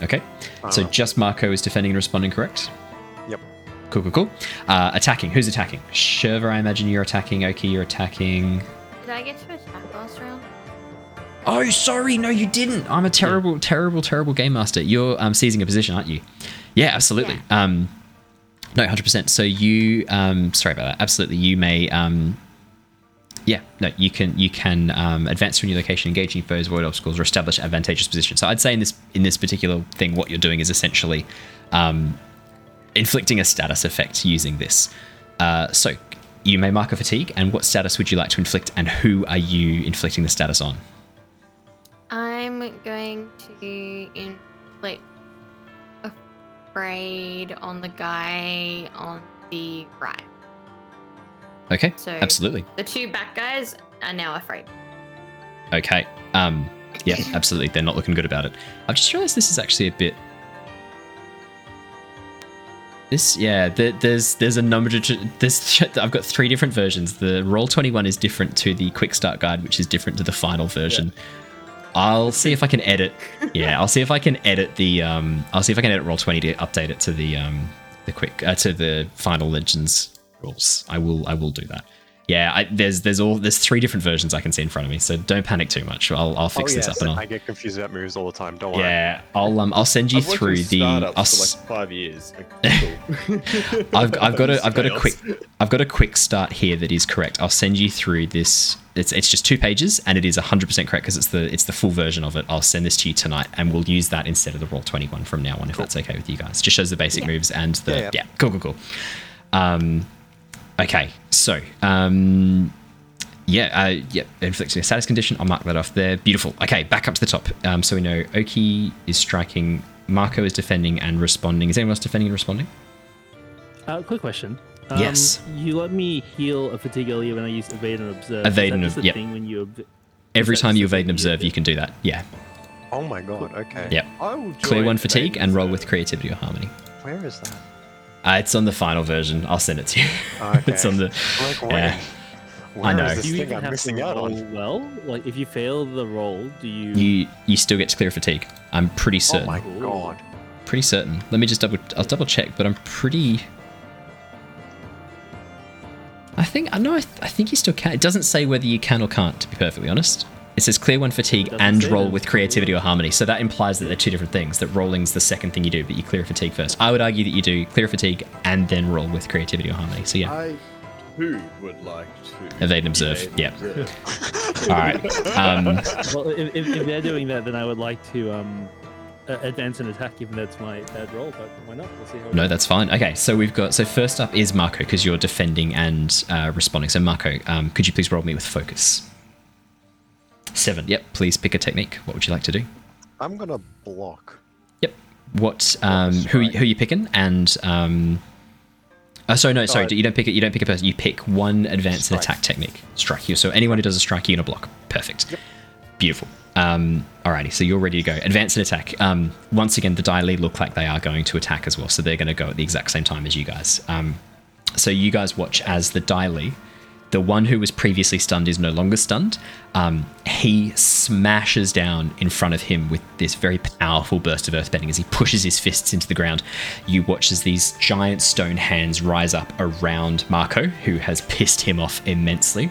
Okay. Uh, so just Mako is defending and responding, correct? Yep. Cool, cool, cool. Uh, attacking. Who's attacking? Shurva, I imagine you're attacking. Oki, you're attacking. Did I get to attack last round? Oh, sorry. No, you didn't. I'm a terrible, yeah. terrible, terrible game master. You're um, seizing a position, aren't you? Yeah, absolutely. Yeah. Um, no, one hundred percent. So you... Um, sorry about that. Absolutely. You may... Um, Yeah, no, you can you can um, advance to a new location, engage new foes, avoid obstacles, or establish advantageous position. So I'd say in this in this particular thing, what you're doing is essentially um, inflicting a status effect using this. Uh, so you may mark a fatigue, and what status would you like to inflict, and who are you inflicting the status on? I'm going to inflict afraid on the guy on the right. Okay, so absolutely. The two back guys are now afraid. Okay, um, yeah, absolutely. They're not looking good about it. I've just realised this is actually a bit... This, yeah, the, there's there's a number... To, there's, I've got three different versions. The Roll twenty-one is different to the Quick Start Guide, which is different to the final version. Yeah. I'll see if I can edit... Yeah, I'll see if I can edit the... Um, I'll see if I can edit Roll twenty to update it to the um, the quick uh, to the final Legends... rules. I will I will do that. Yeah, I, there's there's all there's three different versions I can see in front of me, so don't panic too much. I'll I'll fix oh, yeah, this up and I'll, I get confused about moves all the time. Don't worry. Yeah, I'll um I'll send you I've through the I'll, for like five years. Okay, cool. I've I've got a I've got a quick I've got a quick start here that is correct. I'll send you through this. It's it's just two pages and it is one hundred percent correct because it's the it's the full version of it. I'll send this to you tonight and we'll use that instead of the Roll twenty-one from now on if cool. that's okay with you guys. Just shows the basic yeah. moves and the yeah, yeah. yeah cool cool cool. Um. Okay, so, um, yeah, uh, yeah, inflicting a status condition. I'll mark that off there. Beautiful. Okay, back up to the top. Um, so we know Oki is striking, Mako is defending and responding. Is anyone else defending and responding? Uh, quick question. Um, yes. You let me heal a fatigue earlier when I used evade and observe. Evade and observe. Yep. Ob- Every time you evade and observe, you, you can do that. Yeah. Oh my god. Okay. Yep. I will clear one fatigue and roll with creativity or harmony. Where is that? Uh, it's on the final version. I'll send it to you. Okay. It's on the. Like, yeah. I know. Do you even I'm have to roll on? Well? Like, if you fail the roll, do you? You you still get to clear fatigue. I'm pretty certain. Oh my god. Pretty certain. Let me just double. I'll double check, but I'm pretty. I think I know. I, th- I think you still can. It doesn't say whether you can or can't. To be perfectly honest, it says clear one fatigue and roll it. With creativity or harmony. So that implies that they're two different things, that rolling's the second thing you do, but you clear fatigue first. I would argue that you do clear fatigue and then roll with creativity or harmony. So yeah. I too would like to evade and observe. Evade yeah. And observe. All right. Um, well, if, if they're doing that, then I would like to um, advance and attack, even though it's my third roll, but why not? We'll see how no, that's fine. Okay, so we've got, so first up is Marco, because you're defending and uh, responding. So Marco, um, could you please roll me with focus? Seven. Yep. Please pick a technique. What would you like to do? I'm gonna block. Yep. What? Um, who? Who are you picking? And um, oh, sorry, no, sorry. You don't pick it. You don't pick a person. You pick one advance and attack technique. Strike you. So anyone who does a strike, you're gonna block. Perfect. Yep. Beautiful. Um, alrighty. So you're ready to go. Advance and attack. Um, once again, the Dai Li look like they are going to attack as well. So they're gonna go at the exact same time as you guys. Um, so you guys watch as the Dai Li. The one who was previously stunned is no longer stunned. Um, he smashes down in front of him with this very powerful burst of earthbending as he pushes his fists into the ground. You watch as these giant stone hands rise up around Marco, who has pissed him off immensely.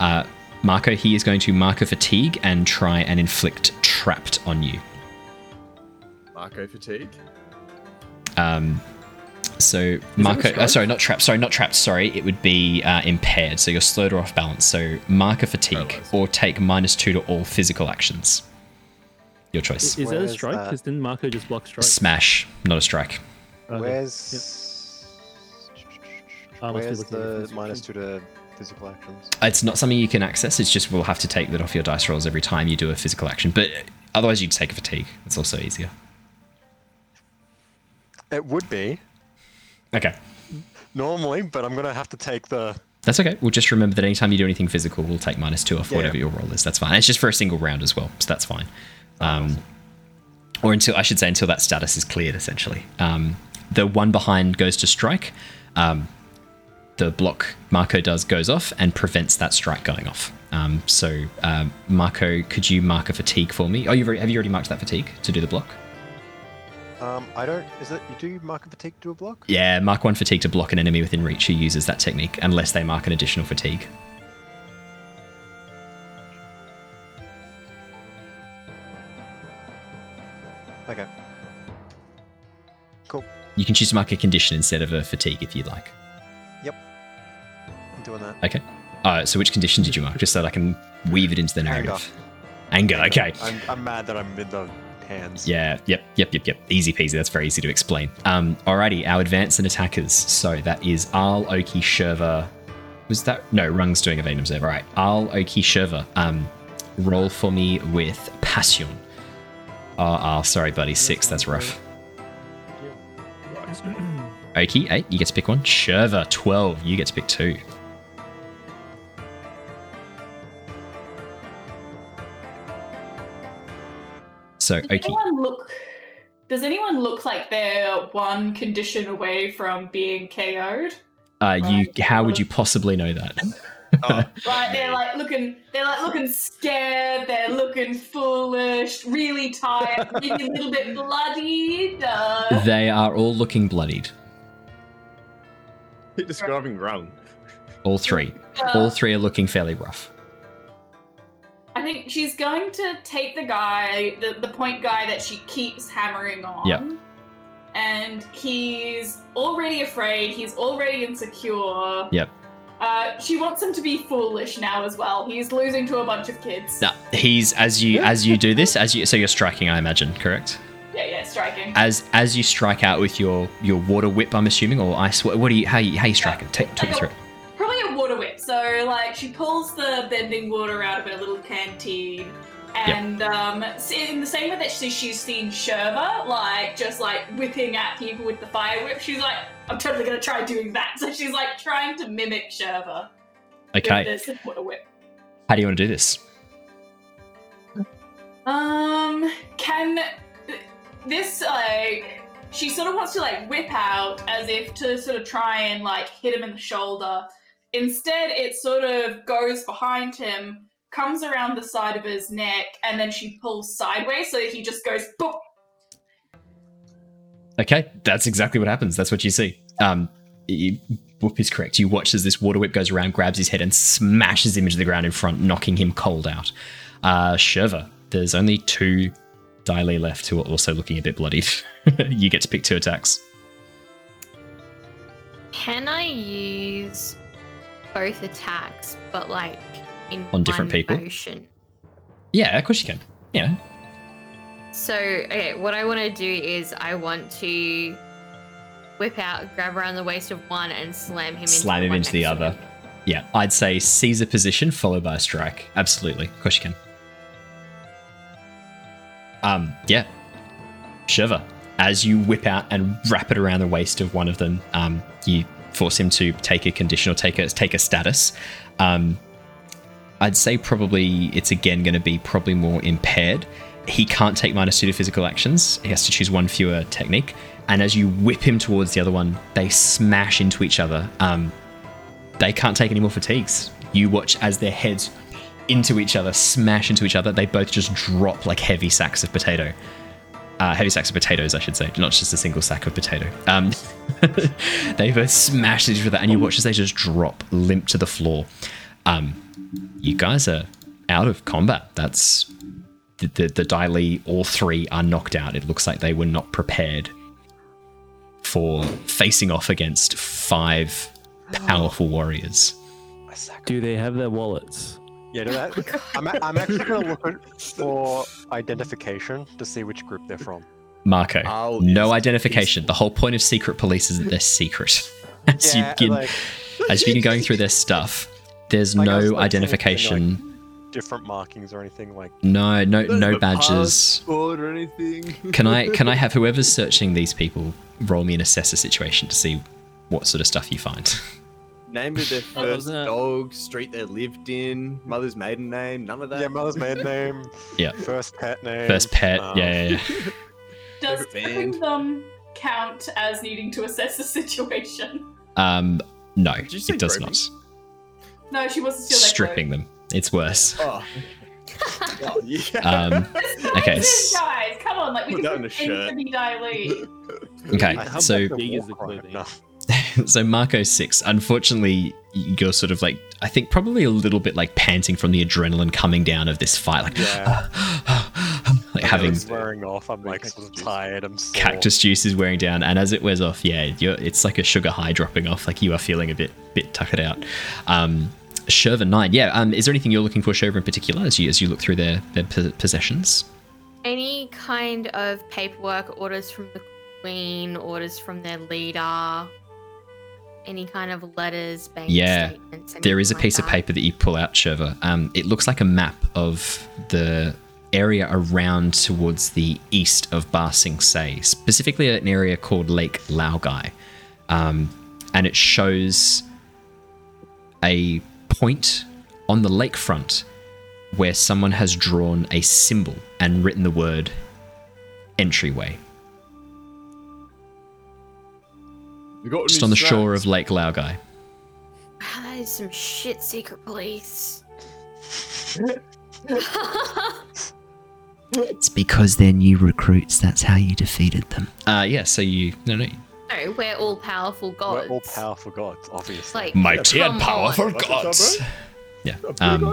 Uh, Marco, he is going to mark a fatigue and try and inflict trapped on you. Marco fatigue? Um, So marker, uh, sorry, not trapped, sorry, not trapped, sorry, it would be uh, impaired, so you're slowed or off balance. So marker fatigue, Paralyzed. or take minus two to all physical actions. Your choice. Is, is that a strike? Because didn't marker just block strike? Smash, not a strike. Okay. Where's, yep. Where's the minus two to physical actions? It's not something you can access, it's just we'll have to take that off your dice rolls every time you do a physical action, but otherwise you'd take a fatigue. It's also easier. It would be. Okay. Normally, but I'm going to have to take the... That's okay. We'll just remember that anytime you do anything physical, we'll take minus two off yeah, whatever yeah. your roll is. That's fine. And it's just for a single round as well, so that's fine. Um, or until, I should say, until that status is cleared, essentially. Um, the one behind goes to strike. Um, the block Marco does goes off and prevents that strike going off. Um, so, um, Marco, could you mark a fatigue for me? Oh, you've already, have you already marked that fatigue to do the block? Um, I don't, is it, you do mark a fatigue to a block? Yeah, mark one fatigue to block an enemy within reach who uses that technique, unless they mark an additional fatigue. Okay. Cool. You can choose to mark a condition instead of a fatigue if you'd like. Yep. I'm doing that. Okay. Uh, so which condition did you mark? Just so that I can weave it into the narrative. Anger. Anger, okay. I'm, I'm mad that I'm in the... hands. Yeah, yep, yep, yep, yep. Easy peasy. That's very easy to explain. Um, alrighty, our advance and attackers. So that is Arl, Oki, Shurva. Was that? No, Rung's doing a Venom Observer. All right. Arl, Oki, Shurva. Um, roll for me with Passion. Oh, Arl, sorry, buddy. Six. That's rough. Oki, eight. You get to pick one. Shurva, twelve. You get to pick two. So, does, okay. anyone look, does anyone look like they're one condition away from being K O'd? Uh, you, how would you possibly know that? Oh. Right, they're like looking, they're like looking scared. They're looking foolish, really tired, maybe a little bit bloodied. Uh... They are all looking bloodied. You're describing wrong. All three, uh, all three are looking fairly rough. I think she's going to take the guy, the, the point guy that she keeps hammering on. Yep. And he's already afraid. He's already insecure. Yep. Uh, she wants him to be foolish now as well. He's losing to a bunch of kids. No, he's as you as you do this as you so you're striking, I imagine, correct? Yeah, yeah, striking. As as you strike out with your, your water whip, I'm assuming, or ice. What, what do you how you how you strike yeah. it? Take take me through it. So, like, she pulls the bending water out of her little canteen, and yep. um, in the same way that she, she's seen Shurva, like, just, like, whipping at people with the fire whip, she's like, I'm totally going to try doing that. So she's, like, trying to mimic Shurva. Okay. With this water whip. How do you want to do this? Um, can this, like, she sort of wants to, like, whip out as if to sort of try and, like, hit him in the shoulder. Instead, it sort of goes behind him, comes around the side of his neck, and then she pulls sideways so that he just goes boop. Okay, that's exactly what happens. That's what you see. Um, you, whoop is correct. You watch as this water whip goes around, grabs his head, and smashes him into the ground in front, knocking him cold out. Uh, Shurva, there's only two Dai Li left who are also looking a bit bloodied. You get to pick two attacks. Can I use... both attacks, but like in on different people. Motion. Yeah, of course you can. Yeah. So, okay, what I want to do is I want to whip out, grab around the waist of one, and slam him. Slam into him into the other. Yeah, I'd say seize a position followed by a strike. Absolutely, of course you can. Um, yeah. Shiver. As you whip out and wrap it around the waist of one of them, um, you. force him to take a condition or take a take a status. Um, I'd say probably it's again going to be probably more impaired. He can't take minus two to physical actions. He has to choose one fewer technique. And as you whip him towards the other one, they smash into each other. Um, they can't take any more fatigues. You watch as their heads into each other, smash into each other. They both just drop like heavy sacks of potato. Uh, heavy sacks of potatoes, I should say, not just a single sack of potato. Um, they both smash each other, and you watch as they just drop limp to the floor. Um, you guys are out of combat. That's the, the, the Dai Li, all three are knocked out. It looks like they were not prepared for facing off against five powerful warriors. Do they have their wallets? Yeah, no, that, I'm, I'm actually going to look for identification to see which group they're from. Mako, oh, no identification. The whole point of secret police is that they're secret. As, yeah, you begin, like, as you begin going through their stuff, there's like no was, like, identification. Like, different markings or anything like. No, no, no badges. Or anything. Can I? Can I have whoever's searching these people roll me an assessor situation to see what sort of stuff you find? Name of their first oh, dog, street they lived in, mother's maiden name, none of that. Yeah, mother's maiden name. Yeah. First pet name. First pet. Um, yeah. yeah, yeah. Does them count as needing to assess the situation? Um, no, it does groping? Not. No, she wasn't still stripping them. It's worse. Oh. Well, yeah. Um, okay. Guys, come on, like we can be Dai Li. Okay, so so Marco six. Unfortunately, you're sort of like I think probably a little bit like panting from the adrenaline coming down of this fight, like. Yeah. Like okay, having it's wearing off, I'm like sort of tired. I'm sore. Cactus juice is wearing down, and as it wears off, yeah, you're, it's like a sugar high dropping off. Like you are feeling a bit, bit tuckered out. Um, Shurva nine, yeah. Um, is there anything you're looking for, Shurva, in particular, as you as you look through their their possessions? Any kind of paperwork, orders from the Queen, orders from their leader, any kind of letters, bank yeah. statements. Yeah, there is a like piece that. of paper that you pull out, Shurva. Um, it looks like a map of the area around towards the east of Ba Sing Se, specifically an area called Lake Laogai. Um, and it shows a point on the lakefront where someone has drawn a symbol and written the word entryway. Just on the stripes. shore of Lake Laogai. Wow, that is some shit secret police. It's because they're new recruits. That's how you defeated them. Uh, yeah, so you... No, no. No, we're all powerful gods. We're all powerful gods, obviously. Like, mighty and powerful on. gods. Yeah. Um,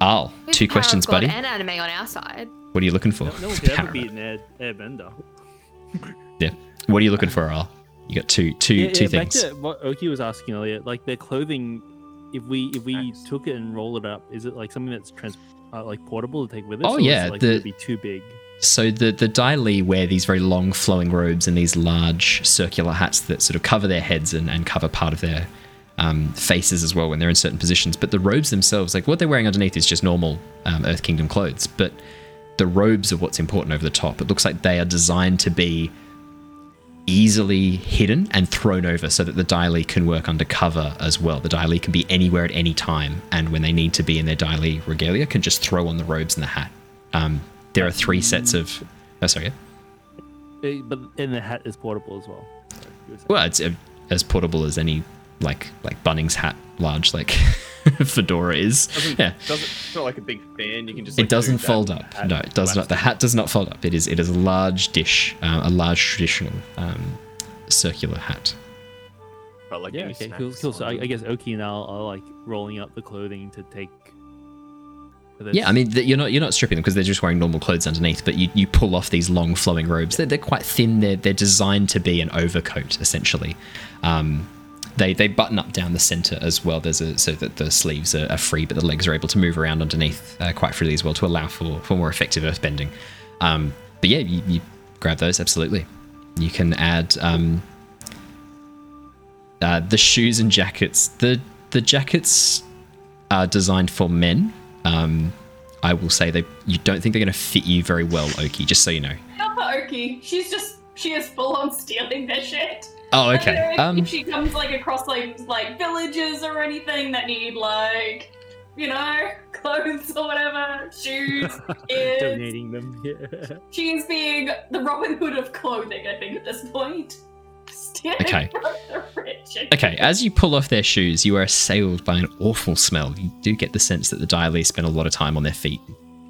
oh, Who's two questions, buddy. And anime on our side. What are you looking for? No, no one could ever be an air, airbender. Yeah. What are you looking for, Al? You got two, two, yeah, two yeah, things. Back to what Oki was asking earlier, like their clothing, if we if we nice. took it and rolled it up, is it like something that's trans? Uh, like portable to take with us? Oh yeah, it like, the, be too big. So the the Dai Li wear these very long flowing robes and these large circular hats that sort of cover their heads and, and cover part of their um, faces as well when they're in certain positions. But the robes themselves, like what they're wearing underneath, is just normal um, Earth Kingdom clothes. But the robes are what's important over the top. It looks like they are designed to be easily hidden and thrown over, so that the Dai Li can work undercover as well. The Dai Li can be anywhere at any time, and when they need to be in their Dai Li regalia, can just throw on the robes and the hat. Um, there are three sets of. Oh, sorry. Yeah. But and the hat is portable as well. Well, it's a, as portable as any like like Bunnings hat, large like fedora is. Doesn't, yeah. Doesn't, it's not like a big fan. You can just. Like, it doesn't fold up. No, it does not. The hat does not fold up. It is. It is a large dish, um, a large traditional um, circular hat. But like yeah, okay, cool, cool. So I, I guess Oki and Al are like rolling up the clothing to take. Yeah, I mean the, you're not you're not stripping them because they're just wearing normal clothes underneath. But you, you pull off these long flowing robes. They're they're quite thin. They're they're designed to be an overcoat essentially. Um, They they button up down the center as well. There's a so that the sleeves are, are free, but the legs are able to move around underneath uh, quite freely as well to allow for, for more effective earth bending. Um, but yeah, you, you grab those absolutely. You can add um, uh, the shoes and jackets. The the jackets are designed for men. Um, I will say they you don't think they're going to fit you very well, Oki. Just so you know. Not for Oki. She's just she is full on stealing their shit. Oh, okay. If um, she comes like across like like villages or anything that need like, you know, clothes or whatever, shoes, kids. Donating them. Yeah. She is being the Robin Hood of clothing, I think, at this point. Standing okay. The rich and- okay. As you pull off their shoes, you are assailed by an awful smell. You do get the sense that the Dai Li spend a lot of time on their feet.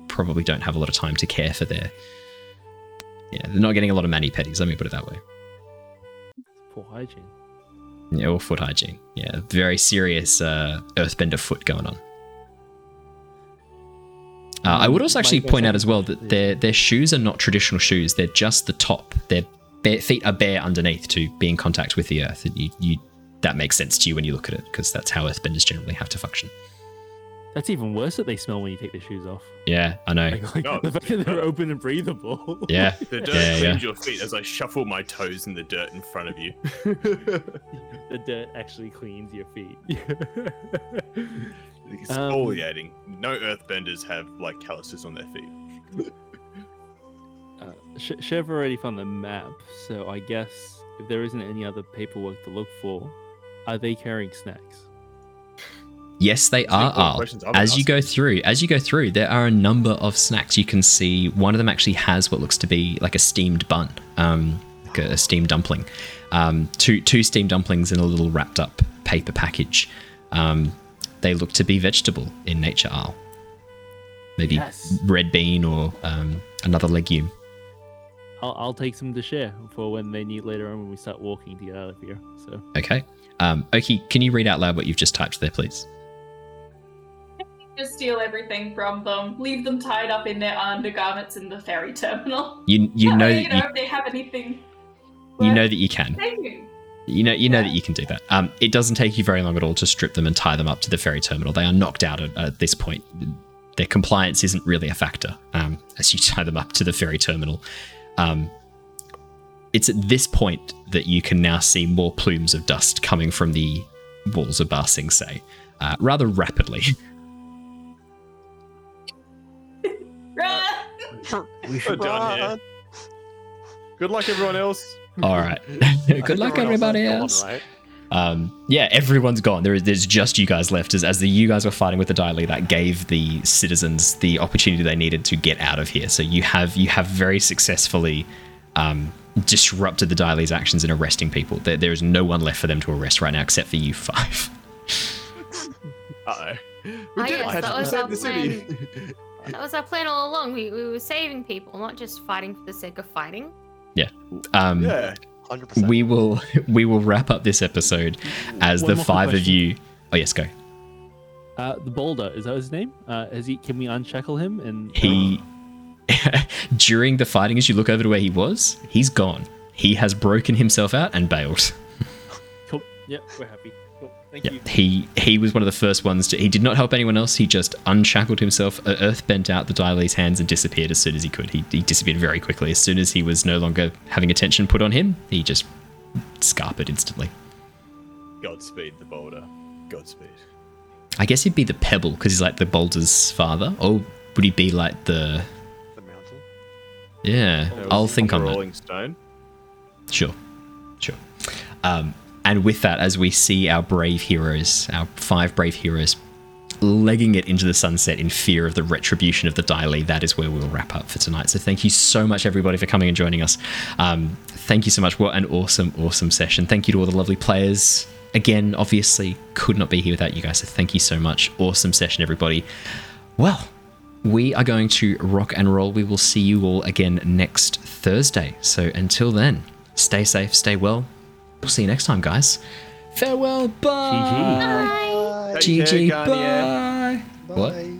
Probably don't have a lot of time to care for their. Yeah, they're not getting a lot of mani-pedis. Let me put it that way. Poor hygiene. Yeah, or foot hygiene. Yeah, very serious uh, earthbender foot going on. Uh, I would also actually point out as well that their their shoes are not traditional shoes. They're just the top. They're bare, feet are bare underneath to be in contact with the earth. And you, you, that makes sense to you when you look at it, because that's how earthbenders generally have to function. That's even worse that they smell when you take the shoes off. Yeah, I know. Like, like, oh, the fact that they're open and breathable. Yeah. The dirt yeah, cleans yeah. your feet as I shuffle my toes in the dirt in front of you. The dirt actually cleans your feet. It's exfoliating. Um, no earthbenders have like calluses on their feet. uh, Sh- Shev already found the map, so I guess if there isn't any other paperwork to look for, are they carrying snacks? Yes, they are, Arl. As you go through, as you go through, there are a number of snacks. You can see one of them actually has what looks to be like a steamed bun, um, like a, a steamed dumpling, um, two two steamed dumplings in a little wrapped up paper package. Um, they look to be vegetable in nature, Arl. Maybe yes. red bean or um, another legume. I'll, I'll take some to share for when they need later on when we start walking to get out of here. So okay, um, Oki, can you read out loud what you've just typed there, please? Just steal everything from them, leave them tied up in their undergarments in the ferry terminal. You you know way, you know you, if they have anything. Worth. You know that you can. Thank you. You know you know yeah. that you can do that. Um, it doesn't take you very long at all to strip them and tie them up to the ferry terminal. They are knocked out at, at this point. Their compliance isn't really a factor um, as you tie them up to the ferry terminal. Um, it's at this point that you can now see more plumes of dust coming from the walls of Ba Sing Se, uh, rather rapidly. We should done here. Good luck, everyone else. All right. Good luck, everybody else. Gone, right? Um, yeah, everyone's gone. There is, there's just you guys left. As, as the you guys were fighting with the Dai Li, that gave the citizens the opportunity they needed to get out of here. So you have you have very successfully um, disrupted the Dai Li's actions in arresting people. There, there is no one left for them to arrest right now except for you five. Uh-oh. We did it. That was our plan. That was our plan all along. We we were saving people, not just fighting for the sake of fighting. Yeah. Um, yeah. one hundred percent. We will we will wrap up this episode as One the five question. of you. Oh yes, go. Uh, the Boulder, is that his name? Uh, has he? Can we unshackle him? And he during the fighting, as you look over to where he was, he's gone. He has broken himself out and bailed. Cool. Yep, we're happy. Thank yeah, you. He he was one of the first ones to. He did not help anyone else. He just unshackled himself, earth bent out the Dai Li's hands, and disappeared as soon as he could. He he disappeared very quickly. As soon as he was no longer having attention put on him, he just scarpered instantly. Godspeed, the boulder. Godspeed. I guess he'd be the pebble because he's like the boulder's father. Or would he be like the the mountain? Yeah, oh, I'll think on that. Rolling stone. Sure, sure. Um. And with that, as we see our brave heroes, our five brave heroes, legging it into the sunset in fear of the retribution of the Dai Li, that is where we'll wrap up for tonight. So thank you so much, everybody, for coming and joining us. Um, thank you so much. What an awesome, awesome session. Thank you to all the lovely players. Again, obviously, could not be here without you guys. So thank you so much. Awesome session, everybody. Well, we are going to rock and roll. We will see you all again next Thursday. So until then, stay safe, stay well. We'll see you next time, guys. Farewell, bye. G G. Bye. G G, bye. Bye. What?